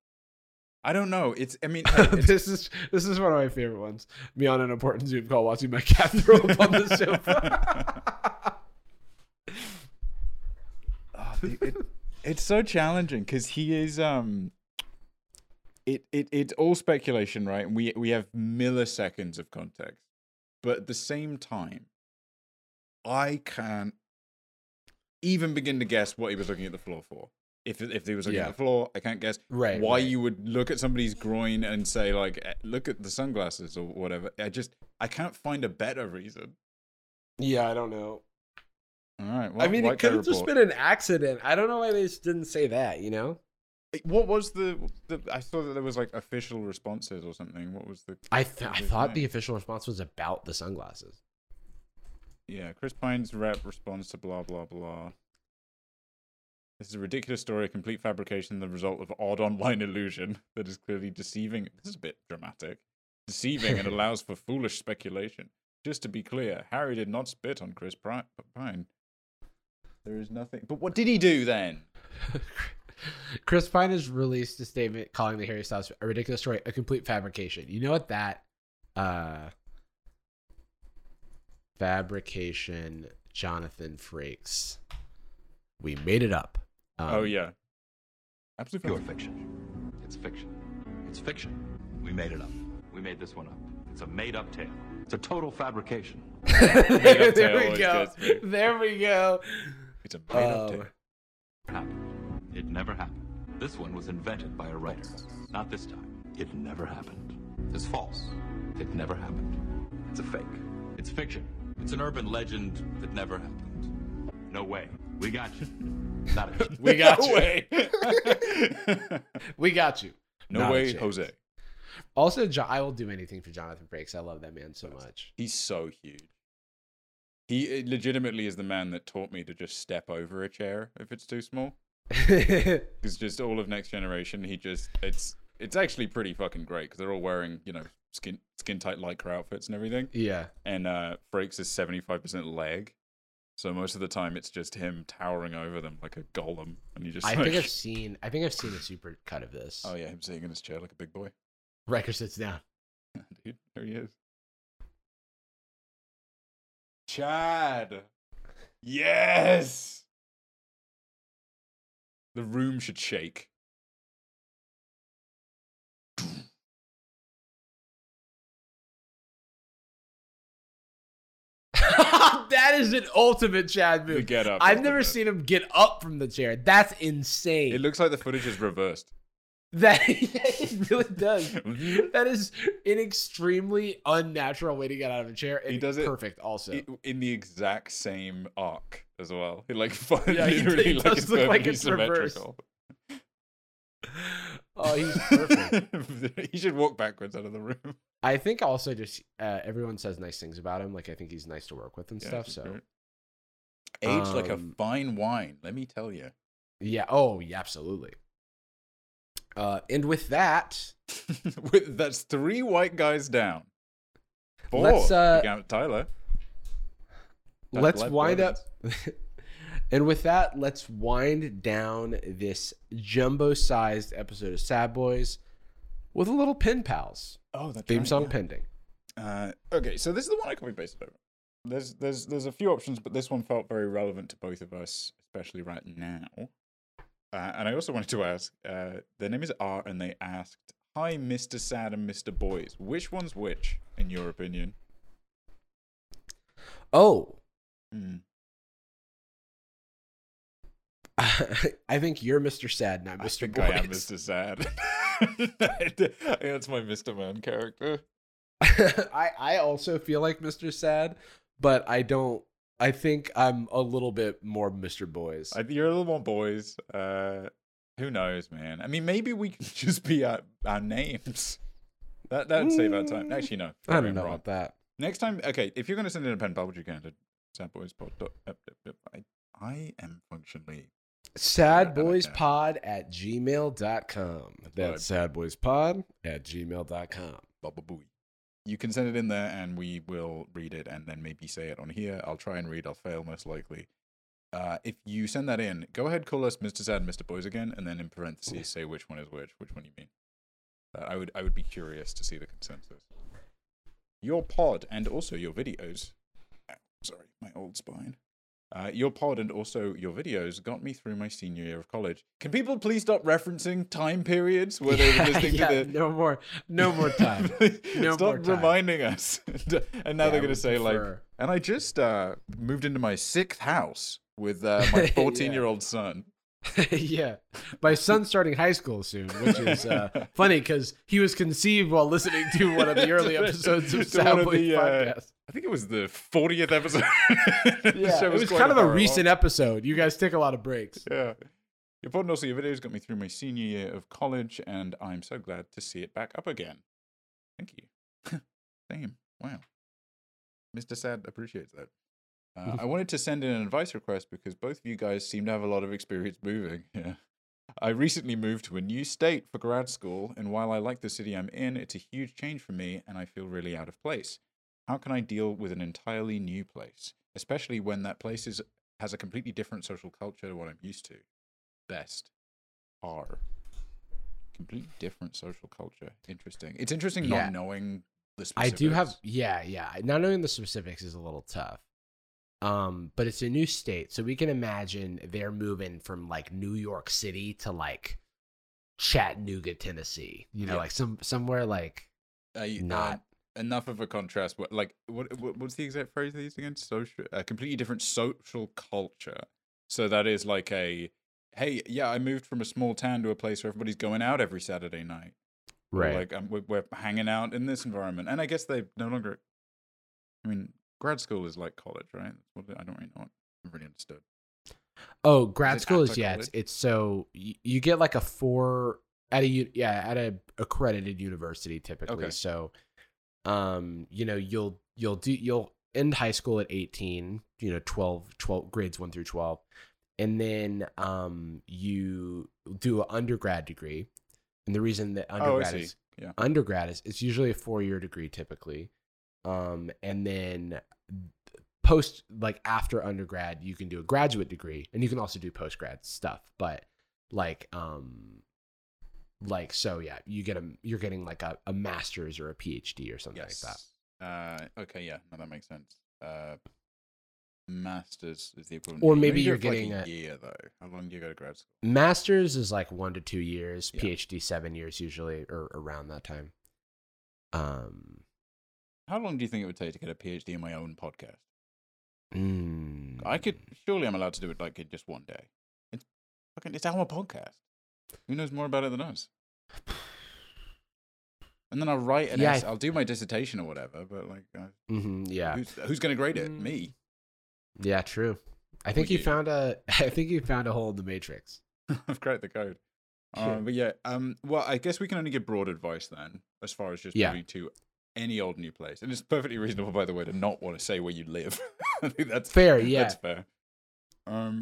I don't know. It's this is one of my favorite ones. Me on an important Zoom call, watching my cat throw up on the sofa. It's so challenging because he is It's all speculation, right? And we have milliseconds of context. But at the same time, I can't even begin to guess what he was looking at the floor for. If he was looking at the floor, I can't guess you would look at somebody's groin and say, like, look at the sunglasses or whatever. I can't find a better reason. Yeah, I don't know. All right. Well, I mean, it could have just been an accident. I don't know why they just didn't say that, you know? What was the? I thought that there was like official responses or something. What was the? I thought the official response was about the sunglasses. Yeah, Chris Pine's rep responds to blah blah blah. This is a ridiculous story, a complete fabrication, the result of odd online illusion that is clearly deceiving. This is a bit dramatic. Deceiving and allows for foolish speculation. Just to be clear, Harry did not spit on Chris Pine. There is nothing. But what did he do then? Chris Pine has released a statement calling the Harry Styles a ridiculous story, a complete fabrication. You know what that fabrication Jonathan Frakes. We made it up. Oh yeah. Absolutely pure fiction. It's fiction. It's fiction. We made it up. We made this one up. It's a made-up tale. It's a total fabrication. There we go. There we go. It's a made-up tale. Happened. It never happened. This one was invented by a writer. Not this time. It never happened. It's false. It never happened. It's a fake. It's fiction. It's an urban legend that never happened. No way. We got you. Not a chance. We got you. Way. We got you. No Not way, Jose. Also, I will do anything for Jonathan Frakes. I love that man so much. He's so huge. He legitimately is the man that taught me to just step over a chair if it's too small. Because just all of Next Generation, he just it's actually pretty fucking great because they're all wearing, you know, skin tight lycra outfits and everything. Yeah. And Frakes is 75% leg, so most of the time it's just him towering over them like a golem, and you just. I think I've seen a super cut of this. Oh yeah, him sitting in his chair like a big boy. Riker sits down. Dude, there he is. Chad. Yes. The room should shake. That is an ultimate Chad move. The get up. I've never seen him get up from the chair. That's insane. It looks like the footage is reversed. That it really does. That is an extremely unnatural way to get out of a chair. And he does it perfect, also in the exact same arc as well. It like literally like it's perfectly symmetrical. Oh, he's perfect. He should walk backwards out of the room. I think also just everyone says nice things about him. Like I think he's nice to work with and stuff. So great. Aged like a fine wine, let me tell you. Yeah. Oh, yeah. Absolutely. And with that, that's 3 white guys down. 4. Tyler. Let's wind up. And with that, let's wind down this jumbo-sized episode of Sad Boys with a little Pen Pals. Oh, that's theme song pending. Okay, so this is the one I copy pasted over. There's a few options, but this one felt very relevant to both of us, especially right now. And I also wanted to ask, their name is R, and they asked, "Hi, Mr. Sad and Mr. Boys. Which one's which, in your opinion?" Oh. Mm. I think you're Mr. Sad, not Mr. Boys. I am Mr. Sad. That's my Mr. Man character. I also feel like Mr. Sad, but I don't. I think I'm a little bit more Mr. Boys. You're a little more boys. Who knows, man? I mean, maybe we could just be our names. That'd save our time. Actually, no. I don't know about that. Next time, okay, if you're going to send in a pen pal, which you can, to sadboyspod. I am functionally... sadboyspod@gmail.com. That's sadboyspod@gmail.com. Baba booey. You can send it in there and we will read it and then maybe say it on here. I'll try and read. I'll fail most likely. If you send that in, go ahead, call us Mr. Sad and Mr. Boys again, and then in parentheses say which one is which one you mean. I would be curious to see the consensus. Your pod and also your videos. Sorry, my old spine. Your pod and also your videos got me through my senior year of college. Can people please stop referencing time periods where they were listening to the... No more time. Stop reminding us. And now they're going to say prefer. Like, and I just moved into my 6th house with my 14-year-old son. Yeah. My son's starting high school soon, which is funny because he was conceived while listening to one of the early episodes of Sad Boys podcast. I think it was the 40th episode. Yeah, it was kind of a recent episode. You guys take a lot of breaks. Yeah. Your pod and also your videos got me through my senior year of college, and I'm so glad to see it back up again. Thank you. Damn. Wow. Mr. Sad appreciates that. I wanted to send in an advice request because both of you guys seem to have a lot of experience moving. Yeah. I recently moved to a new state for grad school, and while I like the city I'm in, it's a huge change for me, and I feel really out of place. How can I deal with an entirely new place, especially when that place has a completely different social culture to what I'm used to? Best. are. Completely different social culture. Interesting. It's interesting not knowing the specifics. I do have, not knowing the specifics is a little tough. But it's a new state, so we can imagine they're moving from like New York City to like Chattanooga, Tennessee. You know, like somewhere like not enough of a contrast. But like, what's the exact phrase they used again? Social, a completely different social culture. So that is like a I moved from a small town to a place where everybody's going out every Saturday night. Right, or like we're hanging out in this environment, and I guess they no longer. I mean. Grad school is like college, right? I don't really know. I haven't really understood. Oh, grad school is It's so you get like a four at a accredited university typically. Okay. So, you know, you'll end high school at 18. You know, 12 grades 1 through 12, and then you do an undergrad degree. And the reason that undergrad is it's usually a 4-year degree typically. And then post, like after undergrad, you can do a graduate degree and you can also do postgrad stuff, but you're getting like a master's or a PhD or something like that. Okay. Yeah. No, that makes sense. Master's is the equivalent. Or maybe you're getting like a year though. How long do you go to grad school? Master's is like 1 to 2 years, PhD 7 years usually, or around that time. How long do you think it would take to get a PhD in my own podcast? Surely I'm allowed to do it like in just one day. It's our podcast. Who knows more about it than us? And then I'll write an essay. I'll do my dissertation or whatever, but like, who's going to grade it? Me. Yeah, true. I think you found a hole in the matrix. I've cracked the code. But yeah, well, I guess we can only give broad advice then, as far as just moving to any old new place. And it's perfectly reasonable, by the way, to not want to say where you live. I think that's fair. Yeah, that's fair. I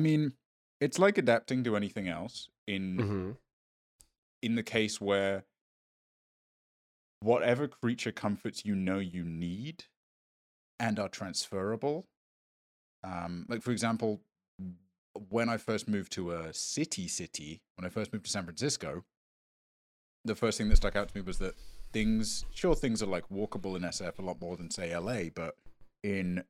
mean, it's like adapting to anything else in the case where whatever creature comforts you need and are transferable. Like, for example, when I first moved to a city, when I first moved to San Francisco, the first thing that stuck out to me was that things are like walkable in SF a lot more than say LA, but in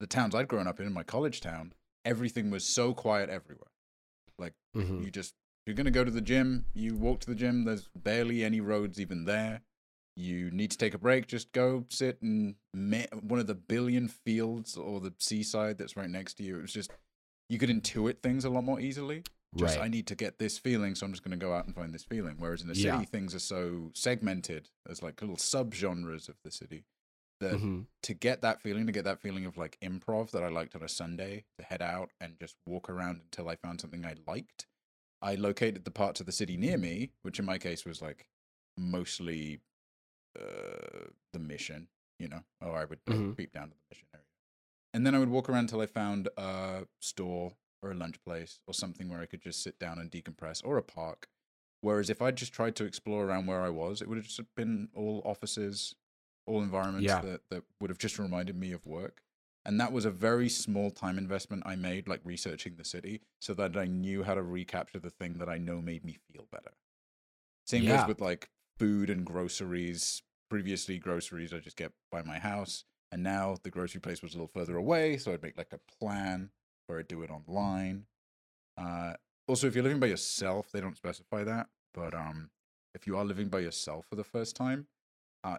the towns I'd grown up in my college town, everything was so quiet everywhere. Like you're going to go to the gym, you walk to the gym, there's barely any roads even there. You need to take a break, just go sit in one of the billion fields or the seaside that's right next to you. It was just, you could intuit things a lot more easily. Just, I need to get this feeling, so I'm just going to go out and find this feeling. Whereas in the city, things are so segmented as like little subgenres of the city that to get that feeling of like improv that I liked on a Sunday, to head out and just walk around until I found something I liked, I located the parts of the city near me, which in my case was like mostly the Mission, you know, or I would creep down to the Mission area. And then I would walk around until I found a store or a lunch place or something where I could just sit down and decompress, or a park. Whereas if I just tried to explore around where I was, it would have just been all offices, all environments that would have just reminded me of work. And that was a very small time investment I made, like researching the city, so that I knew how to recapture the thing that I know made me feel better. Same goes with like food and groceries. Previously, groceries I just get by my house, and now the grocery place was a little further away, so I'd make like a plan where I do it online. Also, if you're living by yourself, they don't specify that, but if you are living by yourself for the first time,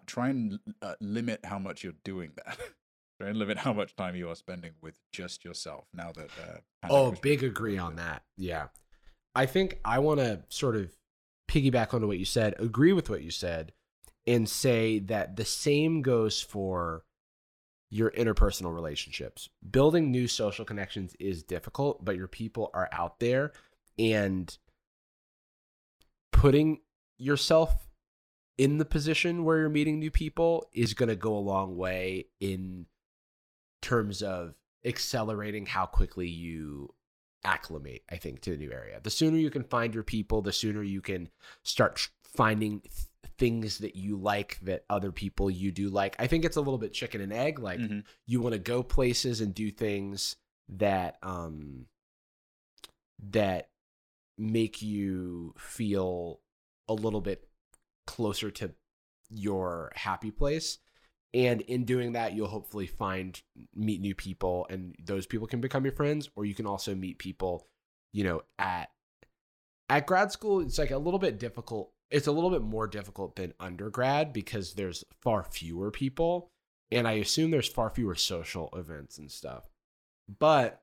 try and limit how much you're doing that. Try and limit how much time you are spending with just yourself now that... big agree on that. Yeah. I think I want to sort of piggyback onto what you said, agree with what you said, and say that the same goes for your interpersonal relationships. Building new social connections is difficult, but your people are out there, and putting yourself in the position where you're meeting new people is going to go a long way in terms of accelerating how quickly you acclimate, I think, to the new area. The sooner you can find your people, the sooner you can start finding things that you like that other people you do like. I think it's a little bit chicken and egg. Like you want to go places and do things that that make you feel a little bit closer to your happy place. And in doing that, you'll hopefully meet new people, and those people can become your friends, or you can also meet people, you know, at grad school. It's like a little bit difficult. It's a little bit more difficult than undergrad because there's far fewer people, and I assume there's far fewer social events and stuff. But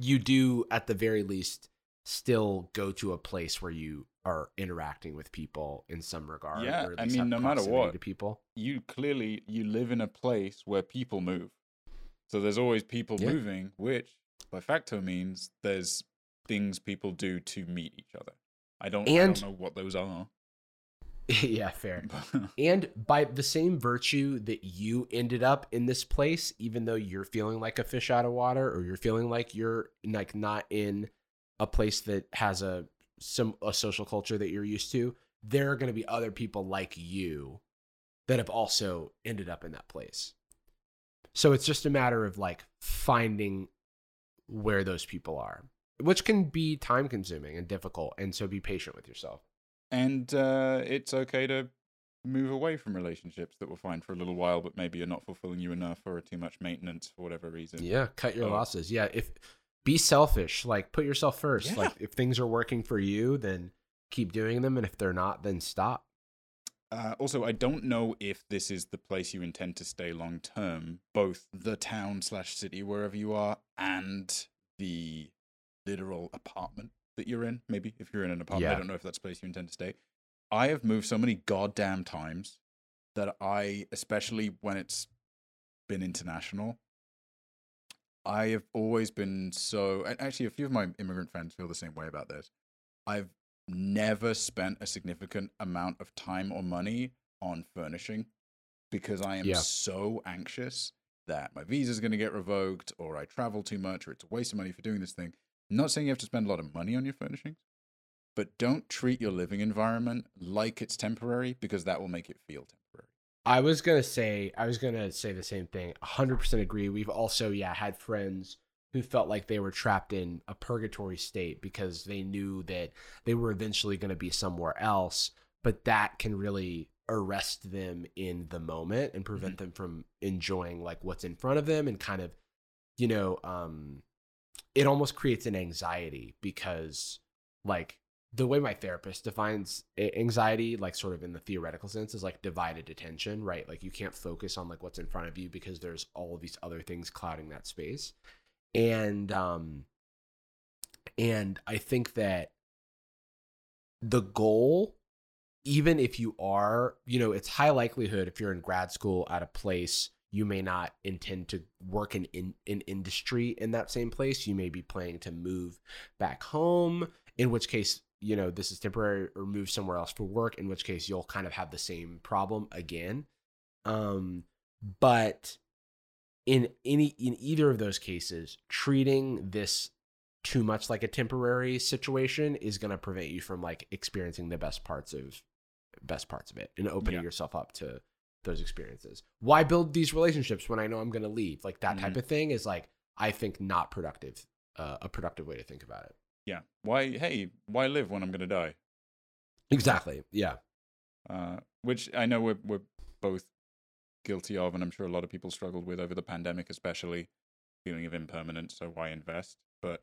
you do, at the very least, still go to a place where you are interacting with people in some regard. Yeah, or I mean, no matter what, to people, you live in a place where people move. So there's always people moving, which by facto means there's things people do to meet each other. I don't know what those are. Yeah, fair. And by the same virtue that you ended up in this place, even though you're feeling like a fish out of water, or you're feeling like you're like not in a place that has a social culture that you're used to, there are going to be other people like you that have also ended up in that place. So it's just a matter of like finding where those people are, which can be time consuming and difficult. And so be patient with yourself. And it's okay to move away from relationships that were fine for a little while, but maybe are not fulfilling you enough, or are too much maintenance for whatever reason. Yeah, cut your losses. Yeah, be selfish. Like, put yourself first. Yeah. Like, if things are working for you, then keep doing them, and if they're not, then stop. Also, I don't know if this is the place you intend to stay long term, both the town/city wherever you are and the literal apartment that you're in. Maybe if you're in an apartment, I don't know if that's the place you intend to stay. I have moved so many goddamn times that I, especially when it's been international, I have always been so, and actually a few of my immigrant friends feel the same way about this. I've never spent a significant amount of time or money on furnishing because I am so anxious that my visa is going to get revoked, or I travel too much, or it's a waste of money for doing this thing. I'm not saying you have to spend a lot of money on your furnishings, but don't treat your living environment like it's temporary, because that will make it feel temporary. I was gonna say the same thing. 100% agree. We've also, had friends who felt like they were trapped in a purgatory state because they knew that they were eventually going to be somewhere else, but that can really arrest them in the moment and prevent them from enjoying like what's in front of them, and kind of, it almost creates an anxiety, because like the way my therapist defines anxiety, like sort of in the theoretical sense, is like divided attention, right? Like you can't focus on like what's in front of you because there's all of these other things clouding that space. And I think that the goal, even if you are, it's high likelihood if you're in grad school at a place, you may not intend to work in industry in that same place. You may be planning to move back home, in which case, this is temporary, or move somewhere else for work, in which case you'll kind of have the same problem again. But in either of those cases, treating this too much like a temporary situation is going to prevent you from like experiencing the best parts of it and opening yourself up to those experiences. Why build these relationships when I know I'm going to leave? Like that type of thing is like, I think, not productive, a productive way to think about it. Yeah. Why live when I'm going to die? Exactly. Yeah. Which I know we're both guilty of, and I'm sure a lot of people struggled with over the pandemic, especially feeling of impermanence. So why invest? But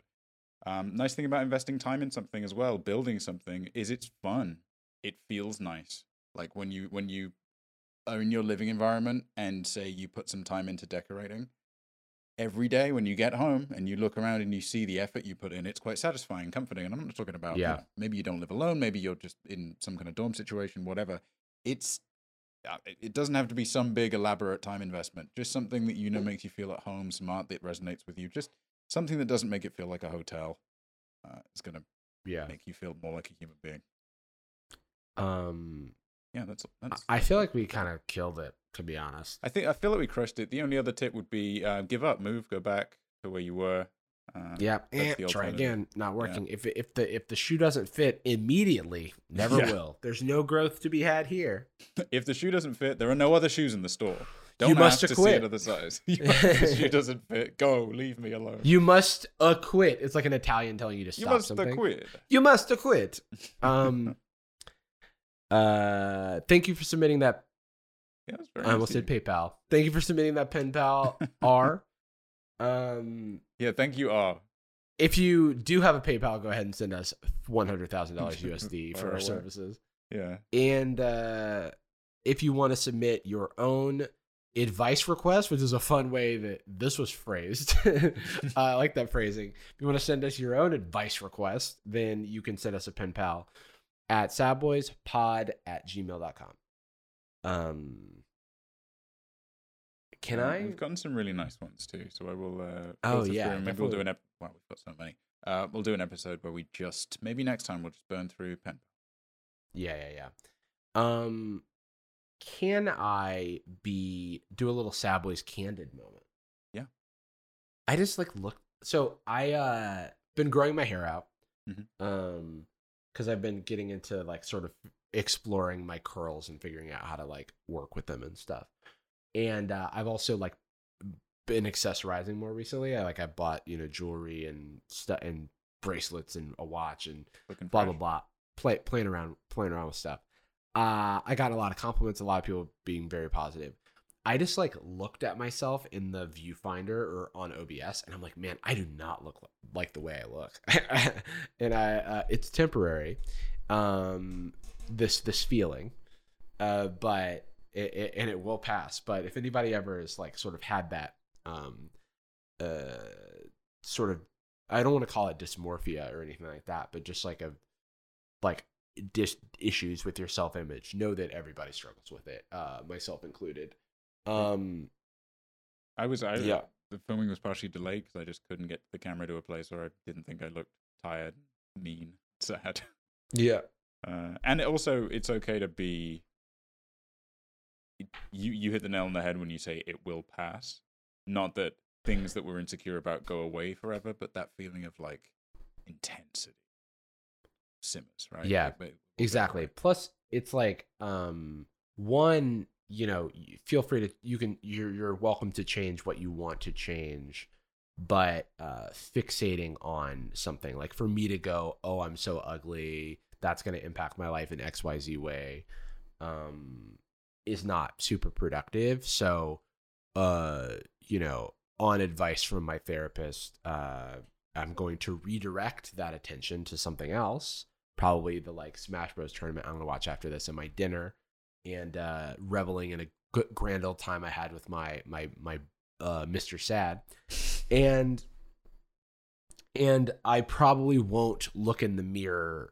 nice thing about investing time in something as well, building something, is it's fun. It feels nice. Like when you are in your living environment and say you put some time into decorating, every day when you get home and you look around and you see the effort you put in, it's quite satisfying, comforting. And I'm not talking about maybe you don't live alone, maybe you're just in some kind of dorm situation, whatever. It doesn't have to be some big elaborate time investment, just something that makes you feel at home, smart, that resonates with you, just something that doesn't make it feel like a hotel. It's gonna make you feel more like a human being. Yeah, that's. I feel like we kind of killed it, to be honest. I feel like we crushed it. The only other tip would be give up, move, go back to where you were. Try again. Not working. Yeah. If the shoe doesn't fit immediately, never will. There's no growth to be had here. If the shoe doesn't fit, there are no other shoes in the store. Don't ask to see another size. She doesn't fit. Go, leave me alone. You must acquit. It's like an Italian telling you to stop something. You must acquit. Thank you for submitting that. Yeah, that was very I almost said PayPal. Thank you for submitting that pen pal R. Yeah, thank you R. If you do have a PayPal, go ahead and send us $100,000 USD for our services. Yeah. And if you want to submit your own advice request, which is a fun way that this was phrased, I like that phrasing. If you want to send us your own advice request, then you can send us a pen pal at sadboyspod@gmail.com. We've gotten some really nice ones too, so I will maybe we'll do an episode. Well, we've got so many. We'll do an episode where we just, maybe next time we'll just burn through pen. Yeah. Can I do a little Sad Boys Candid moment? Yeah. I just I been growing my hair out. Mm-hmm. Because I've been getting into like sort of exploring my curls and figuring out how to like work with them and stuff. And I've also like been accessorizing more recently. I bought, jewelry and stuff and bracelets and a watch and blah blah blah. Playing around with stuff. I got a lot of compliments, a lot of people being very positive. I just like looked at myself in the viewfinder or on OBS, and I'm like, man, I do not look like the way I look. And it's temporary, this feeling, but it will pass. But if anybody ever is like sort of had that sort of, I don't want to call it dysmorphia or anything like that, but just like issues with your self-image, know that everybody struggles with it, myself included. The filming was partially delayed because I just couldn't get the camera to a place where I didn't think I looked tired, mean, sad. Yeah. And it's okay to be, you hit the nail on the head when you say it will pass. Not that things that we're insecure about go away forever, but that feeling of like intensity simmers, right? Yeah, exactly. Plus it's like feel free to, you're welcome to change what you want to change, but fixating on something, like for me to go, oh, I'm so ugly, that's going to impact my life in XYZ way, is not super productive. So on advice from my therapist, I'm going to redirect that attention to something else, probably the like Smash Bros tournament I'm going to watch after this and my dinner, and reveling in a grand old time I had with my Mr. Sad. And I probably won't look in the mirror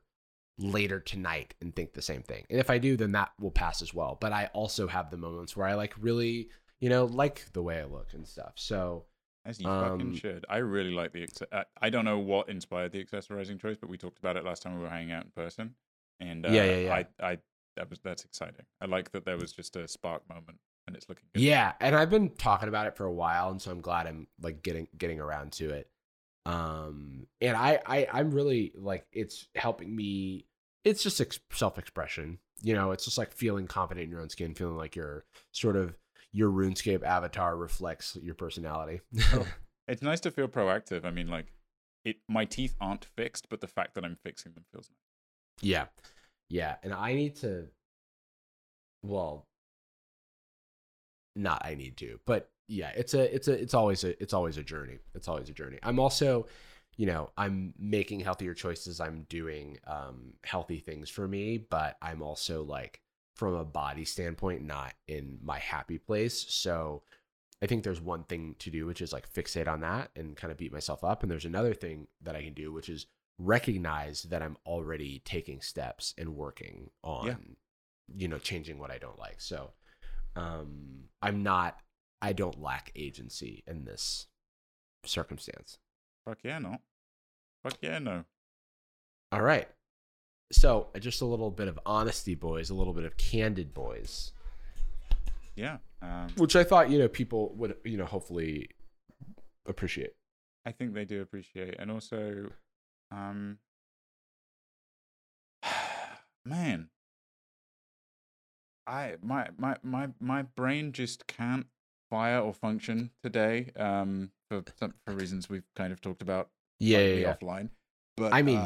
later tonight and think the same thing. And if I do, then that will pass as well. But I also have the moments where I like really, like the way I look and stuff. So as you fucking should. I really like the... I don't know what inspired the accessorizing choice, but we talked about it last time we were hanging out in person. And yeah. That's exciting. I like that there was just a spark moment and it's looking good. Yeah, and I've been talking about it for a while, and so I'm glad I'm like getting around to it. And I'm really like, it's helping me. It's just self-expression. It's just like feeling confident in your own skin, feeling like you're sort of... your RuneScape avatar reflects your personality. It's nice to feel proactive. I mean, like, my teeth aren't fixed, but the fact that I'm fixing them feels nice. Yeah. And it's always a journey. It's always a journey. I'm also, I'm making healthier choices. I'm doing healthy things for me, but I'm also like, from a body standpoint, not in my happy place. So I think there's one thing to do, which is like fixate on that and kind of beat myself up. And there's another thing that I can do, which is recognize that I'm already taking steps and working on, changing what I don't like. So I don't lack agency in this circumstance. Fuck yeah, no. All right. So, just a little bit of honesty, boys, a little bit of candid, boys. Yeah. Which I thought, people would, hopefully appreciate. I think they do appreciate. And also, man, my brain just can't fire or function today for reasons we've kind of talked about. Yeah. Offline. But I mean,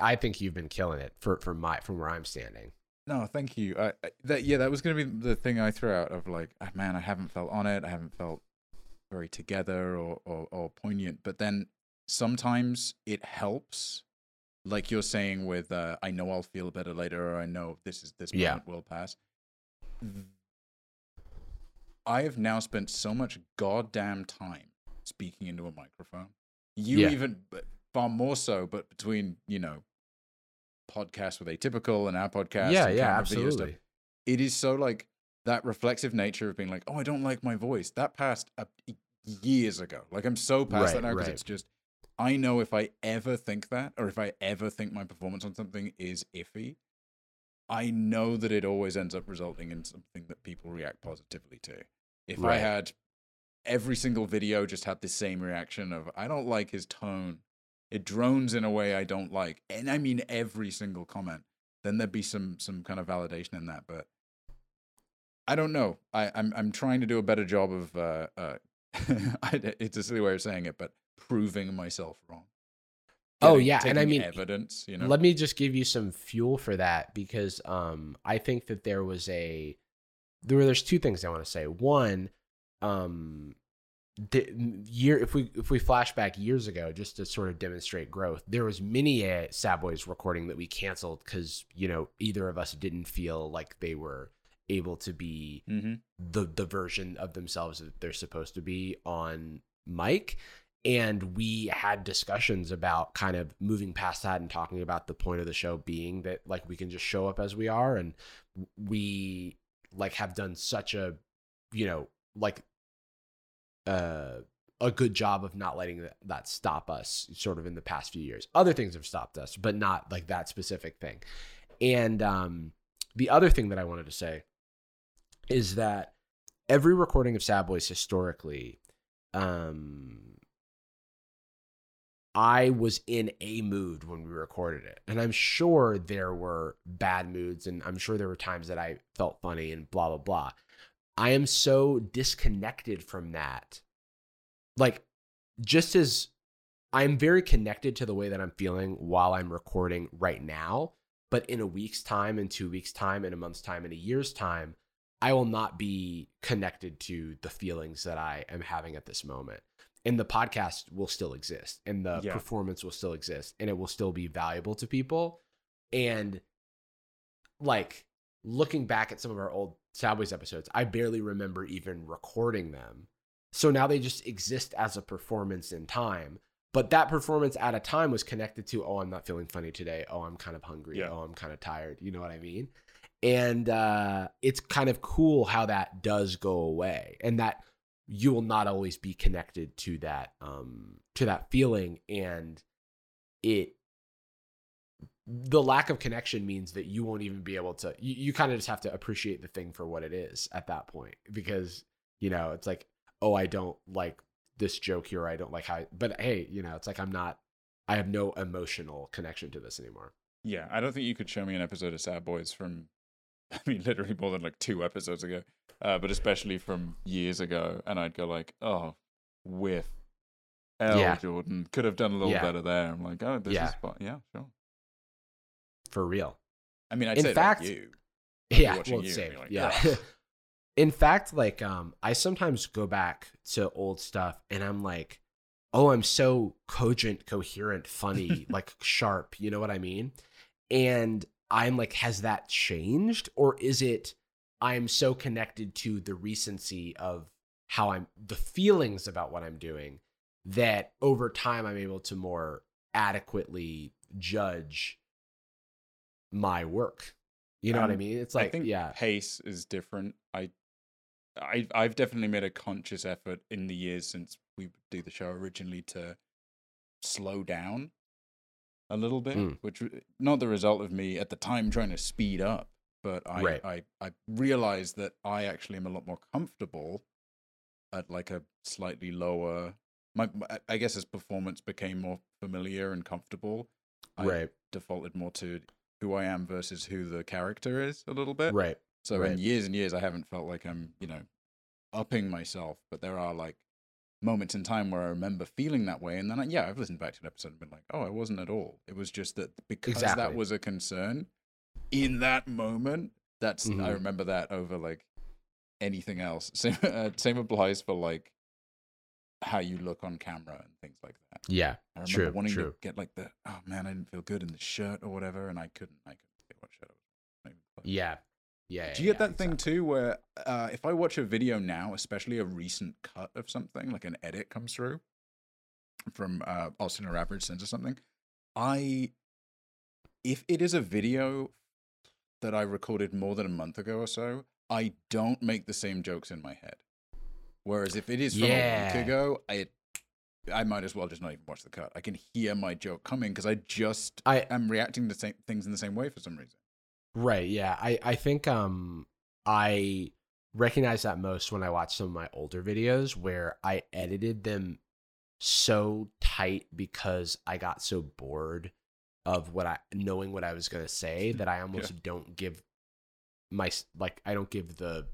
I think you've been killing it from where I'm standing. No, thank you. That was going to be the thing I threw out of like, man, I haven't felt on it. I haven't felt very together or poignant. But then sometimes it helps, like you're saying with, I know I'll feel better later, or I know this moment will pass. I have now spent so much goddamn time speaking into a microphone. Even far more so, but between, podcasts with Atypical and our podcast. Yeah, absolutely. Stuff, it is so like that reflexive nature of being like, oh, I don't like my voice. That passed years ago. Like I'm so past that now because it's just, I know if I ever think that, or if I ever think my performance on something is iffy, I know that it always ends up resulting in something that people react positively to. If I had every single video just had the same reaction of, I don't like his tone. It drones in a way I don't like. And I mean every single comment. Then there'd be some kind of validation in that. But I don't know. I'm trying to do a better job of, it's a silly way of saying it, but proving myself wrong. And I mean evidence. Let me just give you some fuel for that, because I think that there's two things I want to say. One, if we flash back years ago, just to sort of demonstrate growth, there was many a Sad Boys recording that we canceled because either of us didn't feel like they were able to be the version of themselves that they're supposed to be on mic. And we had discussions about kind of moving past that and talking about the point of the show being that like we can just show up as we are. And we like have done such a, a good job of not letting that stop us sort of in the past few years. Other things have stopped us, but not like that specific thing. And the other thing that I wanted to say is that every recording of Sad Boys historically, I was in a mood when we recorded it. And I'm sure there were bad moods, and I'm sure there were times that I felt funny and blah, blah, blah. I am so disconnected from that. Like, just as I'm very connected to the way that I'm feeling while I'm recording right now, but in a week's time, in 2 weeks' time, in a month's time, in a year's time, I will not be connected to the feelings that I am having at this moment. And the podcast will still exist, and the performance will still exist, and it will still be valuable to people. And like looking back at some of our old Sad Boys episodes, I barely remember even recording them. So now they just exist as a performance in time. But that performance at a time was connected to, oh, I'm not feeling funny today. Oh, I'm kind of hungry. Yeah. Oh, I'm kind of tired. You know what I mean? And it's kind of cool how that does go away, and that you will not always be connected to that feeling. And the lack of connection means that you won't even be able to, you kind of just have to appreciate the thing for what it is at that point, because, it's like, oh, I don't like this joke here. I don't like how, but hey, it's like, I have no emotional connection to this anymore. Yeah. I don't think you could show me an episode of Sad Boys from, literally more than like 2 episodes ago. But especially from years ago, and I'd go like, "Oh, whiff, Jordan could have done a little better there." I'm like, "Oh, this is fun. Yeah, sure, for real." I mean, I'd in say fact, like you, yeah, well, you same, like, yeah. Oh. In fact, like, I sometimes go back to old stuff, and I'm like, "Oh, I'm so cogent, coherent, funny, like sharp." You know what I mean? And I'm like, "Has that changed, or is it?" I'm so connected to the recency of how the feelings about what I'm doing, that over time I'm able to more adequately judge my work. You know what I mean? It's like, I think pace is different. I've definitely made a conscious effort in the years since we do the show originally to slow down a little bit, which not the result of me at the time trying to speed up. But I realize that I actually am a lot more comfortable at like a slightly lower. I guess as performance became more familiar and comfortable, I defaulted more to who I am versus who the character is a little bit. Right. So in years and years, I haven't felt like I'm upping myself, but there are like moments in time where I remember feeling that way, and then yeah, I've listened back to an episode and been like, oh, I wasn't at all. It was just that because that was a concern in that moment. That's I remember that over like anything else. Same applies for like how you look on camera and things like that. Yeah, I remember wanting to get like the, oh man, I didn't feel good in the shirt or whatever, and I couldn't get what shirt I was. Yeah. Do you get that thing too, where if I watch a video now, especially a recent cut of something, like an edit comes through from Austin or Average Sins or something, if it is a video that I recorded more than a month ago or so, I don't make the same jokes in my head. Whereas if it is from a week ago, I might as well just not even watch the cut. I can hear my joke coming because I am reacting to things in the same way for some reason. Right, yeah. I think I recognize that most when I watch some of my older videos where I edited them so tight because I got so bored of knowing what I was going to say that I almost don't give I don't give the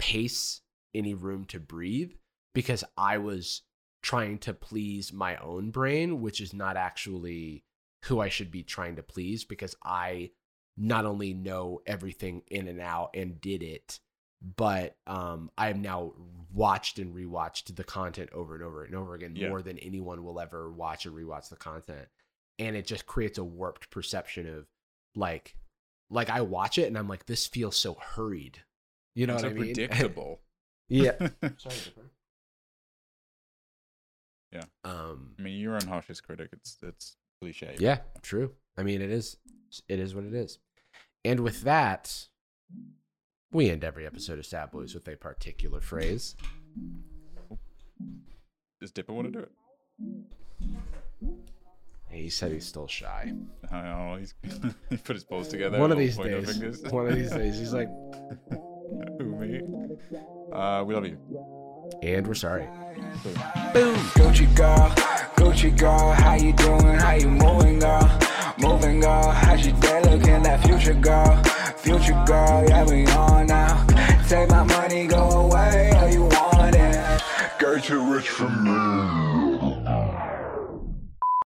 pace any room to breathe because I was trying to please my own brain, which is not actually who I should be trying to please, because I not only know everything in and out and did it, but I have now watched and rewatched the content over and over and over again, more than anyone will ever watch or rewatch the content. And it just creates a warped perception of like I watch it and I'm like, this feels so hurried. You know what I mean? Predictable. Yeah. Sorry, Dipper. Yeah. I mean, you're on harshest critic. It's cliche. Yeah, true. I mean, it is what it is. And with that, we end every episode of Sad Boys with a particular phrase. Does Dipper want to do it? He said he's still shy. Oh, he put his balls together. One of these days, he's like, who, me? We love you. And we're sorry. Boom. Gucci girl, how you doing? How you moving, girl? Moving, girl, how's your day looking? That future girl, yeah, we on now. Take my money, go away, how you want it? Get too rich for me.